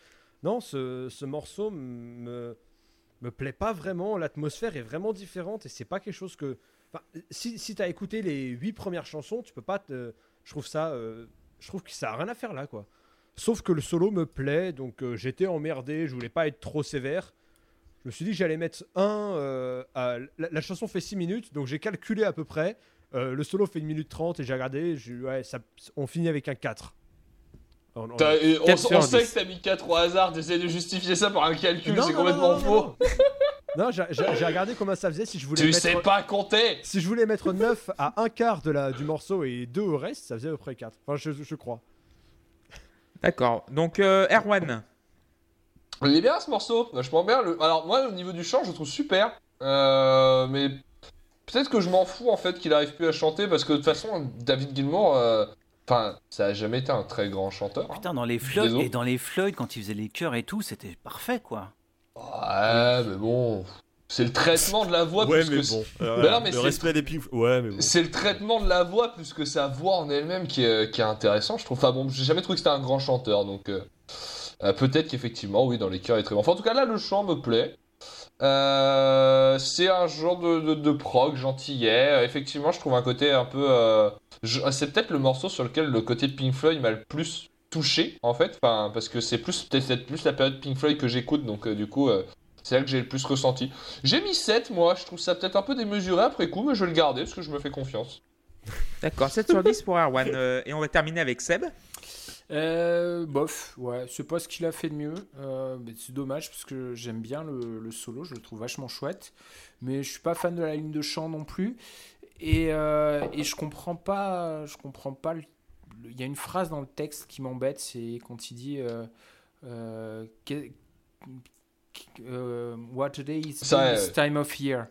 non, ce, ce morceau me, me plaît pas vraiment. L'atmosphère est vraiment différente et c'est pas quelque chose que... Enfin, si si t'as écouté les huit premières chansons, tu peux pas te... Je trouve ça... Euh, je trouve que ça a rien à faire là, quoi. Sauf que le solo me plaît, donc euh, j'étais emmerdé, je voulais pas être trop sévère. Je me suis dit que j'allais mettre un... Euh, à, la, la chanson fait six minutes, donc j'ai calculé à peu près. Euh, le solo fait une minute trente et j'ai regardé. J'ai, ouais, ça, on finit avec un quatre. On, on, quatre on, sur on sait que t'as mis quatre au hasard, t'essayes de justifier ça par un calcul, non, c'est non, complètement non, non, non, faux. Non, non j'ai, j'ai regardé comment ça faisait. Si je voulais tu mettre, sais pas compter. Si je voulais mettre neuf à un quart de la, du morceau et deux au reste, ça faisait à peu près quatre. Enfin, je, je crois. D'accord. Donc, euh, Erwan. Il est bien ce morceau, je m'emmerde. Le... Alors moi au niveau du chant je le trouve super, euh, mais peut-être que je m'en fous en fait qu'il arrive plus à chanter parce que de toute façon David Gilmour, euh... enfin ça a jamais été un très grand chanteur. Putain dans les Floyd et dans les Floyd quand il faisait les chœurs et tout c'était parfait quoi. Ouais mais bon, c'est le traitement de la voix ouais, plus mais que bon. euh, ben non, mais le respect des Pink Floyd. Ouais mais bon. C'est le traitement de la voix plus que sa voix en elle-même qui est, qui est intéressant je trouve. Enfin bon j'ai jamais trouvé que c'était un grand chanteur donc. Euh... Euh, peut-être qu'effectivement, oui, dans les chœurs, il est très bon. Enfin, en tout cas, là, le chant me plaît. Euh, c'est un genre de, de, de prog gentillet. Euh, effectivement, je trouve un côté un peu... Euh, je, c'est peut-être le morceau sur lequel le côté Pink Floyd m'a le plus touché, en fait. Enfin, parce que c'est plus, peut-être plus la période Pink Floyd que j'écoute, donc euh, du coup, euh, c'est là que j'ai le plus ressenti. J'ai mis sept, moi. Je trouve ça peut-être un peu démesuré après coup, mais je vais le garder parce que je me fais confiance. D'accord, sept sur dix pour Erwan. Euh, et on va terminer avec Seb. Euh, bof, ouais, c'est pas ce qu'il a fait de mieux, euh, mais c'est dommage parce que j'aime bien le, le solo, je le trouve vachement chouette, mais je suis pas fan de la ligne de chant non plus, et, euh, et je comprends pas, je comprends pas, il y a une phrase dans le texte qui m'embête, c'est quand il dit euh, euh, What day is this time of year.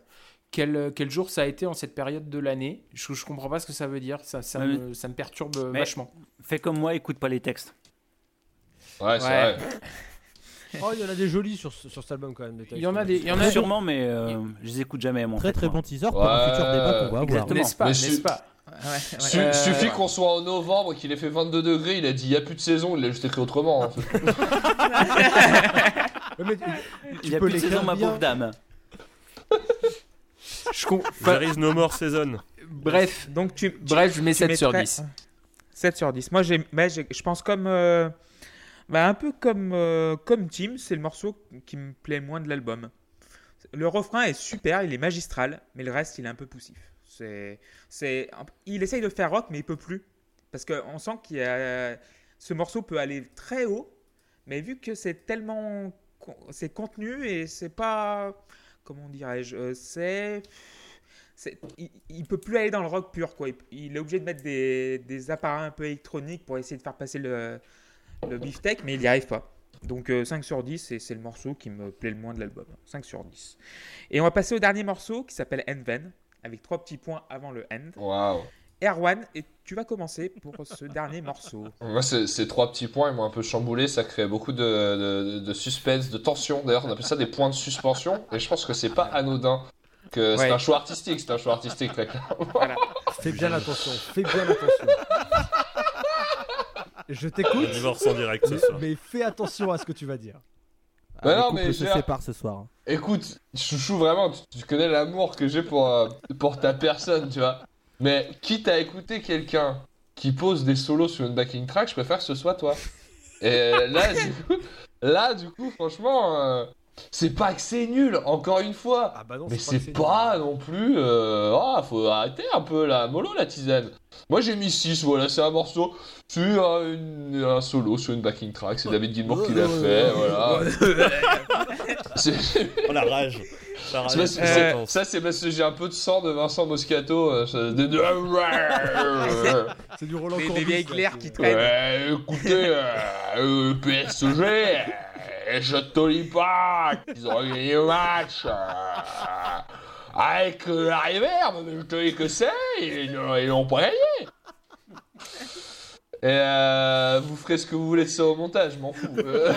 Quel, quel jour ça a été en cette période de l'année ? Je, je comprends pas ce que ça veut dire, ça, ça, me, ça me perturbe mais vachement. Fais comme moi, écoute pas les textes. Ouais, c'est ouais. vrai. Oh, il y en a des jolis sur, sur cet album quand même. Il y en a des, il y en a sûrement, mais euh, je les écoute jamais. Moi, très en fait, très moi. Bon teaser pour ouais. un futur débat qu'on va avoir. N'est-ce pas, n'est-ce su- pas ouais, su- euh, Suffit ouais. qu'on soit en novembre, qu'il ait fait vingt-deux degrés, il a dit il y a plus de saison, il l'a juste écrit autrement. En fait. mais tu, il y a plus de saison, ma pauvre dame. Je com- There is no more season. Bref, donc tu, tu, bref, je mets sept sur dix. sept sur dix. Moi, j'ai, bah, j'ai, je pense comme, euh, bah, un peu comme, euh, comme Tim, c'est le morceau qui me plaît moins de l'album. Le refrain est super, il est magistral, mais le reste, il est un peu poussif. C'est, c'est, il essaye de faire rock, mais il peut plus, parce que on sent qu'il y a, ce morceau peut aller très haut, mais vu que c'est tellement, c'est contenu et c'est pas. Comment dirais-je, euh, c'est... c'est... Il ne peut plus aller dans le rock pur, quoi. Il, il est obligé de mettre des, des appareils un peu électroniques pour essayer de faire passer le, le beefsteak, mais il n'y arrive pas. Donc euh, cinq sur dix, c'est, c'est le morceau qui me plaît le moins de l'album. cinq sur dix. Et on va passer au dernier morceau qui s'appelle Endven, avec trois petits points avant le end. Waouh. Erwan, et tu vas commencer pour ce dernier morceau. Moi, ces, ces trois petits points, ils m'ont un peu chamboulé. Ça crée beaucoup de, de, de suspense, de tension. D'ailleurs, on appelle ça des points de suspension. Et je pense que c'est pas anodin. Que ouais. C'est un choix artistique. C'est un choix artistique, là, clairement. Voilà. Fais bien attention. Fais bien attention. Je t'écoute. Je vais en direct ce soir. Mais fais attention à ce que tu vas dire. Bah ah, non, mais je se sépare ce soir. Écoute, Chouchou, vraiment, tu, tu connais l'amour que j'ai pour, euh, pour ta personne, tu vois. Mais quitte à écouter quelqu'un qui pose des solos sur une backing track, je préfère que ce soit toi. Et là, du coup, là, du coup franchement, euh, c'est pas que c'est nul, encore une fois. Ah bah non, mais c'est, c'est pas, pas non plus... Euh, oh, faut arrêter un peu, là, mollo la tisane. Moi, j'ai mis six, voilà, c'est un morceau sur euh, une, un solo, sur une backing track. C'est David Gilmour qui l'a fait, voilà. c'est... Oh, la rage. Ça, c'est parce, c'est, euh... ça, c'est parce que j'ai un peu de sang de Vincent Moscato. Euh, ça, de, de... c'est, c'est du Roland Courbis. Des vieilles glaires qui traînent. Ouais, écoutez, euh, P S G, euh, Château-Lipac, ils ont gagné le match. Euh, avec euh, la rivière, mais le que c'est, ils, ils l'ont pas gagné. Et euh, vous ferez ce que vous voulez de ça au montage, je m'en fous. Euh...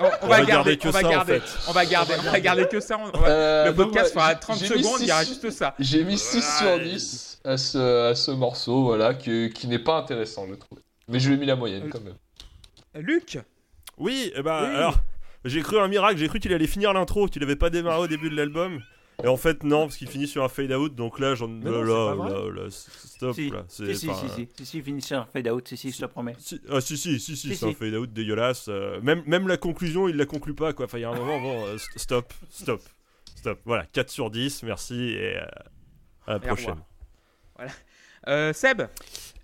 on, on, on va garder que ça, en fait. On va garder, on va garder que ça. On va... euh, le podcast fera trente secondes, il y aura juste ça. J'ai mis six sur dix à ce, à ce morceau, voilà, qui, qui n'est pas intéressant, je trouve. Mais je lui ai mis la moyenne, euh, quand même. Luc ? Oui, eh ben, oui, alors, j'ai cru un miracle, j'ai cru qu'il allait finir l'intro, qu'il n'avait pas démarré au début de l'album. Et en fait, non, parce qu'il finit sur un fade-out, donc là, j'en... Mais non, là, là, là, là, stop, si. Là. C'est, si, si, si, si, si, si, si, il finit sur un fade-out, si, si, je te promets. Si, ah, si, si, si, si, si, c'est si. Un fade-out dégueulasse. Euh, même, même la conclusion, il la conclut pas, quoi. Enfin, il y a un moment, bon, euh, stop, stop, stop. Voilà, quatre sur dix, merci, et euh, à la prochaine. Voilà. Euh, Seb ?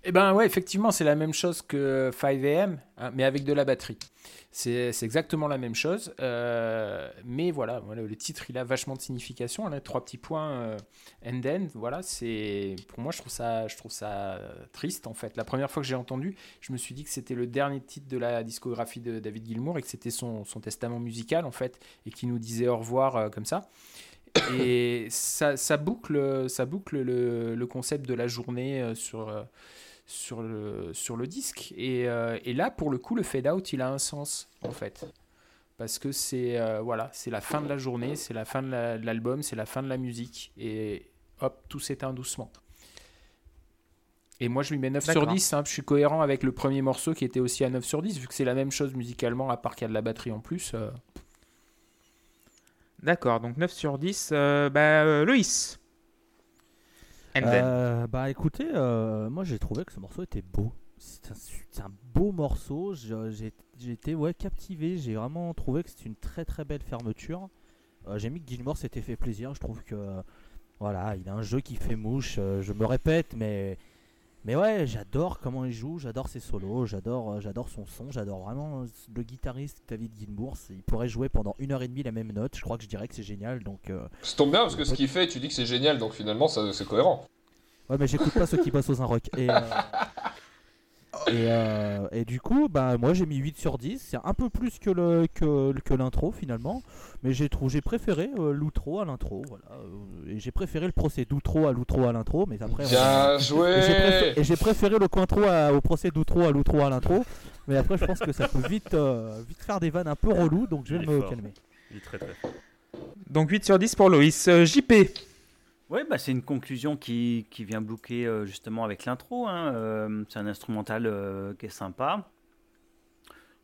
Eh ben, ouais, effectivement, c'est la même chose que cinq A M, hein, mais avec de la batterie. C'est, c'est exactement la même chose, euh, mais voilà, voilà, le titre il a vachement de signification. On a trois petits points euh, end end. Voilà, c'est pour moi je trouve ça, je trouve ça triste en fait. La première fois que j'ai entendu, je me suis dit que c'était le dernier titre de la discographie de David Gilmour et que c'était son, son testament musical en fait, et qu'il nous disait au revoir euh, comme ça. Et ça, ça boucle, ça boucle le, le concept de la journée euh, sur. Euh, Sur le, sur le disque et, euh, et là pour le coup le fade out il a un sens en fait parce que c'est euh, voilà, c'est la fin de la journée, c'est la fin de, la, de l'album, c'est la fin de la musique et hop tout s'éteint doucement et moi je lui mets neuf D'accord. sur dix hein, je suis cohérent avec le premier morceau qui était aussi à neuf sur dix vu que c'est la même chose musicalement à part qu'il y a de la batterie en plus euh... D'accord, donc neuf sur dix euh, bah, euh, Loïs. Euh, bah écoutez, euh, moi j'ai trouvé que ce morceau était beau. C'est un, c'est un beau morceau. Je, j'ai, j'ai été ouais, captivé. J'ai vraiment trouvé que c'était une très très belle fermeture. Euh, j'ai mis que Gilmour s'était fait plaisir. Je trouve que euh, voilà, il a un jeu qui fait mouche. Euh, je me répète, mais mais ouais, j'adore comment il joue. J'adore ses solos. J'adore euh, j'adore son son. J'adore vraiment le guitariste David Gilmour. Il pourrait jouer pendant une heure et demie la même note. Je crois que je dirais que c'est génial. Donc euh, ça tombe bien parce que ce qu'il fait, tu dis que c'est génial. Donc finalement, ça, c'est cohérent. Ouais, mais j'écoute pas ceux qui passent aux un rock. Et, euh, et, euh, et du coup, bah, moi j'ai mis huit sur dix. C'est un peu plus que, le, que, que l'intro finalement. Mais j'ai, trou- j'ai préféré euh, l'outro à l'intro. Voilà. Et j'ai préféré le procès d'outro à l'outro à l'intro. Mais après, bien on... joué. Et j'ai, préféré, et j'ai préféré le cointro à, au procès d'outro à l'outro à l'intro. Mais après, je pense que ça peut vite, euh, vite faire des vannes un peu reloues. Donc je vais me fort. calmer. Il est très très fort. Donc huit sur dix pour Loïs. Euh, J P. Oui, bah, c'est une conclusion qui, qui vient bloquer euh, justement avec l'intro. Hein. Euh, c'est un instrumental euh, qui est sympa.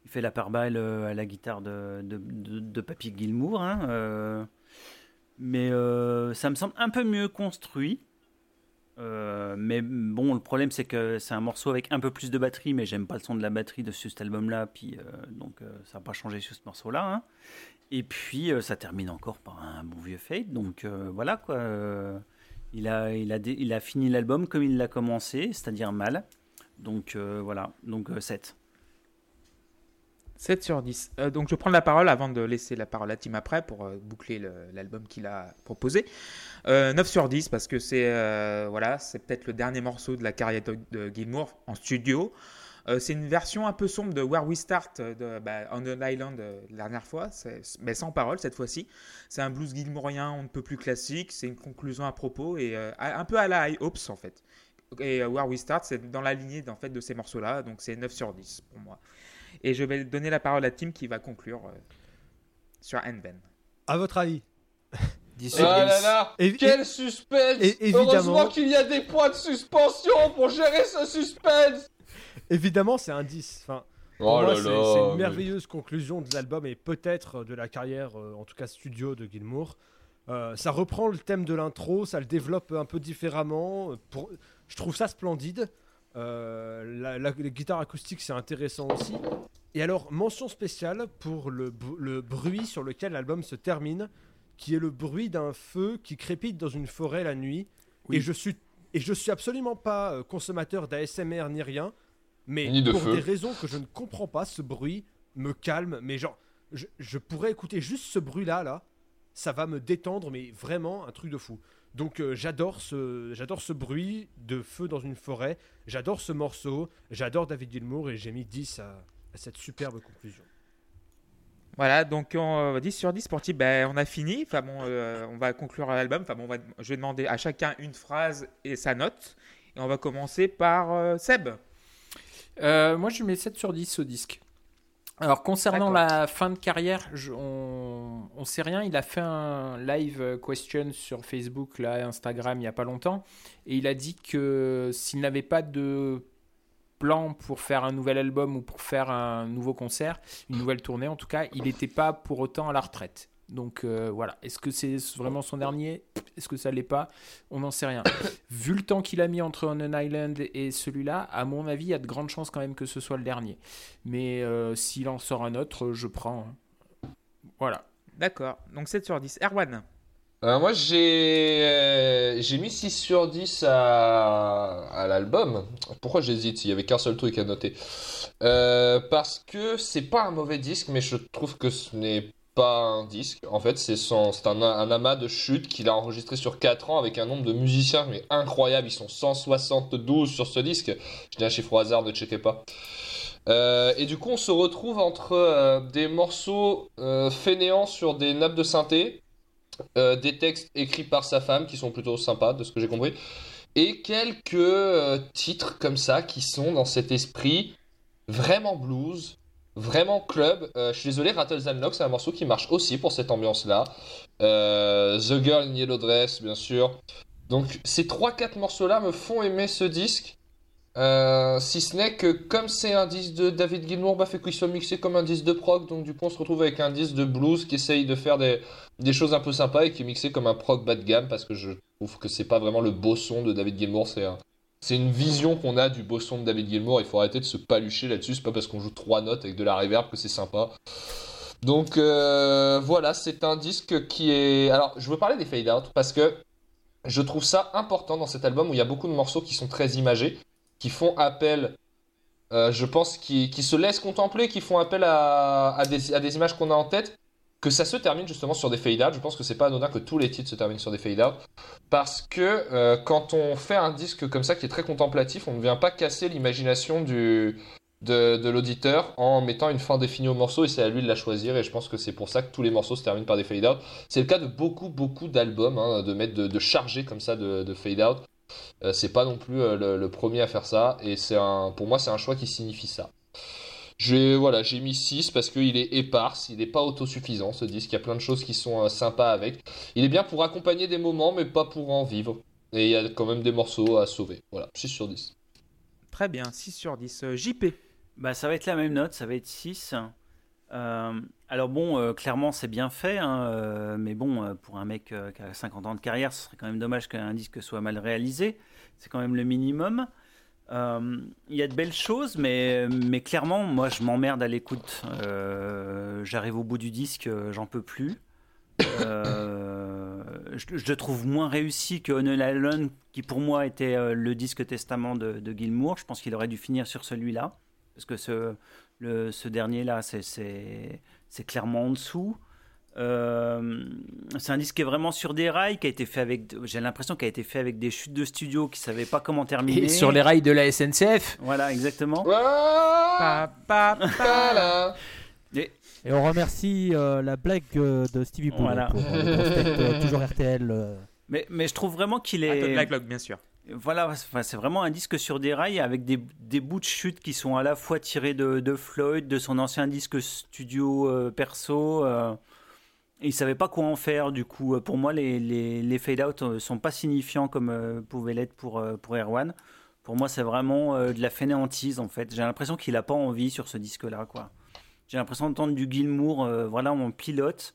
Il fait la part belle euh, à la guitare de, de, de, de Papy Gilmour. Hein. Euh, mais euh, ça me semble un peu mieux construit. Euh, mais bon, le problème, c'est que c'est un morceau avec un peu plus de batterie, mais j'aime pas le son de la batterie de cet album-là. Puis, euh, donc, euh, ça n'a pas changé sur ce morceau-là. Hein. Et puis euh, ça termine encore par un bon vieux fade, donc euh, voilà quoi. Euh, il a il a dé- il a fini l'album comme il l'a commencé, c'est-à-dire mal. Donc euh, voilà, donc euh, sept. sept sur dix. Euh, donc je prends la parole avant de laisser la parole à Tim après pour euh, boucler le, l'album qu'il a proposé. Euh, neuf sur dix parce que c'est euh, voilà, c'est peut-être le dernier morceau de la carrière de, de Gilmour en studio. Euh, c'est une version un peu sombre de Where We Start de bah, On an Island euh, la dernière fois, c'est, mais sans parole cette fois-ci. C'est un blues gilmourien, on ne peut plus classique, c'est une conclusion à propos et euh, un peu à la High Hopes en fait. Et euh, Where We Start, c'est dans la lignée en fait, de ces morceaux-là, donc c'est neuf sur dix pour moi. Et je vais donner la parole à Tim qui va conclure euh, sur Endben. À votre avis? dix sur dix. Ah là là, Évi- quel suspense é- Heureusement qu'il y a des points de suspension pour gérer ce suspense. Évidemment, c'est un dix. Enfin, pour oh moi, là c'est, là, c'est une merveilleuse oui. conclusion de l'album et peut-être de la carrière, euh, en tout cas studio de Gilmour. Euh, ça reprend le thème de l'intro, ça le développe un peu différemment. Pour... Je trouve ça splendide. Euh, la, la, les guitares acoustiques, c'est intéressant aussi. Et alors, mention spéciale pour le, le bruit sur lequel l'album se termine, qui est le bruit d'un feu qui crépite dans une forêt la nuit. Oui. Et je suis, et je suis absolument pas consommateur d'A S M R ni rien. Mais ni de pour feu. Des raisons que je ne comprends pas, ce bruit me calme. Mais genre, je, je pourrais écouter juste ce bruit-là, là, ça va me détendre, mais vraiment un truc de fou. Donc euh, j'adore ce, j'adore ce bruit de feu dans une forêt. J'adore ce morceau. J'adore David Gilmour et j'ai mis dix à, à cette superbe conclusion. Voilà, donc on, dix sur dix pour Tim. Ben, on a fini. Enfin bon, euh, on va conclure l'album. Enfin bon, on va, je vais demander à chacun une phrase et sa note. Et on va commencer par euh, Seb. Euh, moi, je mets sept sur dix au disque. Alors, concernant D'accord. la fin de carrière, je, on ne sait rien. Il a fait un live question sur Facebook, là, Instagram, il n'y a pas longtemps. Et il a dit que s'il n'avait pas de plan pour faire un nouvel album ou pour faire un nouveau concert, une nouvelle tournée en tout cas, il n'était pas pour autant à la retraite. Donc euh, voilà, est-ce que c'est vraiment son dernier ? Est-ce que ça ne l'est pas ? On n'en sait rien. Vu le temps qu'il a mis entre On an Island et celui-là, à mon avis, il y a de grandes chances quand même que ce soit le dernier. Mais euh, s'il en sort un autre, je prends. Voilà. D'accord, donc sept sur dix. Erwan ? euh, Moi, j'ai... Euh, j'ai mis six sur dix à, à l'album. Pourquoi j'hésite s'il n'y avait qu'un seul truc à noter ? euh, Parce que c'est pas un mauvais disque, mais je trouve que ce n'est pas... pas un disque, en fait c'est, son, c'est un, un amas de chutes qu'il a enregistré sur quatre ans avec un nombre de musiciens mais incroyable, ils sont cent soixante-douze sur ce disque, je dis un chiffre au hasard, ne checkez pas. Euh, et du coup on se retrouve entre euh, des morceaux euh, fainéants sur des nappes de synthé, euh, des textes écrits par sa femme qui sont plutôt sympas de ce que j'ai compris, et quelques euh, titres comme ça qui sont dans cet esprit vraiment blues, vraiment club. Euh, je suis désolé, Rattle That Lock, c'est un morceau qui marche aussi pour cette ambiance-là. Euh, The Girl in Yellow Dress, bien sûr. Donc, ces trois quatre morceaux-là me font aimer ce disque. Euh, si ce n'est que, comme c'est un disque de David Gilmour, bah, fait qu'il soit mixé comme un disque de prog. Donc, du coup, on se retrouve avec un disque de blues qui essaye de faire des, des choses un peu sympas et qui est mixé comme un prog bas de gamme parce que je trouve que c'est pas vraiment le beau son de David Gilmour. C'est un. C'est une vision qu'on a du beau son de David Gilmour. Il faut arrêter de se palucher là-dessus. C'est pas parce qu'on joue trois notes avec de la reverb que c'est sympa. Donc euh, voilà, c'est un disque qui est... Alors, je veux parler des fade-out parce que je trouve ça important dans cet album où il y a beaucoup de morceaux qui sont très imagés, qui font appel, euh, je pense, qui, qui se laissent contempler, qui font appel à, à, des, à des images qu'on a en tête, que ça se termine justement sur des fade-out. Je pense que c'est pas anodin que tous les titres se terminent sur des fade-out, parce que euh, quand on fait un disque comme ça qui est très contemplatif, on ne vient pas casser l'imagination du, de, de l'auditeur en mettant une fin définie au morceau, et c'est à lui de la choisir, et je pense que c'est pour ça que tous les morceaux se terminent par des fade-out. C'est le cas de beaucoup, beaucoup d'albums, hein, de mettre de, de charger comme ça de, de fade-out. Euh, c'est pas non plus euh, le, le premier à faire ça, et c'est un, pour moi c'est un choix qui signifie ça. J'ai, voilà, j'ai mis six parce qu'il est épars, il n'est pas autosuffisant ce disque, il y a plein de choses qui sont euh, sympas avec. Il est bien pour accompagner des moments mais pas pour en vivre. Et il y a quand même des morceaux à sauver. Voilà, six sur dix. Très bien, six sur dix. Euh, J P ? Bah, ça va être la même note, ça va être six. Euh, alors bon, euh, clairement c'est bien fait, hein, euh, mais bon, euh, pour un mec euh, qui a cinquante ans de carrière, ce serait quand même dommage qu'un disque soit mal réalisé. C'est quand même le minimum. Il euh, y a de belles choses, mais, mais clairement, moi, je m'emmerde à l'écoute. Euh, j'arrive au bout du disque, j'en peux plus. Euh, je, je le trouve moins réussi que On an Island, qui pour moi était le disque testament de, de Gilmour. Je pense qu'il aurait dû finir sur celui-là, parce que ce, le, ce dernier-là, c'est, c'est, c'est clairement en dessous. Euh, c'est un disque qui est vraiment sur des rails, qui a été fait avec, j'ai l'impression qu'il a été fait avec des chutes de studio qui ne savaient pas comment terminer. Et sur les rails de la S N C F. Voilà, exactement. Oh pa, pa, pa, là. Et... Et on remercie euh, la blague euh, de Stevie Boulet. Voilà. Pour, euh, toujours R T L. Euh... Mais, mais je trouve vraiment qu'il est. Ah, de Black Log, bien sûr. Voilà, c'est vraiment un disque sur des rails avec des, des bouts de chute qui sont à la fois tirés de, de Floyd, de son ancien disque studio euh, perso. Euh... Ils ne savaient pas quoi en faire, du coup, pour moi, les, les, les fade-out ne sont pas signifiants comme euh, pouvait l'être pour, euh, pour Erwan. Pour moi, c'est vraiment euh, de la fainéantise, en fait. J'ai l'impression qu'il n'a pas envie sur ce disque-là, quoi. J'ai l'impression d'entendre du Gilmour, euh, voilà, en pilote,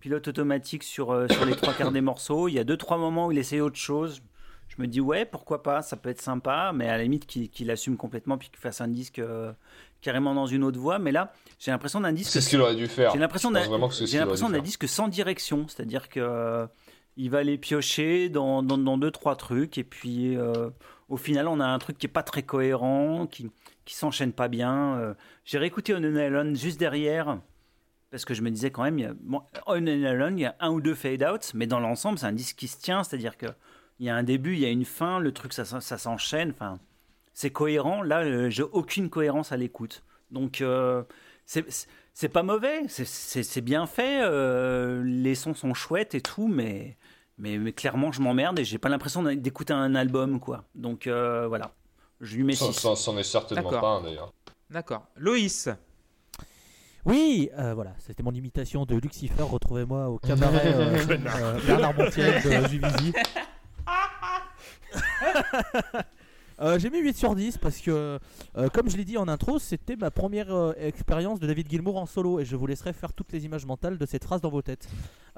pilote automatique sur, euh, sur les trois quarts des morceaux. Il y a deux, trois moments où il essaye autre chose. Je me dis, ouais, pourquoi pas, ça peut être sympa, mais à la limite, qu'il, qu'il assume complètement puis qu'il fasse un disque... Euh, carrément dans une autre voie, mais là j'ai l'impression d'un disque. C'est ce qu'il aurait dû faire. J'ai l'impression d'un, j'ai l'impression d'un disque sans direction, c'est-à-dire que euh, il va aller piocher dans, dans, dans deux trois trucs et puis euh, au final on a un truc qui est pas très cohérent, qui qui s'enchaîne pas bien. Euh, j'ai réécouté On an Island juste derrière parce que je me disais quand même, il y a, bon, On an Island il y a un ou deux fade outs, mais dans l'ensemble c'est un disque qui se tient, c'est-à-dire que il y a un début, il y a une fin, le truc ça ça, ça s'enchaîne, enfin. C'est cohérent. Là, euh, j'ai aucune cohérence à l'écoute. Donc, euh, c'est, c'est pas mauvais. C'est, c'est, c'est bien fait. Euh, les sons sont chouettes et tout, mais, mais, mais clairement, je m'emmerde et j'ai pas l'impression d'écouter un album, quoi. Donc, euh, voilà. Je lui mets six. C'en est certainement D'accord. pas un d'ailleurs. D'accord. Loïs. Oui, euh, voilà, c'était mon imitation de Lucifer. Retrouvez-moi au cabaret euh, euh, Bernard Montiel de Juvisy. euh, j'ai mis huit sur dix parce que, euh, comme je l'ai dit en intro, c'était ma première euh, expérience de David Gilmour en solo et je vous laisserai faire toutes les images mentales de cette phrase dans vos têtes.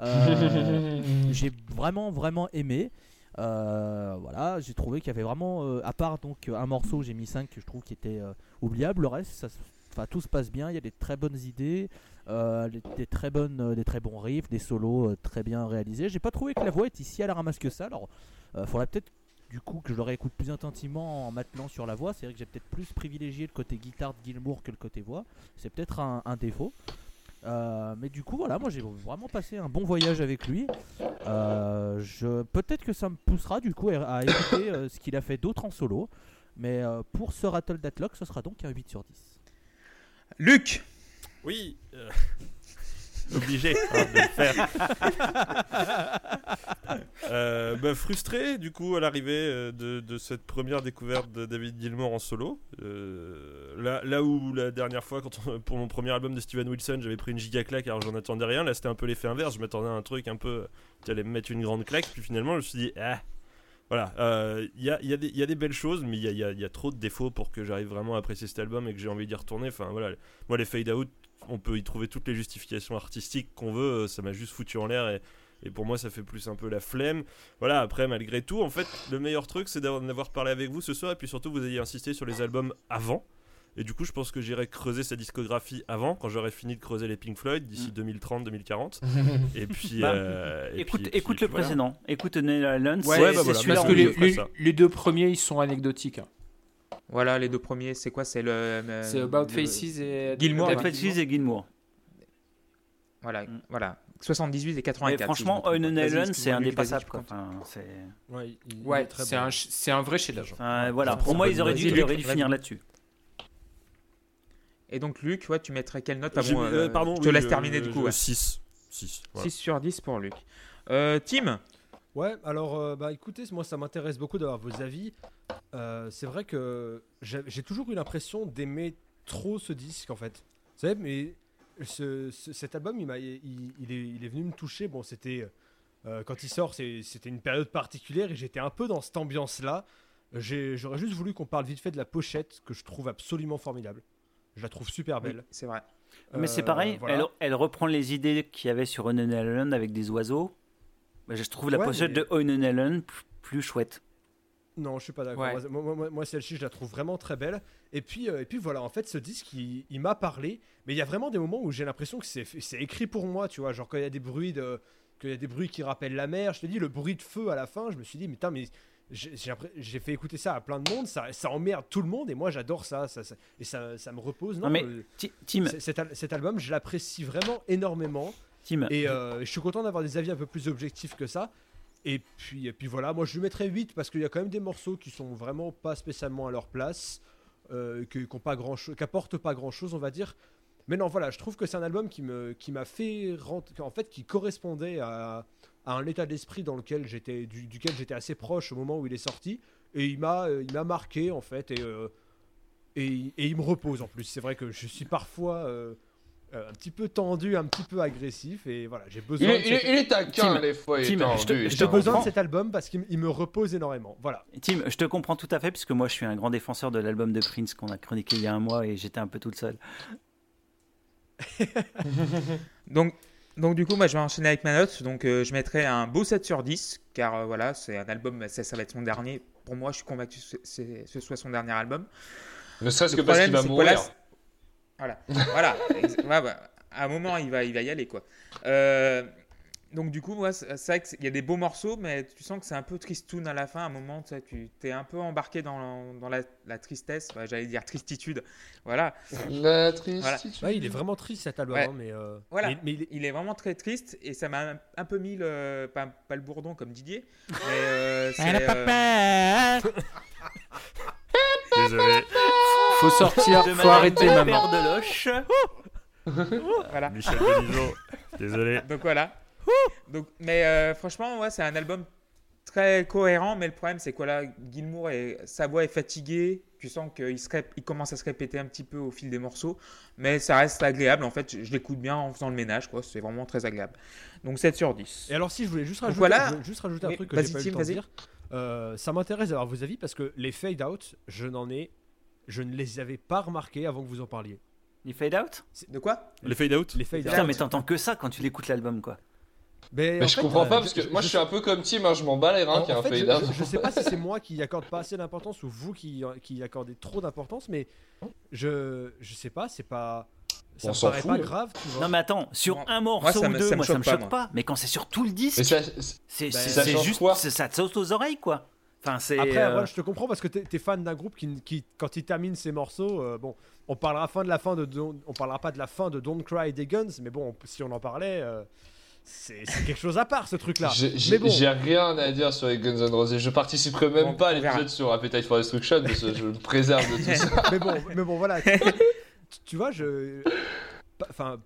Euh, j'ai vraiment, vraiment aimé. Euh, voilà, j'ai trouvé qu'il y avait vraiment, euh, à part donc un morceau, j'ai mis cinq que je trouve qui était euh, oubliable. Le reste, ça se. Enfin, tout se passe bien, il y a des très bonnes idées, euh, des, très bonnes, euh, des très bons riffs, des solos euh, très bien réalisés. J'ai pas trouvé que la voix était si à la ramasse que ça, alors euh, faudrait peut-être du coup que je le réécoute plus attentivement en m'attelant sur la voix. C'est vrai que j'ai peut-être plus privilégié le côté guitare de Gilmour que le côté voix, c'est peut-être un, un défaut. Euh, mais du coup voilà, moi j'ai vraiment passé un bon voyage avec lui. Euh, je, peut-être que ça me poussera du coup à, à écouter euh, ce qu'il a fait d'autre en solo, mais euh, pour ce Rattle That Lock, ce sera donc un huit sur dix. Luc. Oui. Euh... Obligé hein, de le faire. euh, bah, frustré du coup à l'arrivée de, de cette première découverte de David Gilmour en solo. Euh, là, là où la dernière fois, quand on, pour mon premier album de Steven Wilson, j'avais pris une giga claque alors j'en attendais rien. Là, c'était un peu l'effet inverse. Je m'attendais à un truc un peu qui allait me mettre une grande claque. Puis finalement, je me suis dit ah. Voilà, il euh, y, y, y a des belles choses, mais il y, y, y a trop de défauts pour que j'arrive vraiment à apprécier cet album et que j'ai envie d'y retourner. Enfin, voilà, moi, les fade-out, on peut y trouver toutes les justifications artistiques qu'on veut. Ça m'a juste foutu en l'air et, et pour moi, ça fait plus un peu la flemme. Voilà, après, malgré tout, en fait, le meilleur truc, c'est d'avoir, d'avoir parlé avec vous ce soir et puis surtout, vous ayez insisté sur les albums avant. Et du coup, je pense que j'irai creuser sa discographie avant, quand j'aurai fini de creuser les Pink Floyd d'ici deux mille trente deux mille quarante. Et puis, euh, et écoute, puis, écoute, puis, écoute puis, le voilà. précédent, écoute Neil Lance. Ouais, ouais, bah voilà, parce que les, les, les deux premiers, ils sont anecdotiques. Voilà, les deux premiers, c'est quoi ? C'est le. Euh, c'est About le, Faces et Gilmour. About Faces et Gilmour. Voilà, mm. voilà. soixante-dix-huit et quatre-vingt-quatre. Mais franchement, On an Island, c'est indépassable. Quoi. Enfin, c'est... Ouais, il, ouais il c'est, un, c'est un vrai chef-d'œuvre. Enfin, voilà. Pour moi, ils auraient dû finir là-dessus. Et donc, Luc, ouais, tu mettrais quelle note ah bon, euh, pardon, Je te oui, laisse euh, terminer euh, du coup. six. six, voilà. six sur dix pour Luc. Euh, Tim ? Ouais, alors, euh, bah, écoutez, moi, ça m'intéresse beaucoup d'avoir vos avis. Euh, c'est vrai que j'ai, j'ai toujours eu l'impression d'aimer trop ce disque, en fait. Vous savez, mais ce, ce, cet album, il, m'a, il, il, est, il est venu me toucher. Bon, c'était... Euh, quand il sort, c'est, c'était une période particulière et j'étais un peu dans cette ambiance-là. J'ai, j'aurais juste voulu qu'on parle vite fait de la pochette, que je trouve absolument formidable. Je la trouve super belle. Oui, c'est vrai. Mais euh, c'est pareil, voilà. elle, elle reprend les idées qu'il y avait sur On an Island avec des oiseaux. Je trouve la ouais, pochette mais... de On an Island plus chouette. Non, je suis pas d'accord. Ouais. Moi, moi, moi, celle-ci, je la trouve vraiment très belle. Et puis, euh, et puis voilà, en fait, ce disque, il, il m'a parlé. Mais il y a vraiment des moments où j'ai l'impression que c'est, c'est écrit pour moi, tu vois. Genre quand il y a des bruits de, quand il y a des bruits qui rappellent la mer. Je te dis, le bruit de feu à la fin, je me suis dit, mais putain, mais... J'ai, j'ai fait écouter ça à plein de monde, ça, ça emmerde tout le monde et moi j'adore ça, ça, ça et ça, ça me repose. Non, non mais euh, Tim, cet, cet album, je l'apprécie vraiment énormément. Tim, et euh, je suis content d'avoir des avis un peu plus objectifs que ça. Et puis, et puis voilà, moi je lui mettrais huit parce qu'il y a quand même des morceaux qui sont vraiment pas spécialement à leur place, euh, qui n'apportent pas grand chose, on va dire. Mais non, voilà, je trouve que c'est un album qui me, qui m'a fait rentrer, en fait, qui correspondait à. à un état d'esprit dans lequel j'étais, du, duquel j'étais assez proche au moment où il est sorti, et il m'a, il m'a marqué en fait, et, euh, et, et il me repose en plus. C'est vrai que je suis parfois euh, un petit peu tendu, un petit peu agressif, et voilà, j'ai besoin. Il, de il, cette... il est taquin Tim, des fois, il est tendu. J'ai besoin de cet album parce qu'il me repose énormément. Voilà. Tim, je te comprends tout à fait, puisque moi je suis un grand défenseur de l'album de Prince qu'on a chroniqué il y a un mois, et j'étais un peu tout seul. Donc. Donc du coup, moi, je vais enchaîner avec ma note. Donc euh, je mettrai un beau sept sur dix, car euh, voilà, c'est un album, ça, ça va être son dernier. Pour moi, je suis convaincu que c'est, ce soit son dernier album. Ne serait-ce que parce qu'il va mourir. Voilà, voilà. Ex- ouais, bah, à un moment, il va, il va y aller, quoi. Euh, donc du coup, moi, c'est, c'est vrai qu'il y a des beaux morceaux, mais tu sens que c'est un peu tristoun à la fin. À un moment, tu t'es un peu embarqué dans, dans la, la tristesse. Bah, j'allais dire tristitude. Voilà. La tristitude. Voilà. Ouais, il est vraiment triste cet album. Ouais. Hein, mais euh... voilà. Mais, mais il, est... il est vraiment très triste et ça m'a un peu mis le pas, pas le bourdon comme Didier. Mais euh, c'est, euh... Désolé. Faut sortir. Faut arrêter maman. De Loche. Voilà. Michel Denisot. Désolé. Donc voilà. Donc, mais euh, franchement, ouais, c'est un album très cohérent, mais le problème, c'est que là, Gilmour, est, sa voix est fatiguée. Tu sens qu'il se rép... il commence à se répéter un petit peu au fil des morceaux, mais ça reste agréable. En fait, je l'écoute bien en faisant le ménage, quoi. C'est vraiment très agréable. Donc, sept sur dix. Et alors, si je voulais juste rajouter, voilà. je voulais juste rajouter un mais, truc que j'ai pas eu le temps de dire, euh, ça m'intéresse d'avoir vos avis parce que les fade-out, je n'en ai, je ne les avais pas remarqués avant que vous en parliez. Les fade-out ? De quoi ? Les fade-out ? Les fade-out. Putain, mais t'entends que ça quand tu l'écoutes l'album, quoi. Mais, mais je fait, comprends pas parce que je, moi je, je suis un peu comme Tim, hein, je m'en bats les reins qu'il y a un fait, fade-out. Je, je sais pas si c'est moi qui y accorde pas assez d'importance ou vous qui y accordez trop d'importance, mais je, je sais pas, c'est pas. Ça on me paraît fout, pas grave. Tu vois. Non, mais attends, sur non. un morceau moi, ou deux, ça moi ça me choque pas, pas. Mais quand c'est sur tout le disque, ça, c'est, bah, c'est, ça c'est juste c'est, ça te saute aux oreilles quoi. Enfin, c'est, Après, euh... ouais, je te comprends parce que t'es, t'es fan d'un groupe qui, qui, quand il termine ses morceaux, euh, bon, on parlera fin de la fin de, don, on parlera pas de la fin de Don't Cry des Guns, mais bon, on, si on en parlait, euh, c'est, c'est quelque chose à part ce truc-là. J'ai, j'ai, mais bon. j'ai rien à dire sur les Guns N' Roses. Je participerai même bon, pas à l'épisode sur Appetite for Destruction, parce que je me préserve de tout ça. Mais bon, mais bon, voilà. Tu, tu vois, je, enfin,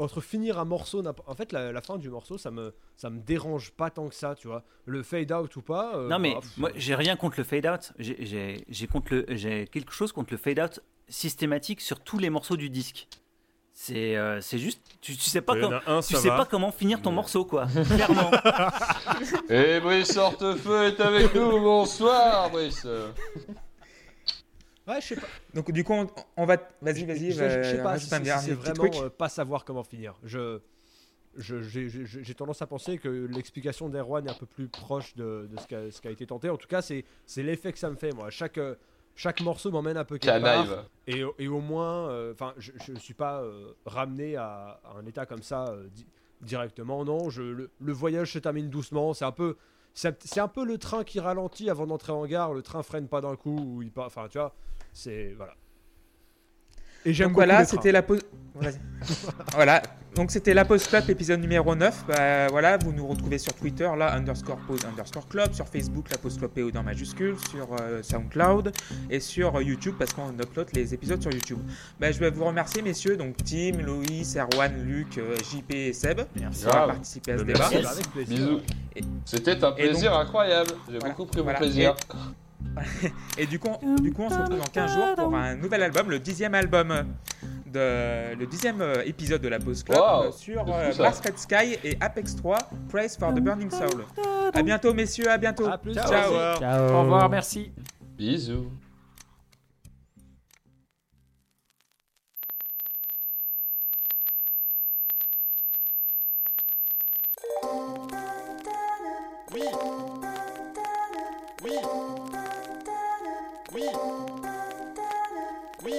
entre finir un morceau, en fait, la, la fin du morceau, ça me. Ça me dérange pas tant que ça, tu vois. Le fade out ou pas. Euh, non mais bah, moi j'ai rien contre le fade out. J'ai, j'ai, j'ai, contre le, j'ai quelque chose contre le fade out systématique sur tous les morceaux du disque. C'est, euh, c'est juste, tu, tu sais pas quand, un, tu sais va. pas comment finir ton ouais. morceau quoi. Clairement. Et Brice Hortefeux est avec nous. Bonsoir Brice. Ouais, je sais pas. Donc du coup on, on va, vas-y, vas-y. Je, je, je sais pas si, si c'est vraiment euh, pas savoir comment finir. Je Je, j'ai, j'ai, j'ai tendance à penser que l'explication d'Erwan est un peu plus proche de, de ce, qu'a, ce qu'a été tenté. En tout cas, c'est, c'est l'effet que ça me fait. Moi, chaque, chaque morceau m'emmène un peu quelque part. Et, et au moins, enfin, euh, je ne suis pas euh, ramené à, à un état comme ça euh, di- directement. Non, je, le, le voyage se termine doucement. C'est un peu, c'est, c'est un peu le train qui ralentit avant d'entrer en gare. Le train freine pas d'un coup. Enfin, tu vois, c'est voilà. Et j'aime donc voilà, c'était la pause. Voilà, donc c'était la pause club épisode numéro neuf. Bah, voilà, vous nous retrouvez sur Twitter, là, underscore pause, underscore club, sur Facebook, la pause club P O dans majuscule, sur euh, SoundCloud et sur euh, YouTube parce qu'on upload les épisodes sur YouTube. Bah, je vais vous remercier, messieurs, donc Tim, Louis, Erwan, Luc, euh, J P et Seb. Merci d'avoir wow. participé à ce débat. Bisous. Et... C'était un plaisir donc... incroyable. J'ai voilà. beaucoup pris voilà. mon plaisir. Et... Et du coup, on, du coup, on se retrouve dans quinze jours pour un nouvel album, le dixième album, de, le dixième épisode de la Pause Club wow, sur euh, Mars Red Sky et Apex trois, Praise for the Burning Soul. À bientôt, messieurs, à bientôt. À plus. Ciao. Ciao. Ciao. Au revoir, merci. Bisous. Oui. Oui. Oui. Oui.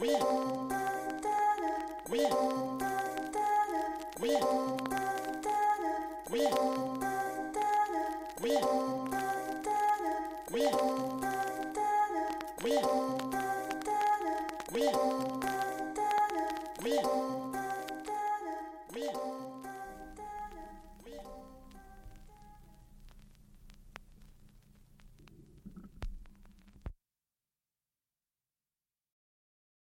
Oui. Oui. Oui. Oui. Oui. Oui. Oui. Oui.